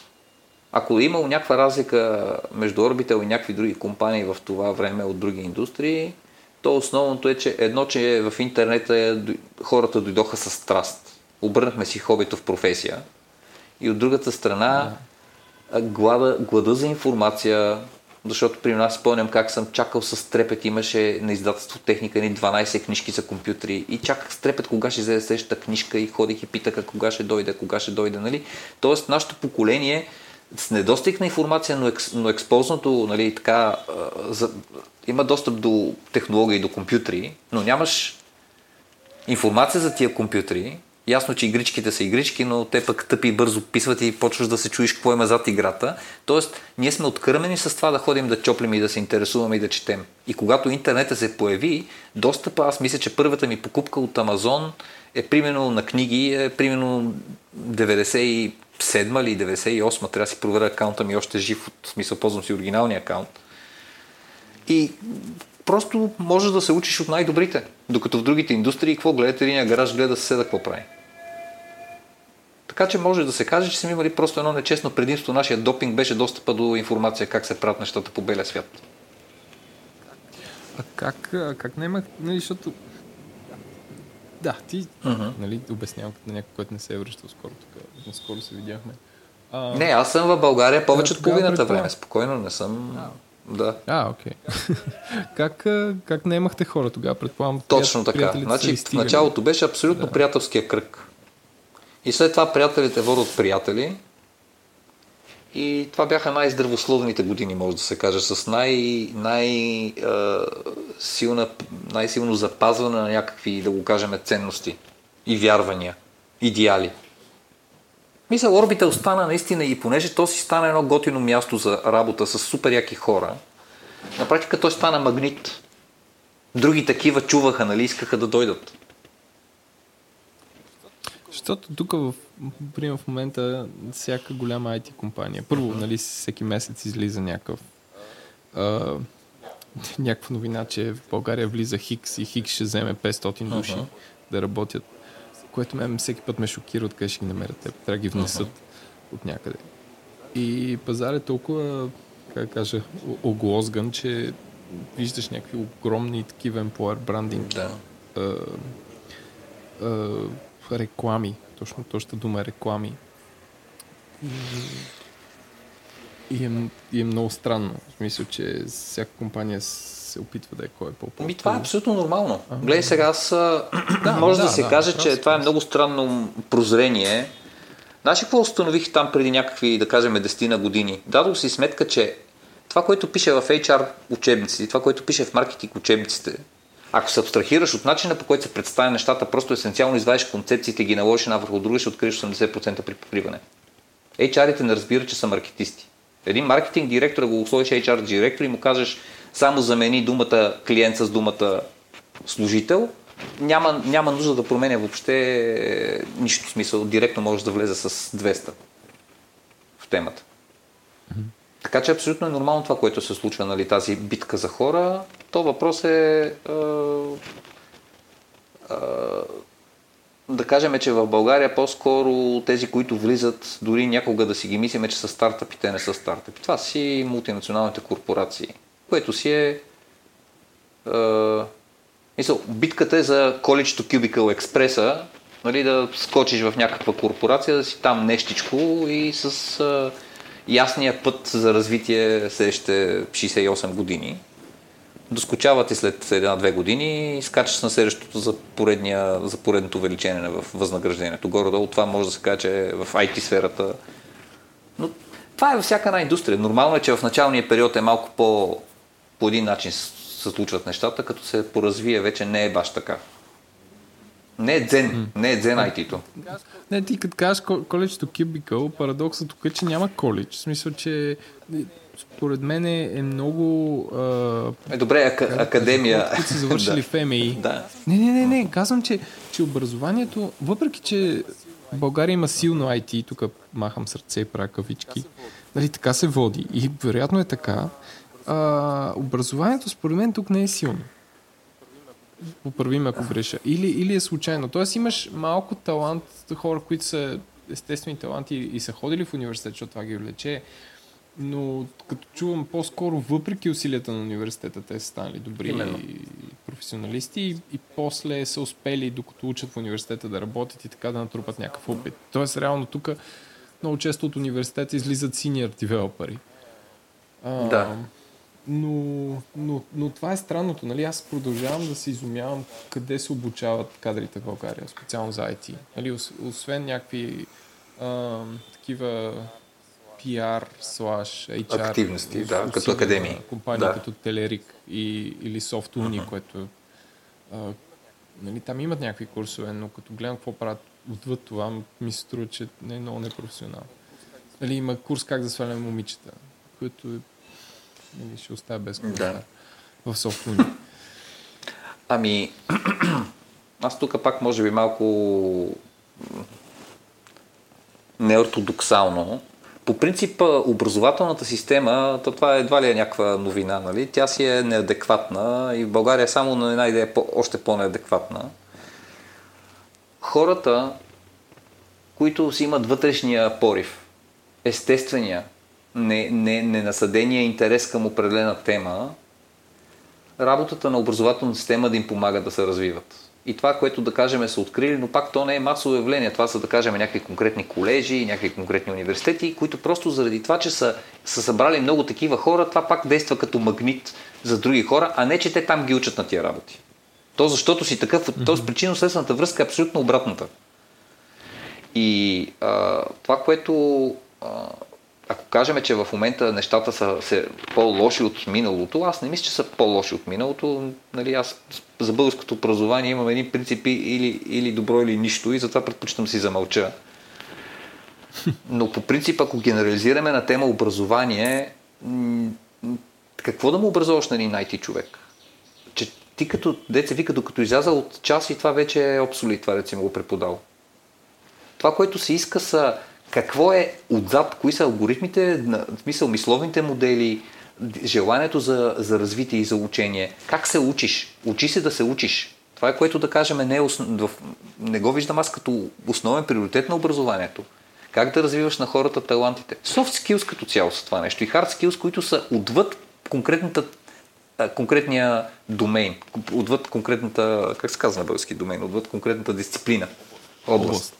Ако е имало някаква разлика между Orbitel и някакви други компании в това време от други индустрии, то основното е, че че в интернета хората дойдоха със страст. Обърнахме си хобито в професия. И от другата страна глада за информация, защото при нас спомням как съм чакал с трепет, имаше на издателство Техника ни 12 книжки за компютри и чаках с трепет кога ще излезе следващата книжка и ходих и питах кога ще дойде, нали? Тоест нашето поколение с недостиг на информация, но експозното, нали, така, има достъп до технологии, до компютри, но нямаш информация за тия компютри. Ясно, че игричките са игрички, но те пък тъпи и бързо писват и почваш да се чуеш какво има зад играта. Тоест, ние сме откърмени с това да ходим да чоплим и да се интересуваме и да четем. И когато интернета се появи, достъпа, аз мисля, че първата ми покупка от Амазон е примерно на книги, примерно 97 или 98, трябва да си проверя акаунта ми още жив, в смисъл ползвам си оригиналния акаунт. И просто можеш да се учиш от най-добрите. Докато в другите индустрии, какво гледате, единия гараж гледа съседа какво прави. Така че може да се каже, че сме имали просто едно нечестно предимство. Нашия допинг беше достъпа до информация как се правят нещата по белия свят. А как не имах, нали, защото... Да, ти нали, обяснявам на някой, който не се е връщал скоро тук. Наскоро се видяхме. Не, аз съм в България повече от половината време. Спокойно не съм... Да. Окей. Как не имахте хора тогава, предполагам? Точно така. Значи, в началото беше абсолютно приятелския кръг. И след това приятелите водят приятели. И това бяха най-здравословните години, може да се каже, с най-силно запазване на някакви, да го кажем, ценности и вярвания, идеали. Мисля, Orbitel остана наистина и понеже то си стана едно готино място за работа с супер яки хора, на практика той стана магнит. Други такива чуваха, нали, искаха да дойдат. Защото тук в момента всяка голяма IT компания, първо, нали, всеки месец излиза някаква новина, че в България влиза Хикс и Хикс ще вземе 500 души да работят, което мен всеки път ме шокира откъде ще ги намерят. Трябва да ги внесат от някъде. И пазар е толкова, как кажа, оглозган, че виждаш някакви огромни такива employer брандинг реклами. Точно точната дума е реклами. И е много странно. В смисъл, че всяка компания се опитва да е кой е по-популярен. Това е абсолютно нормално. Гледай сега, аз може да се каже, че това е много странно прозрение. Знаеш какво установих там преди някакви, да кажем, 10 години? Дадох си сметка, че това, което пише в HR учебниците, това, което пише в маркетинг учебниците, ако се абстрахираш от начина, по който се представя нещата, просто есенциално извадиш концепциите, ги наложиш една върху друга, ще откриеш 80% при покриване. HR-ите не разбират, че са маркетисти. Един маркетинг директор, го условиш HR директор и му кажеш само замени думата клиент с думата служител няма нужда да променя въобще нищо, смисъл. Директно може да влезе с 200 в темата. Mm-hmm. Така че абсолютно е нормално това, което се случва, нали, тази битка за хора. То въпрос е... да кажем, че в България по-скоро тези, които влизат, дори някога да си ги мислиме, че са стартъпи, те не са стартъпи. Това си мултинационалните корпорации, което си е... мисъл, битката е за College to Cubicle Express-а, нали, да скочиш в някаква корпорация, да си там нещичко и с ясния път за развитие следващите 68 години. Доскочавате след една-две години и скачаш на следващото за поредното увеличение в възнаграждението. Горе-долу това може да се каже, че е в IT сферата. Но това е във всяка една индустрия. Нормално е, че в началния период е малко по един начин се случват нещата, като се поразвие вече не е баш така. Не е дзен IT-то. Не, ти като кажеш College to Cubicle, парадоксът тук е, че няма коледж. В смисъл, че... Според мен е много... Добре, академия. Които са завършили в МИ. Да. Не, казвам, че образованието, въпреки че в България има силно IT, тук махам сърце и пракавички, нали, така се води и вероятно е така, образованието според мен тук не е силно. Поправим, ако греша. Или е случайно. Тоест имаш малко талант, хора, които са естествени таланти и са ходили в университет, защото това ги влече. Но като чувам по-скоро, въпреки усилията на университета, те са станали добри професионалисти и после са успели, докато учат в университета, да работят и така да натрупат някакъв опит. Тоест, реално тук много често от университета излизат синьор девелопери. Да. Но това е странното. Нали? Аз продължавам да се изумявам къде се обучават кадрите в България, специално за IT. Нали? Освен някакви такива... PR/HR активности, да, като академии. Компании като Телерик или Софтуни, което нали, там имат някакви курсове, но като гледам какво правят отвъд това, ми се струва, че не е много непрофесионално. Нали, има курс как да сваляме момичета, който нали, ще оставя без коментар в Софтуни. Ами, аз тук пак може би малко неортодоксално. По принцип, образователната система, това едва ли е някаква новина, нали? Тя си е неадекватна и в България само на една идея още по-неадекватна. Хората, които си имат вътрешния порив, естествения, ненасадения интерес към определена тема, работата на образователната система да им помага да се развиват. И това, което да кажем са открили, но пак то не е масово явление. Това са да кажем някакви конкретни колежи, някакви конкретни университети, които просто заради това, че са събрали много такива хора, това пак действа като магнит за други хора, а не че те там ги учат на тия работи. То защото си такъв, т.е. причинно-следствената връзка е абсолютно обратната. И това, което ако кажем, че в момента нещата са по-лоши от миналото, аз не мисля, че са по-лоши от миналото. Нали, аз за българското образование имам едни принципи или добро, или нищо и затова предпочитам си замълча. Но по принцип, ако генерализираме на тема образование, какво да му образуваш на един IT човек? Че ти като деца вика, докато изляза от час и това вече е обсолит, това деца му го преподал. Това, което се иска са какво е отзад, кои са алгоритмите, в смисъл мисловните модели, желанието за развитие и за учение. Как се учиш? Учи се да се учиш. Това е което да кажем, не го виждам аз като основен приоритет на образованието. Как да развиваш на хората талантите? Soft skills като цяло са това нещо и hard skills, които са отвъд конкретния домейн, отвъд конкретната, как се казва на български домейн, отвъд конкретната дисциплина, област.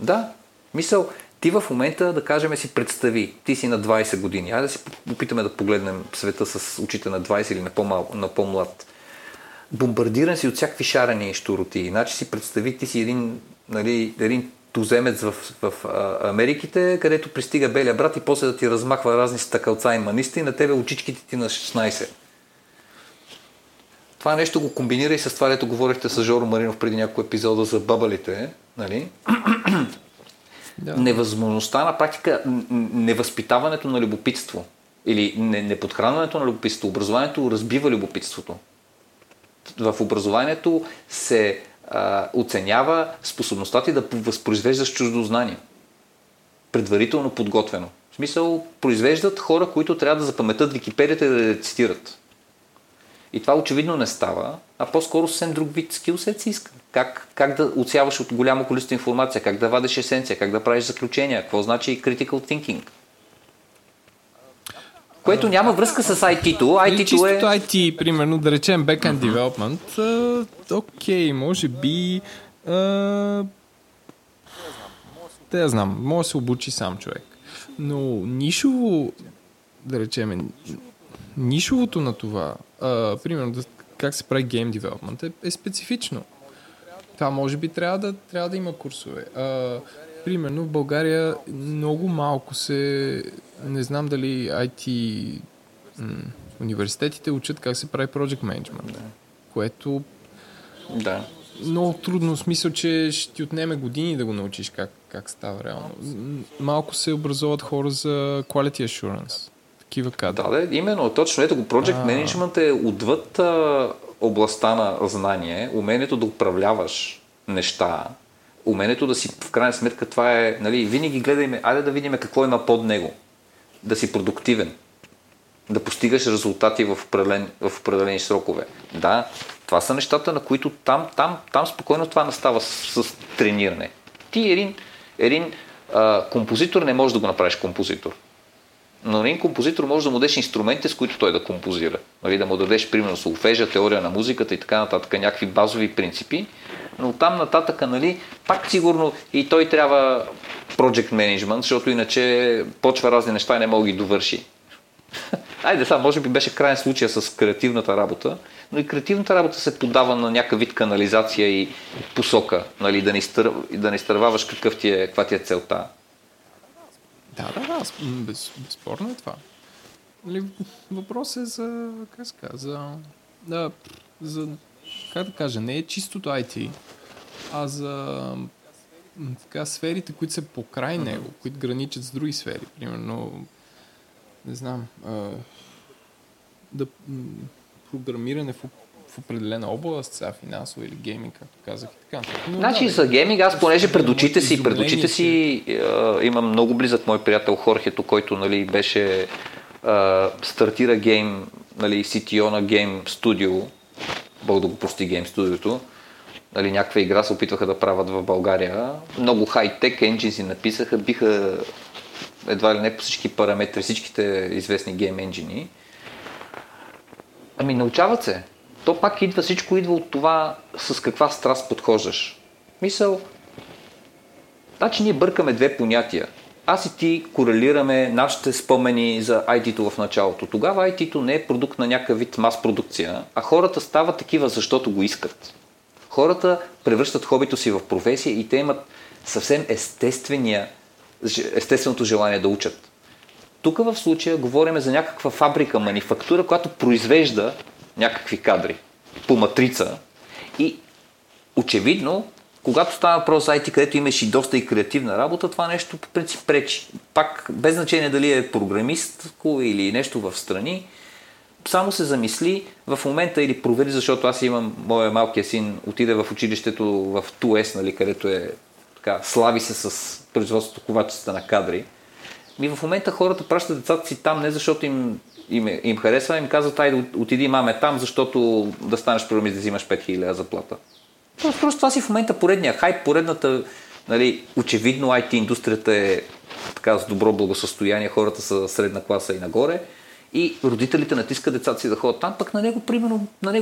Да, мисъл... Ти в момента, да кажем, си представи, ти си на 20 години, айде да си опитаме да погледнем света с очите на 20 или на по-млад. Бомбардиран си от всякакви шарени щуроти, иначе си представи, ти си един туземец в Америките, където пристига белия брат и после да ти размахва разни стъкълца и маниста и на тебе очичките ти на 16. Това нещо го комбинира и с това, дето говорихте с Жоро Маринов преди няколко епизода за бабалите, нали? Да. Невъзможността на практика, невъзпитаването на любопитство или неподхранването на любопитство, образованието разбива любопитството. в образованието се оценява способността ти да възпроизвеждаш чуждо знание. Предварително подготвено. В смисъл, произвеждат хора, които трябва да запаметат Википедията и да я цитират. И това очевидно не става, а по-скоро съвсем друг вид скилсет се иска. Как да отсяваш от голямо количество информация, как да вадиш есенция, как да правиш заключения, какво значи critical thinking. Което няма връзка с IT-то. IT-то чистото е... IT, примерно, да речем backend development, окей, може би... Те я знам, може да се обучи сам човек. Но нишово, да речем, нишовото на това, примерно, как се прави game development е специфично. Това може би трябва да има курсове. Примерно в България много малко се... Не знам дали IT университетите учат как се прави project management. Което... Да. Много трудно, в смисъл, че ще ти отнеме години да го научиш как става реално. Малко се образуват хора за quality assurance. Такива кадри. Да, именно, точно. Ето го, project management е отвъд областта на знание, умението да управляваш неща, умението да си, в крайна сметка, това е, нали, винаги гледаме, айде да видим какво има под него. Да си продуктивен. Да постигаш резултати в определени срокове. Да, това са нещата, на които там спокойно това настава с трениране. Ти един композитор не можеш да го направиш композитор. Но един композитор може да му дадеш инструментите, с които той да композира. Нали, да му дадеш, примерно, солфежа, теория на музиката и така нататък, някакви базови принципи. Но там нататък, нали, пак сигурно и той трябва project management, защото иначе почва разни неща и не мога ги довърши. Айде сега, може би беше крайен случай с креативната работа, но и креативната работа се подава на някакъв вид канализация и посока, нали, да не изтърваваш каква ти е целта. Да, безспорно е това. Нали, въпрос е за, как се казва, за как да кажа, не е чистото IT, а за така, сферите, които са покрай него, които граничат с други сфери. Примерно, не знам, програмиране в определена област, са финансово или гейминг, както казах и така. Но, значи за гейминг, аз понеже пред очите си имам много близък мой приятел Хорхето, който, нали, беше стартира гейм, нали, CTO на Game Studio, Бог да го прости Game Studio-то, нали, някаква игра се опитваха да правят в България. Много хай-тек енджинси написаха, биха едва ли не по всички параметри, всичките известни гейм енджини. Ами научават се. То пак всичко идва от това с каква страст подхождаш. Мисъл, значи ние бъркаме две понятия. Аз и ти корелираме нашите спомени за IT-то в началото. Тогава IT-то не е продукт на някакъв вид мас-продукция, а хората стават такива, защото го искат. Хората превръщат хобито си в професия и те имат съвсем естественото желание да учат. Тук в случая говорим за някаква фабрика, манифактура, която произвежда някакви кадри по матрица. И очевидно, когато става въпрос за IT, където имаш и доста и креативна работа, това нещо по принцип пречи. Пак, без значение дали е програмист или нещо в страни, само се замисли в момента или провери, защото аз имам, моя малкия син отиде в училището в ТУЕС, нали, където е така, слави се с производството, ковачеството на кадри. И в момента хората пращат децата си там, не защото им харесва, им казват, айде отиди, маме, там, защото да станеш програмист да взимаш 5000 заплата. Просто това си в момента поредния хайп, поредната, нали, очевидно IT индустрията е така с добро благосъстояние, хората са средна класа и нагоре и родителите натискат децата си да ходят там, пък на него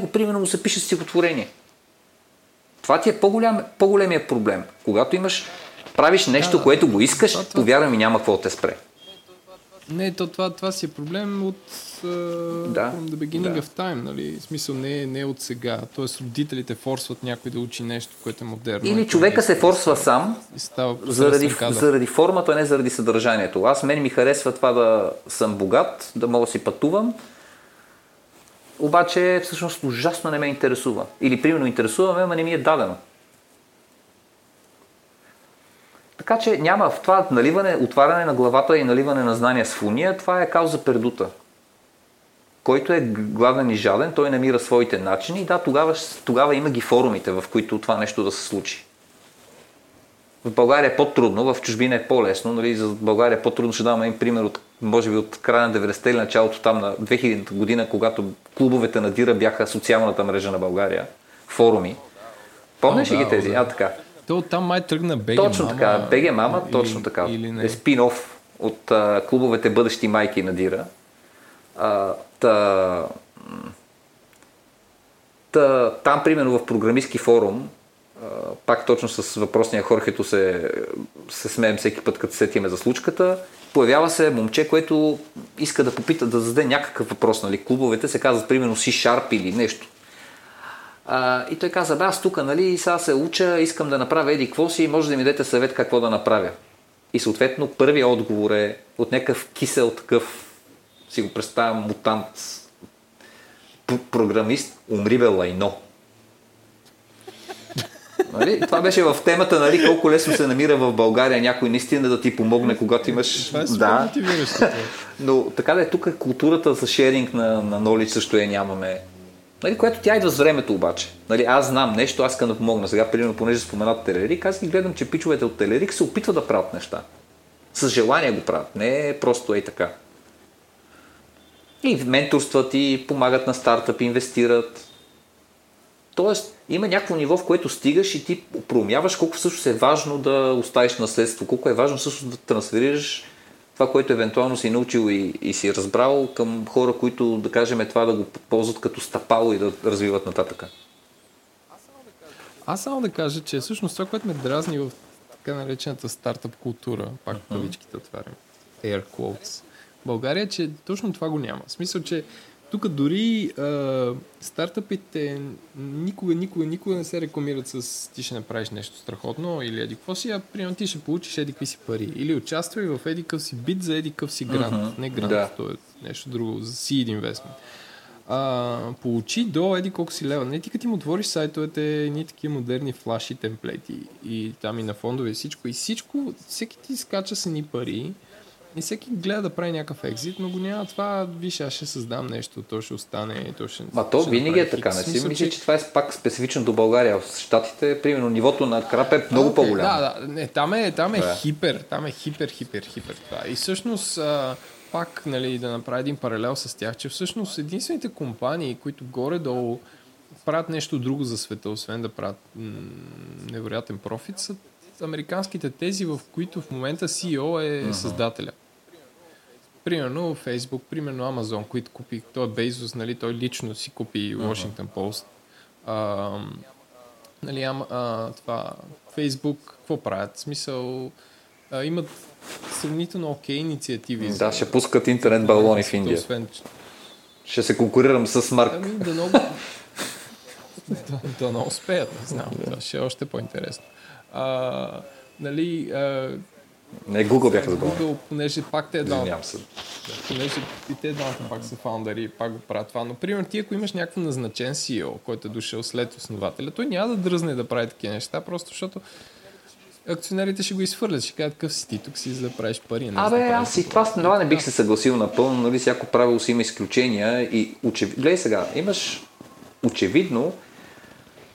примерно му се пише стихотворение. Това ти е по-големия проблем. Когато правиш нещо, което го искаш, повярвам, и няма какво да те спре. Не, това си е проблем от the beginning of time, нали? В смисъл не от сега. Тоест родителите форсват някой да учи нещо, което е модерно. Или човека се форсва сам заради формата, не заради съдържанието. Мен ми харесва това да съм богат, да мога да си пътувам, обаче всъщност ужасно не ме интересува. Или примерно интересуваме, ама не ми е дадено. Така че няма в това отваряне на главата и наливане на знания с фуния, това е кауза пердута. който е гладен и жаден, той намира своите начини и да, тогава има ги форумите, в които това нещо да се случи. В България е по-трудно, в чужбина е по-лесно. Нали? За България е по-трудно, ще давам един пример от, може би от края на 90-те или началото там на 2000 година, когато клубовете на Дира бяха социалната мрежа на България, форуми. Помниш ли ги тези? Да. Така. То там май тръгна БГ Мама. Точно така, БГ Мама, точно така. Е спин-оф от клубовете бъдещи майки на Дира. Там, примерно в програмистки форум, пак точно с въпросния Хорхето се смеем всеки път, като сетиме за случката, появява се момче, което иска да попита, да зададе някакъв въпрос. Нали? Клубовете се казват, примерно, C-Sharp или нещо. И той каза, да, аз тук, нали, сега се уча, искам да направя еди какво си, може да ми дадете съвет какво да направя. И съответно, първият отговор е от някакъв кисел такъв, си го представям, мутант, програмист, умри бе лайно. Нали? Това беше в темата, нали, колко лесно се намира в България някой наистина да ти помогне, когато имаш... Да, но така да е, тук културата за шеринг на knowledge също я нямаме. Нали, което тя идва с времето обаче. Нали, аз знам нещо, аз искам да помогна. Сега, примерно, понеже споменат Телерик, аз ги гледам, че пичовете от Телерик се опитват да правят неща. С желание го правят, не просто е така. И менторстват, и помагат на стартъп, инвестират. Тоест, има някакво ниво, в което стигаш и ти проумяваш колко всъщност е важно да оставиш наследство, колко е важно всъщност да трансферираш това, което евентуално си научил и си разбрал към хора, които, да кажем, това да го ползват като стъпало и да развиват нататъка. Аз само да кажа, че всъщност това, което ме дразни в така наречената стартъп култура, пак кавичките отварям, air quotes, България, че точно това го няма. В смисъл, че тук дори стартъпите никога не се рекламират с ти ще направиш нещо страхотно или еди какво си, а примерно ти ще получиш еди какви си пари. Или участвай в еди къв си бит за еди къв си грант. Не грант, да. То е нещо друго, за seed investment. Получи до еди колко си лева. Не ти като им отвориш сайтовете, ни такива модерни флаши темплети и там и на фондове и всичко. И всичко, всеки ти скача с ни пари. И всеки гледа да прави някакъв екзит, но го няма това, виж, аз ще създам нещо, то ще остане, то ще... Ма то ще винаги е така, не си мисля, че това е пак специфично до България. В Щатите, примерно, нивото на крап е много по-голямо. Да, не, там е хипер това. И всъщност, пак, нали, да направя един паралел с тях, че всъщност единствените компании, които горе-долу правят нещо друго за света, освен да правят невероятен профит, са американските тези, в които в момента CEO е създателя. Примерно Facebook, примерно Amazon, които купи, той е Безос, нали, той лично си купи Washington Post. Нали, това Facebook, какво правят? В смисъл, имат сравнително окей инициативи. Да, ще пускат интернет балони в Индия. Ще се конкурирам с Марк. Да много... да не успеят, не знам. Това ще е още по-интересно. Не, Google бяха забавени. Понеже пак те едната пак са фаундъри, пак го правят това. Но, примерно, ти ако имаш някакъв назначен CEO, който е дошъл след основателя, той няма да дръзне да прави такива неща, просто защото акционерите ще го изхвърлят, ще кажат, къв си ти, тук си за да правиш пари. Аз и това не бих се съгласил напълно, нали, всяко правило си има изключения и гледай сега, имаш очевидно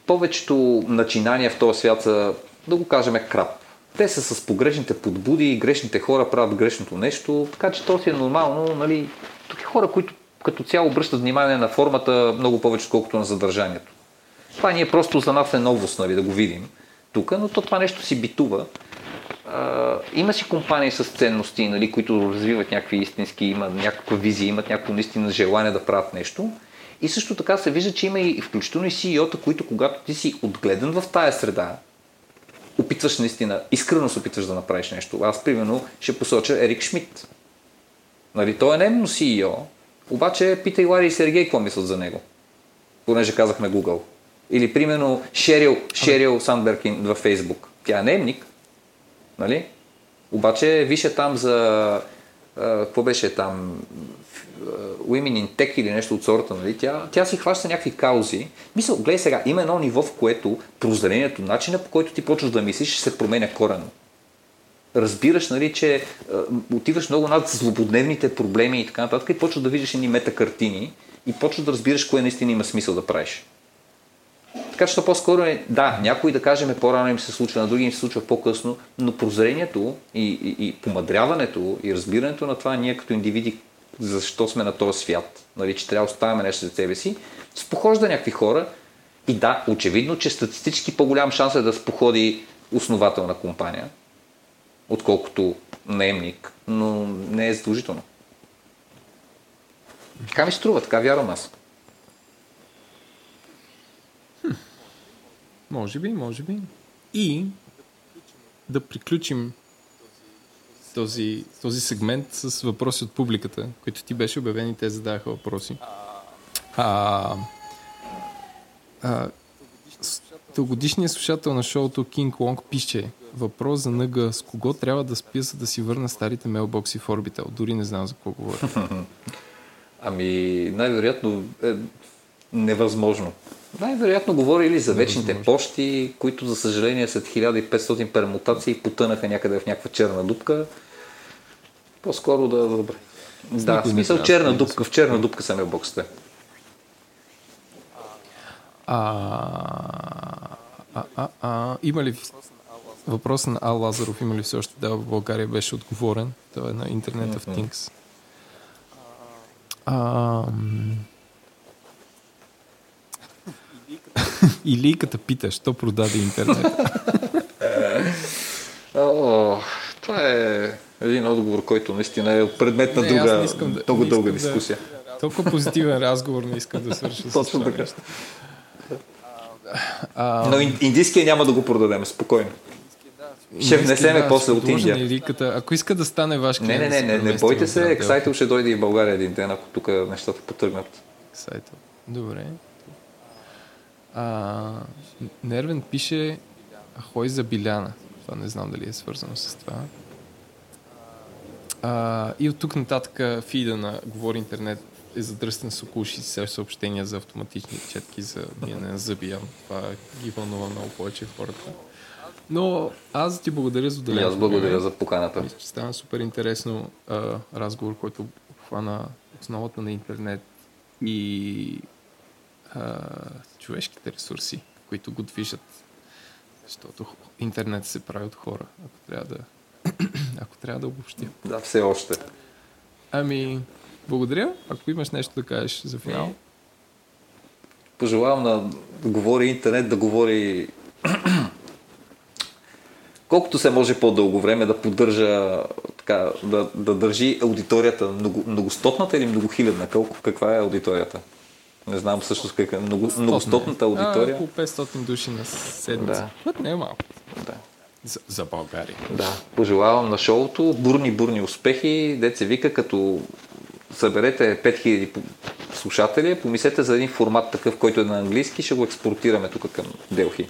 повечето начинания в този свят са, да го кажем, крап. Те са с погрешните подбуди, грешните хора правят грешното нещо, така че то си е нормално, нали, тук е хора, които като цяло обръщат внимание на формата много повече, колкото на съдържанието. Това ние просто за нас е новост, нали, да го видим тук, но това нещо си битува. Има си компании с ценности, нали, които развиват някакви истински, имат някаква визия, имат някакво наистина желание да правят нещо. И също така се вижда, че има и включително и CEO-та, които когато ти си отгледан в тая среда, опитваш наистина, искрено се опитваш да направиш нещо. Аз, примерно, ще посоча Ерик Шмидт. Нали, той е наемно CEO, обаче питай Лари и Сергей какво мислят за него, понеже казахме Google. Или, примерно, Шерил Сандберг във Facebook. Тя е наемник, нали? Обаче више там за... какво беше там... Women in Tech или нещо от сорта, нали? Тя си хваща някакви каузи. Мисъл, гледай сега, има едно ниво, в което прозрението, начина по който ти почваш да мислиш, се променя коренно. разбираш, нали, че отиваш много над злободневните проблеми и така нататък и почваш да виждаш едни метакартини и почваш да разбираш кое наистина има смисъл да правиш. Така че по-скоро е, да, някой да кажем по-рано им се случва, на други им се случва по-късно, но прозрението и помадряването и разбирането на това ние като индивиди, защо сме на този свят, нали, че трябва да оставяме нещо за себе си, спохожда някакви хора и да, очевидно, че статистически по-голям шанс е да споходи основателна компания, отколкото наемник, но не е задължително. Така ми струва, така вярвам аз. Може би. И да приключим този сегмент с въпроси от публиката, които ти беше обявен и те зададаха въпроси. Дългогодишният слушател на шоуто Кинг Лонг пише въпрос за Нъга: с кого трябва да спя, за да си върна старите мейлбокси в Орбитал? Дори не знам за какво говоря. Ами, най-вероятно е невъзможно. Най-вероятно говори или за вечните пощи, които за съжаление след 1500 пермутации потънаха някъде в някаква черна дупка. По-скоро да... Добре. Да, в смисъл черна дупка. В черна дупка са мейлбоксите. Има ли въпрос на Ал Лазаров, има ли все още да в България, беше отговорен? Това е на Internet of Things. Илийката пита, що продаде интернет? Това е един отговор, който наистина е предмет на друга много дълга дискусия. Толкова позитивен разговор не искам да свърша. Точно така. Но индийския няма да го продадем, спокойно. Ще внесеме после от Индия. Ако иска да стане ваш клиент... Не бойте се, Ексайтъл ще дойде и в България един ден, ако тук нещата потръгнат. Ексайтъл, добре. Нервен пише Ахой за Биляна. Това не знам дали е свързано с това. И от тук нататък фида на Говори Интернет е задръстен с около 60 съобщения за автоматични четки за миене на зъби. Това ги вълнува много повече хората. Но аз ти благодаря за отделението. Аз благодаря за поканата. Стана супер интересно разговор, който хвана основата на интернет и човешките ресурси, които го движат. Защото интернет се прави от хора, ако трябва да обобщим. Да, все още. Благодаря. Ако имаш нещо да кажеш за финал. Пожелавам на Говори Интернет да говори колкото се може по-дълго време, да поддържа, така, да държи аудиторията многостотната или многохилядна. Каква е аудиторията? Не знам всъщност каква е многостотната аудитория. Около 500 души на седмица. Да. Не е малко. Да. За България. Да. Пожелавам на шоуто бурни успехи. Деца вика, като съберете 5000 слушатели, помислете за един формат такъв, който е на английски, ще го експортираме тук към Делхи.